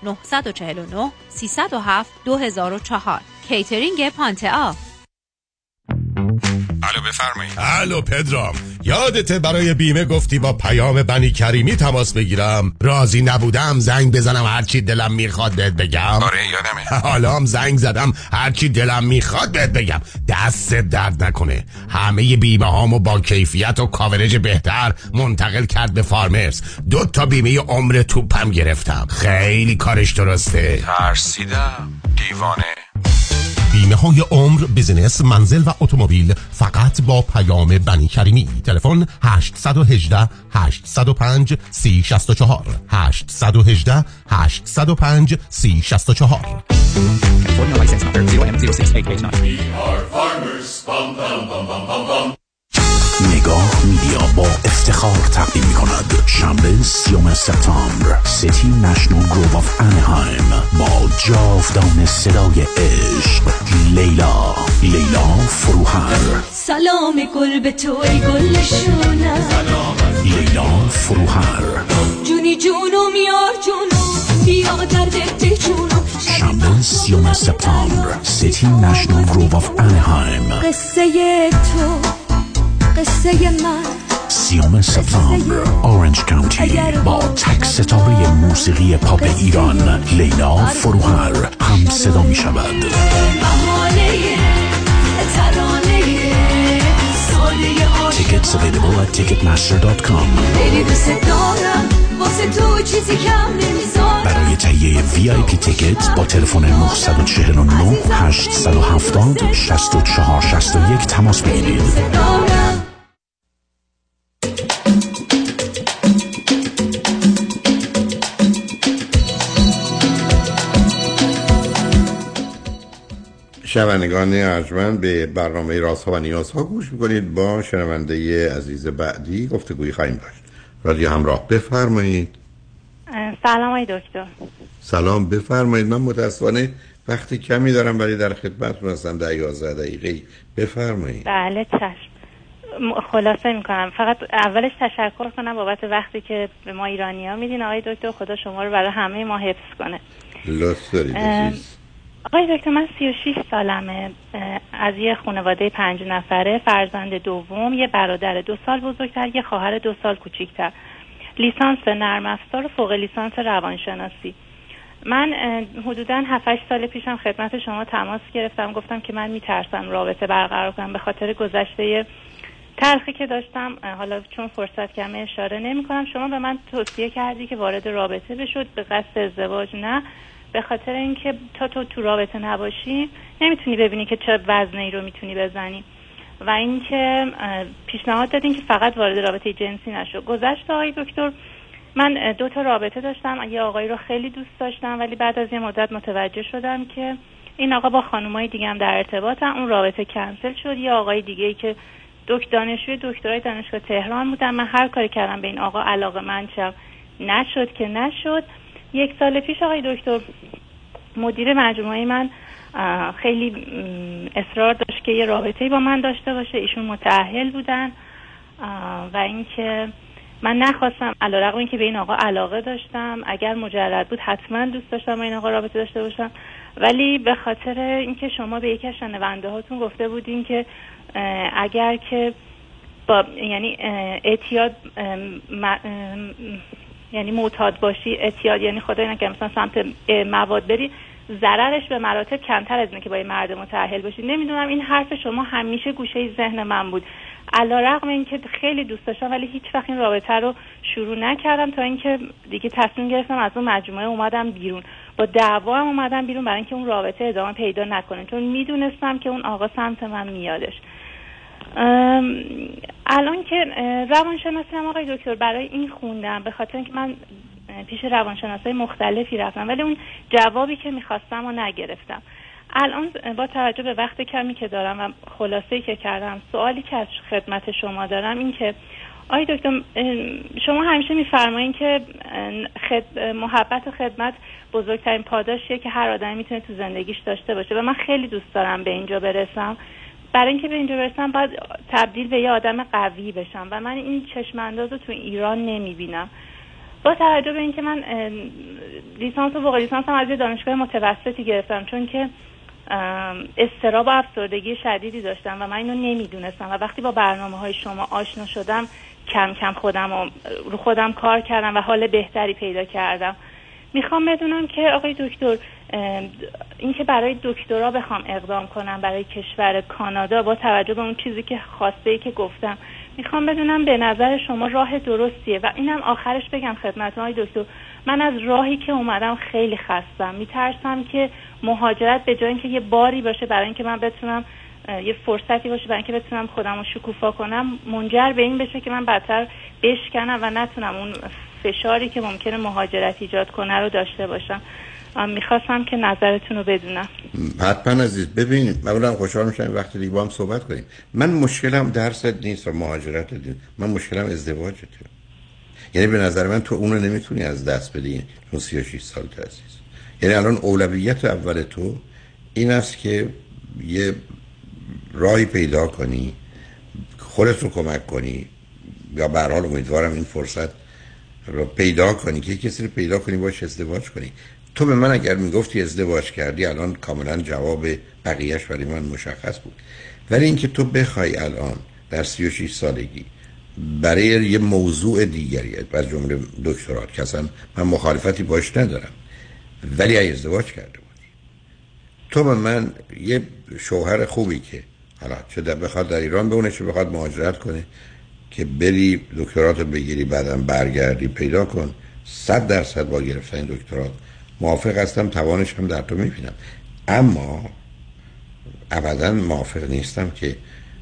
949-307-2004 کیترینگ پانتئا. الو بفرمایید. الو پدرام، یادت برای بیمه گفتی با پیام بنی کریمی تماس بگیرم؟ راضی نبودم زنگ بزنم هرچی دلم میخواد بهت بگم. آره یادمه. حالا هم زنگ زدم هرچی دلم میخواد بهت بگم. دست درد نکنه، همه بیمه هامو با کیفیت و کاورج بهتر منتقل کرد به فارمرز. 2 تا بیمه عمر توپم گرفتم. خیلی کارش درسته. ترسیدم دیوانه. بیمه های عمر، بزنس، منزل و اتومبیل فقط با پیام بنی کریمی. تلفن 818-805-3064 818-805-3064. نگاه میدیا با افتخار تقدیم میکند شنبه 30 سپتامبر سیتی نشنال گروو آف انهایم با جاودان صدای عشق لیلا فروهر. سلام گل به تو ای گل شونه. لیلا فروهر جونی جونو میار جونو بیا درد دل جونو. شنبه 30 سپتامبر سیتی نشنال گروو آف انهایم. قصه تو قصه من 30 سپتامبر اورنج کانتی با تک ستاره موسیقی پاپ ایران لیلا فروهر هم صدا می شود. Tickets available at ticketmaster.com. برای تهیه VIP تیکت با تلفن 949-870-6461 تماس بگیرید. شنوندگان ارجمند به برنامه رازها و نیازها گوش میکنید. با شنونده عزیز بعدی گفتگویی خواهیم داشت. رادیو همراه، بفرمایید. سلام آقای دکتر. سلام، بفرمایید. من متاسفانه وقتی کمی دارم ولی در خدمتتون هستم، 10-11 دقیقه. بفرمایید. بله چشم، خلاصه میکنم. فقط اولش تشکر کنم بابت وقتی که به ما ایرانی‌ها میدین آقای دکتر. خدا شما رو برای همه ما حفظ کنه. لطف دارید عزیز. آقای دکتر من 36 سالمه، از یه خانواده 5 نفره، فرزند دوم، یه برادر 2 سال بزرگتر، یه خواهر 2 سال کوچیکتر، لیسانس نرم افزار و فوق لیسانس روانشناسی. من حدوداً 7-8 سال پیشم خدمت شما تماس گرفتم، گفتم که من میترسم رابطه برقرار کنم به خاطر گذشته تلخی که داشتم. حالا چون فرصت کمه اشاره نمی‌کنم. شما به من توصیه کردی که وارد رابطه بشید به قصد ازدواج نه، به خاطر اینکه تا تو رابطه نباشی نمیتونی ببینی که چه وزنی رو میتونی بزنی، و اینکه پیشنهاد دادین که فقط وارد رابطه جنسی نشو. گذشت آقای دکتر، من 2 تا رابطه داشتم. یه آقایی رو خیلی دوست داشتم ولی بعد از یه مدت متوجه شدم که این آقا با خانمای دیگه هم در ارتباطن. اون رابطه کنسل شد. یه آقای دیگه‌ای که دانشجوی دکترای دانشگاه تهران بودم، من هر کاری کردم به این آقا علاقه‌مند شم، نشد که نشد. 1 سال پیش آقای دکتر مدیر مجموعه من خیلی اصرار داشت که یه رابطه‌ای با من داشته باشه. ایشون متأهل بودن و اینکه من نخواستم، علیرغم اینکه به این آقا علاقه داشتم، اگر مجرد بود حتما دوست داشتم با این آقا رابطه داشته باشم، ولی به خاطر اینکه شما به یکی از شنونده هاتون گفته بودین که اگر که با یعنی اعتیاد یعنی معتاد باشی، اعتیاد یعنی خدای نکنه مثلا سمت مواد بری، ضررش به مراتب کمتر از اینه که با یه مرد متأهل باشی. نمیدونم این حرف شما همیشه گوشه ذهن من بود، علیرغم اینکه خیلی دوست داشتم ولی هیچ وقت این رابطه رو شروع نکردم، تا اینکه دیگه تصمیم گرفتم از اون مجموعه اومدم بیرون. با دعوام اومدم بیرون برای اینکه اون رابطه ادامه پیدا نکنه، چون میدونستم که اون آقا سمت من میادش. الان که روانشناسی هم آقای دکتر برای این خوندم، به خاطر اینکه من پیش روانشناسای مختلفی رفتم ولی اون جوابی که میخواستم رو نگرفتم. الان با توجه به وقت کمی که دارم و خلاصه‌ای که کردم، سوالی که از خدمت شما دارم این که آقای دکتر شما همیشه میفرمایین که محبت و خدمت بزرگترین پاداشیه که هر آدمی میتونه تو زندگیش داشته باشه، و من خیلی دوست دارم به اینجا برسم. برای اینکه به اینجا برسم باید تبدیل به یه آدم قوی بشم و من این چشم انداز رو تو ایران نمیبینم. با توجه به اینکه من لیسانس و فوق لیسانس هم از یه دانشگاه متوسطی گرفتم، چون که اضطراب و افسردگی شدیدی داشتم و من اینو نمیدونستم، و وقتی با برنامه‌های شما آشنا شدم کم کم رو خودم کار کردم و حال بهتری پیدا کردم. میخوام بدونم که آقای دکتر این که برای دکترا بخوام اقدام کنم برای کشور کانادا، با توجه به اون چیزی که خواسته ای که گفتم، میخوام بدونم به نظر شما راه درستیه؟ و اینم آخرش بگم خدمتتون آقای دکتر، من از راهی که اومدم خیلی خستم. میترسم که مهاجرت به جای اینکه یه باری باشه برای اینکه من بتونم یه فرصتی باشه برای اینکه بتونم خودم رو شکوفا کنم، منجر به این بشه که من بدتر بشکنم و نتونم اون فشاری که ممکنه مهاجرت ایجاد کنه رو داشته باشم. میخواستم که نظرتون رو بدونم. حتما عزیز. ببینید من خوشحال میشم وقتی دیگه با هم صحبت کنیم. من مشکلم درست نیست و مهاجرت نیست، من مشکلم ازدواجته. یعنی به نظر من تو اون رو نمیتونی از دست بدی چون 36 سالت عزیز. یعنی الان اولویت اول تو این است که یه راهی پیدا کنی، خودت رو کمک کنی، یا به هر حال امیدوارم این فرصت رو پیدا کنی که کسی رو پیدا کنی باش ازدواج کنی. تو به من اگر میگفتی ازدواج کردی الان کاملا جواب بقیهش برای من مشخص بود، ولی اینکه تو بخوای الان در 36 سالگی برای یه موضوع دیگری از جمله دکترا که اصلا من مخالفتی باش ندارم، ولی ازدواج کرده بودی. تو به من یه شوهر خوبی که حالا چه بخواد در ایران بمونه چه بخواد مهاجرت کنه که بری دکتراتو بگیری بعدم برگردی پیدا کن، 100% با گرفتن دکترات موافق هستم، توانش هم در تو میبینم، اما ابدا موافق نیستم که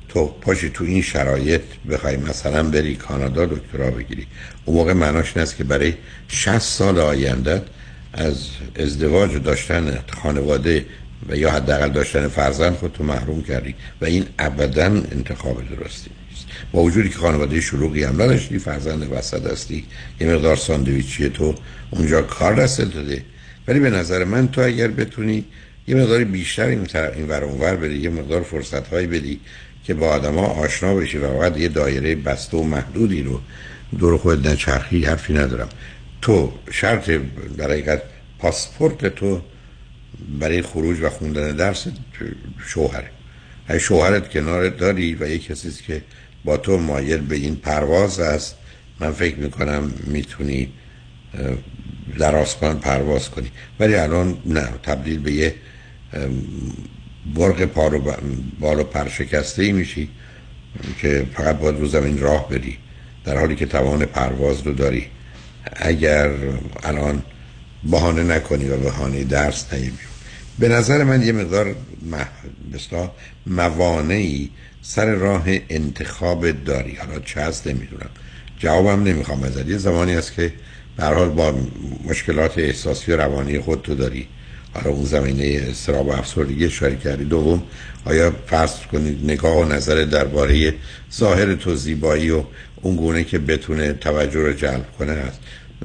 تو پاشی تو این شرایط بخوای مثلا بری کانادا دکترا بگیری. اون موقع معناش نیست که برای 60 سال آیندت از ازدواج و داشتن خانواده و یا حداقل داشتن فرزند خودتو محروم کردی و این ابدا انتخاب درستی نیست. با وجودی که خانواده شلوغی هم نداشتی، فرزند وسط هستی، یه مقدار ساندویچی تو اونجا کار دست داده، ولی به نظر من تو اگر بتونی یه مقدار بیشتر این ور اونور بری، یه مقدار فرصت‌هایی بدی که با آدم‌ها آشنا بشی و فقط یه دایره بسته و محدودی رو دور خودت نچرخی، حرفی ندارم. تو شرط در حقیقت پاسپورت تو برای خروج و خوندن درس شوهره. اگه شوهرت کنارت داری و یه کسی است که با تو مایل به این پرواز است، من فکر می‌کنم می‌تونی در آسمان پرواز کنی، ولی الان نه، تبدیل به یه برق بال و پر شکسته‌ای میشی که فقط باید رو زمین راه بری در حالی که توان پرواز رو داری. اگر الان بهانه نکنی و بهانه درس نیمی، به نظر من یه مقدار موانعی سر راه انتخاب داری. حالا چه هست نمیدونم، جوابم نمیخوام ازت. یه زمانی هست که به هر حال با مشکلات احساسی و روانی خود تو داری، حالا اون زمینه استراب و افسردگی اشاره کردی. دوم، آیا فرض کنید نگاه و نظر درباره ظاهر تو، زیبایی و اون گونه که بتونه توجه رو جلب کنه هست.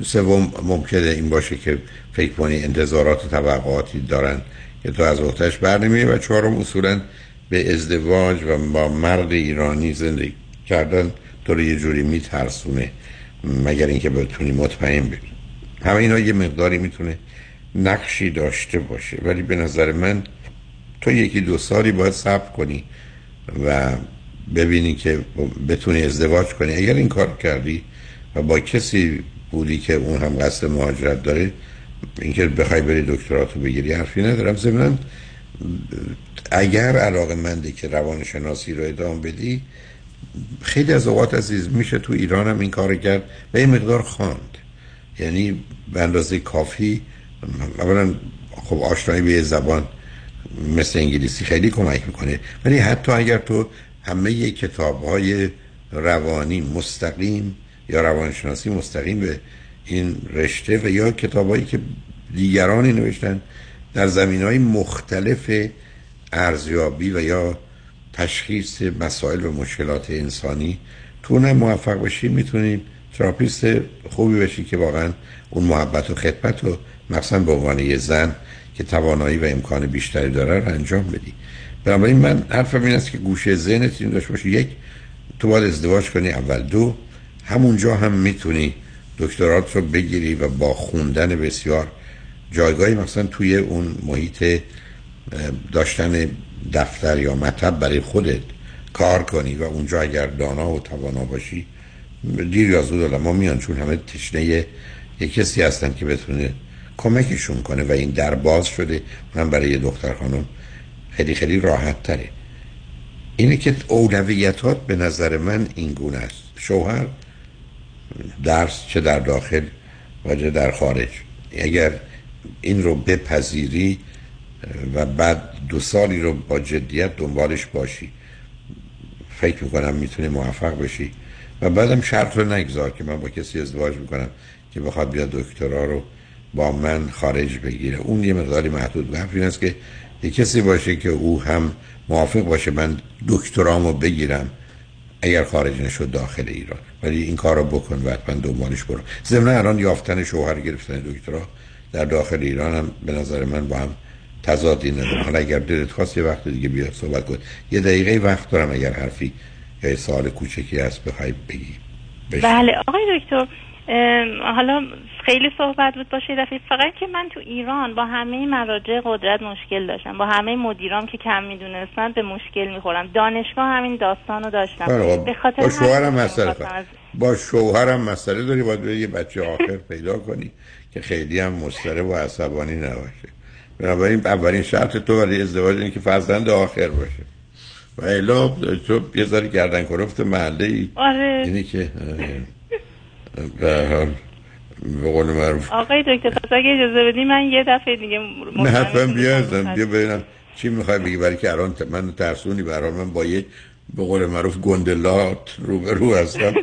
سوم، ممکنه این باشه که فکر کنی انتظارات و توقعاتی دارن که تو از وقتش برنمی‌آیی. و چهارم، اصولا به ازدواج و با مرد ایرانی زندگی کردن تو رو یه جوری میترسونه، مگر اینکه بتونی مطمئن بشی. همه اینا یه مقداری میتونه نقشی داشته باشه، ولی به نظر من تو یکی دو سالی باید صبر کنی و ببینی که بتونی ازدواج کنی. اگر این کار کردی و با کسی بودی که اون هم قصد مهاجرت داره، اینکه بخوای بری دکتراتو بگیری حرفی ندارم. ضمناً اگر علاقه‌مندی که روانشناسی رو ادامه بدی، خیلی از اوقات عزیز میشه تو ایران هم این کار کرد و این مقدار خواند، یعنی به اندازه کافی. اولا خب آشنایی به زبان مثل انگلیسی خیلی کمک میکنه، ولی حتی اگر تو همه کتاب‌های روانی مستقیم یا روانشناسی مستقیم به این رشته و یا کتاب‌هایی که دیگرانی نوشتن در زمینه‌های مختلف ارزیابی و یا تشخیص مسائل و مشکلات انسانی تو نه موفق باشی، میتونی تراپیست خوبی بشی که واقعا اون محبت و خدمت رو مثلا به عنوان یه زن که توانایی و امکان بیشتری داره رو انجام بدی. بنابراین من حرفم این است که گوشه ذهنت این داشته باشه: یک، تو باید ازدواج کنی اول. دو، همونجا هم میتونی دکترات رو بگیری و با خوندن بسیار جایگاهی مثلا توی اون محیط داشتن دفتر یا مطب برای خودت کار کنی و اونجا اگر دانا و توانا باشی، دیر یا زود علما میان، چون همه تشنه یک کسی هستن که بتونه کمکشون کنه و این در باز شده. من برای یه دختر خانم خیلی خیلی راحت تره. اینه که اولویتات به نظر من این گونه است: شوهر، درس، چه در داخل و چه در خارج. اگر این رو بپذیری و بعد دو سالی رو با جدیت دنبالش باشی، فکر میکنم میتونی موفق بشی. و بعدم شرط رو نگذار که من با کسی ازدواج میکنم که بخواد بیاد دکترا رو با من خارج بگیره. اون یه مقداری محدود. حرف این است که یه کسی باشه که او هم موافق باشه من دکترامو بگیرم، اگر خارج نشد داخل ایران، ولی این کار رو بکن و حتما دنبالش برو. ضمن الان یافتن شوهر، گرفتن دکترا در داخل ایران هم به نظر من با هم تضادی نداره. حالا اگر دلت خواست یه وقت دیگه بیا صحبت کن، یه دقیقه وقت دارم اگر حرفی یا سوال کوچکی هست بخوای بگی. بله آقای دکتر، حالا خیلی صحبت بود باشه دفعه، فقط که من تو ایران با همه مراجع قدرت مشکل داشتم، با همه مدیرام که کم میدونستن به مشکل میخورم، دانشگاه همین داستانو داشتم. به خاطر با شوهرم مسئله داری، باید یه بچه آخر پیدا کنی که خیلی هم مضطرب و عصبانی نباشه. بنابراین اولین شرط تو برای ازدواج اینه که فرزند آخر باشه. و الا تو یه ذره گردن کلفت محله‌ای. آره. یعنی که به قول معروف آقای دکتر پس اگه اجازه بدی من یه دفعه دیگه نه حتما بیا ببینم چی میخوای بگی، برای که الان من ترسونی برای من با یه به قول معروف گندلات روبرو هستم.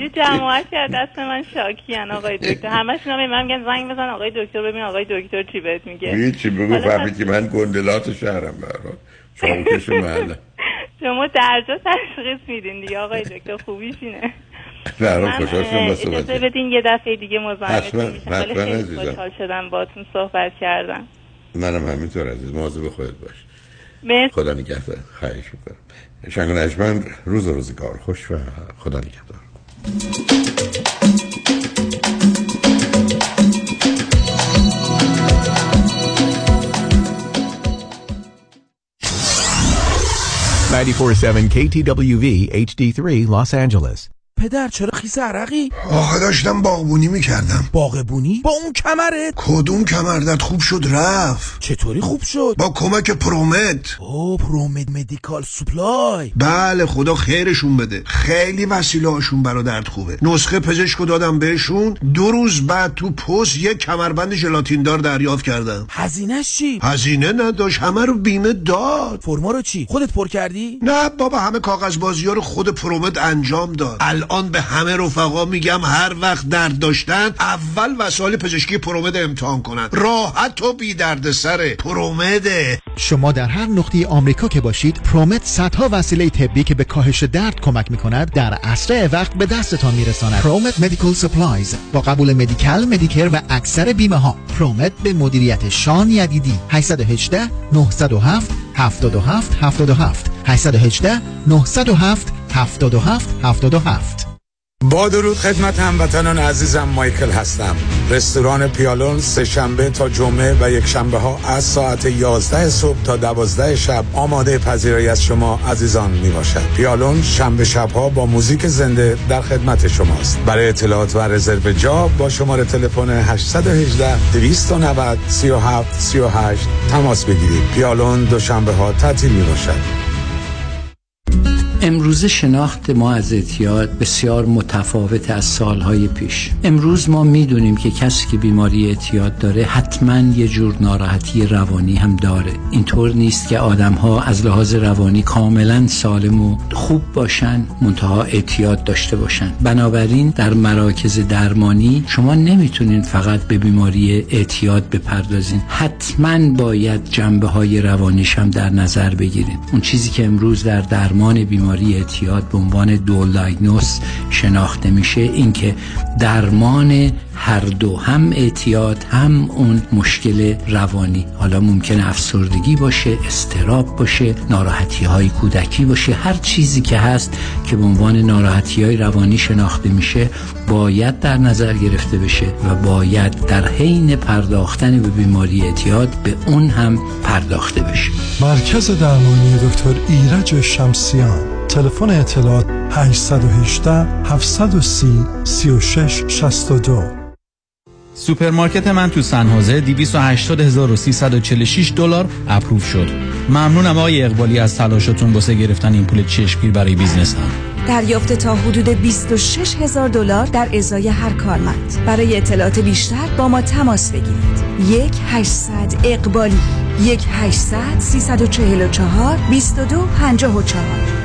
یه جماعت از دست من شاکیان آقای دکتر، همش نامه من میگن زنگ بزن آقای دکتر ببین آقای دکتر چی بهت میگه، یه چی بگو فهمید که من گندلات شهرم برات چاوکش محله. شما درجا تشخیص میدین دیگه آقای دکتر، خوبیش اینه. من اجازه بدین یه دفعه دیگه مزاحمت نمیشم، ولی خیلی خوشحال شدم باهاتون صحبت کردم. منم همینطور عزیز، مواظب خودت باش. خدا نگهدار. خیلی شکر. شنگو نجمن روز و روزگار خوش و خدا نگهدار. KTWV HD3 Los Angeles. پدر چرا خیس عرقی؟ آخه داشتم باغبونی میکردم. باغبونی؟ با اون کمرت؟ کدوم کمرت؟ خوب شد رفت. چطوری خوب شد؟ با کمک پرومد. او پرومد مدیکال سوپلای. بله خدا خیرشون بده، خیلی وسیله هاشون برا درد خوبه. نسخه پزشکو دادم بهشون، 2 روز بعد تو پست یک کمربند ژلاتین دار دریافت کردم. هزینه‌اش چی؟ هزینه نداشت، همه رو بیمه داد. فرما رو چی؟ خودت پر کردی؟ نه بابا، همه کاغذبازی‌ها رو خود پرومد انجام داد. آن به همه رفقا میگم هر وقت درد داشتن اول وسایل پزشکی پرومد امتحان کنن، راحت و بی دردسر. پرومد شما در هر نقطه آمریکا که باشید، پرومد صدها وسیله طبی که به کاهش درد کمک میکند در اسرع وقت به دستتان میرساند. ProMed Medical Supplies با قبول مدیکال، مدیکر و اکثر بیمه ها. پرومد به مدیریت شان یعیدی. 818 907 77 77 818 907 77 77. با درود خدمت هموطنان عزیزم، مایکل هستم. رستوران پیالون 3 شنبه تا جمعه و 1 شنبه ها از ساعت 11 صبح تا 12 شب آماده پذیرایی از شما عزیزان می باشد. پیالون شنبه شب ها با موزیک زنده در خدمت شماست. برای اطلاعات و رزرو جا با شماره تلفن 818 290 37 38 تماس بگیرید. پیالون 2 شنبه ها تعطیل می باشد. امروز شناخت ما از اعتیاد بسیار متفاوت از سالهای پیش. امروز ما میدونیم که کسی که بیماری اعتیاد داره حتما یه جور ناراحتی روانی هم داره. اینطور نیست که آدم‌ها از لحاظ روانی کاملا سالم و خوب باشن منتها اعتیاد داشته باشن. بنابراین در مراکز درمانی شما نمیتونین فقط به بیماری اعتیاد بپردازین، حتما باید جنبه‌های روانیش هم در نظر بگیرین. اون چیزی که امروز در درمان بیماری اعتیاد به عنوان دول دایگنوز شناخته میشه این که درمان هر دو، هم اعتیاد هم اون مشکل روانی، حالا ممکنه افسردگی باشه، اضطراب باشه، ناراحتی های کودکی باشه، هر چیزی که هست که به عنوان ناراحتی های روانی شناخته میشه باید در نظر گرفته بشه و باید در حین پرداختن به بیماری اعتیاد به اون هم پرداخته بشه. مرکز درمانی دکتر ایرج شمسیان، تلفن اطلاعات 818 730 3662. سوپرمارکت من تو سن هوزه $280,346 اپروو شد. ممنونم آقای اقبالی از تلاشتون واسه گرفتن این پول چشمگیر برای بیزنسم. دریافت تا حدود $26,000 در ازای هر کارمند. برای اطلاعات بیشتر با ما تماس بگیرید. 1-800-اقبالی 1-800-344-2254.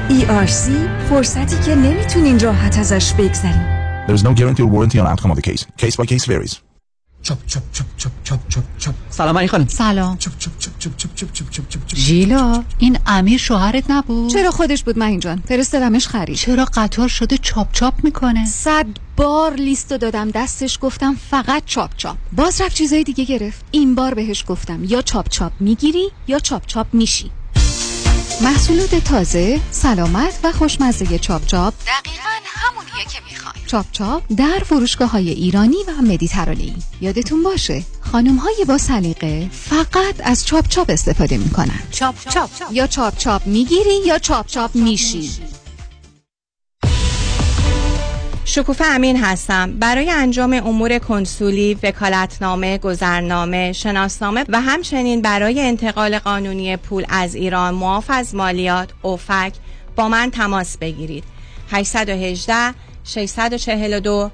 ERC فرصتی که نمیتونین راحت ازش بگذرین. There is no guarantee or warranty on outcome of the case. Case by case varies. چپ چپ چپ چپ چپ چپ چپ. سلام علی خانم. سلام. چپ چپ چپ چپ چپ چپ چپ چپ چپ. ژیلا، این امیر شوهرت نبود؟ چرا خودش بود، من اینجان فرستادمش خرید. چرا قطار شده چاپ چاپ میکنه؟ 100 بار لیستو دادم دستش، گفتم فقط چاپ چاپ. باز رفت چیزای دیگه گرفت. این بار بهش گفتم یا چاپ چاپ میگیری یا چاپ چاپ میشی. محصولات تازه، سلامت و خوشمزه چاپ چاپ دقیقاً همونیه که میخواین. چاپ چاپ در فروشگاه‌های ایرانی و مدیترانه‌ای. یادتون باشه خانم‌های با سلیقه فقط از چاپ چاپ استفاده می‌کنن. چاپ چاپ یا چاپ چاپ می‌گیری یا چاپ چاپ می‌شی. شکوفه امین هستم. برای انجام امور کنسولی، وکالتنامه، گذرنامه، شناسنامه و همچنین برای انتقال قانونی پول از ایران معاف از مالیات اوفک با من تماس بگیرید. 818 642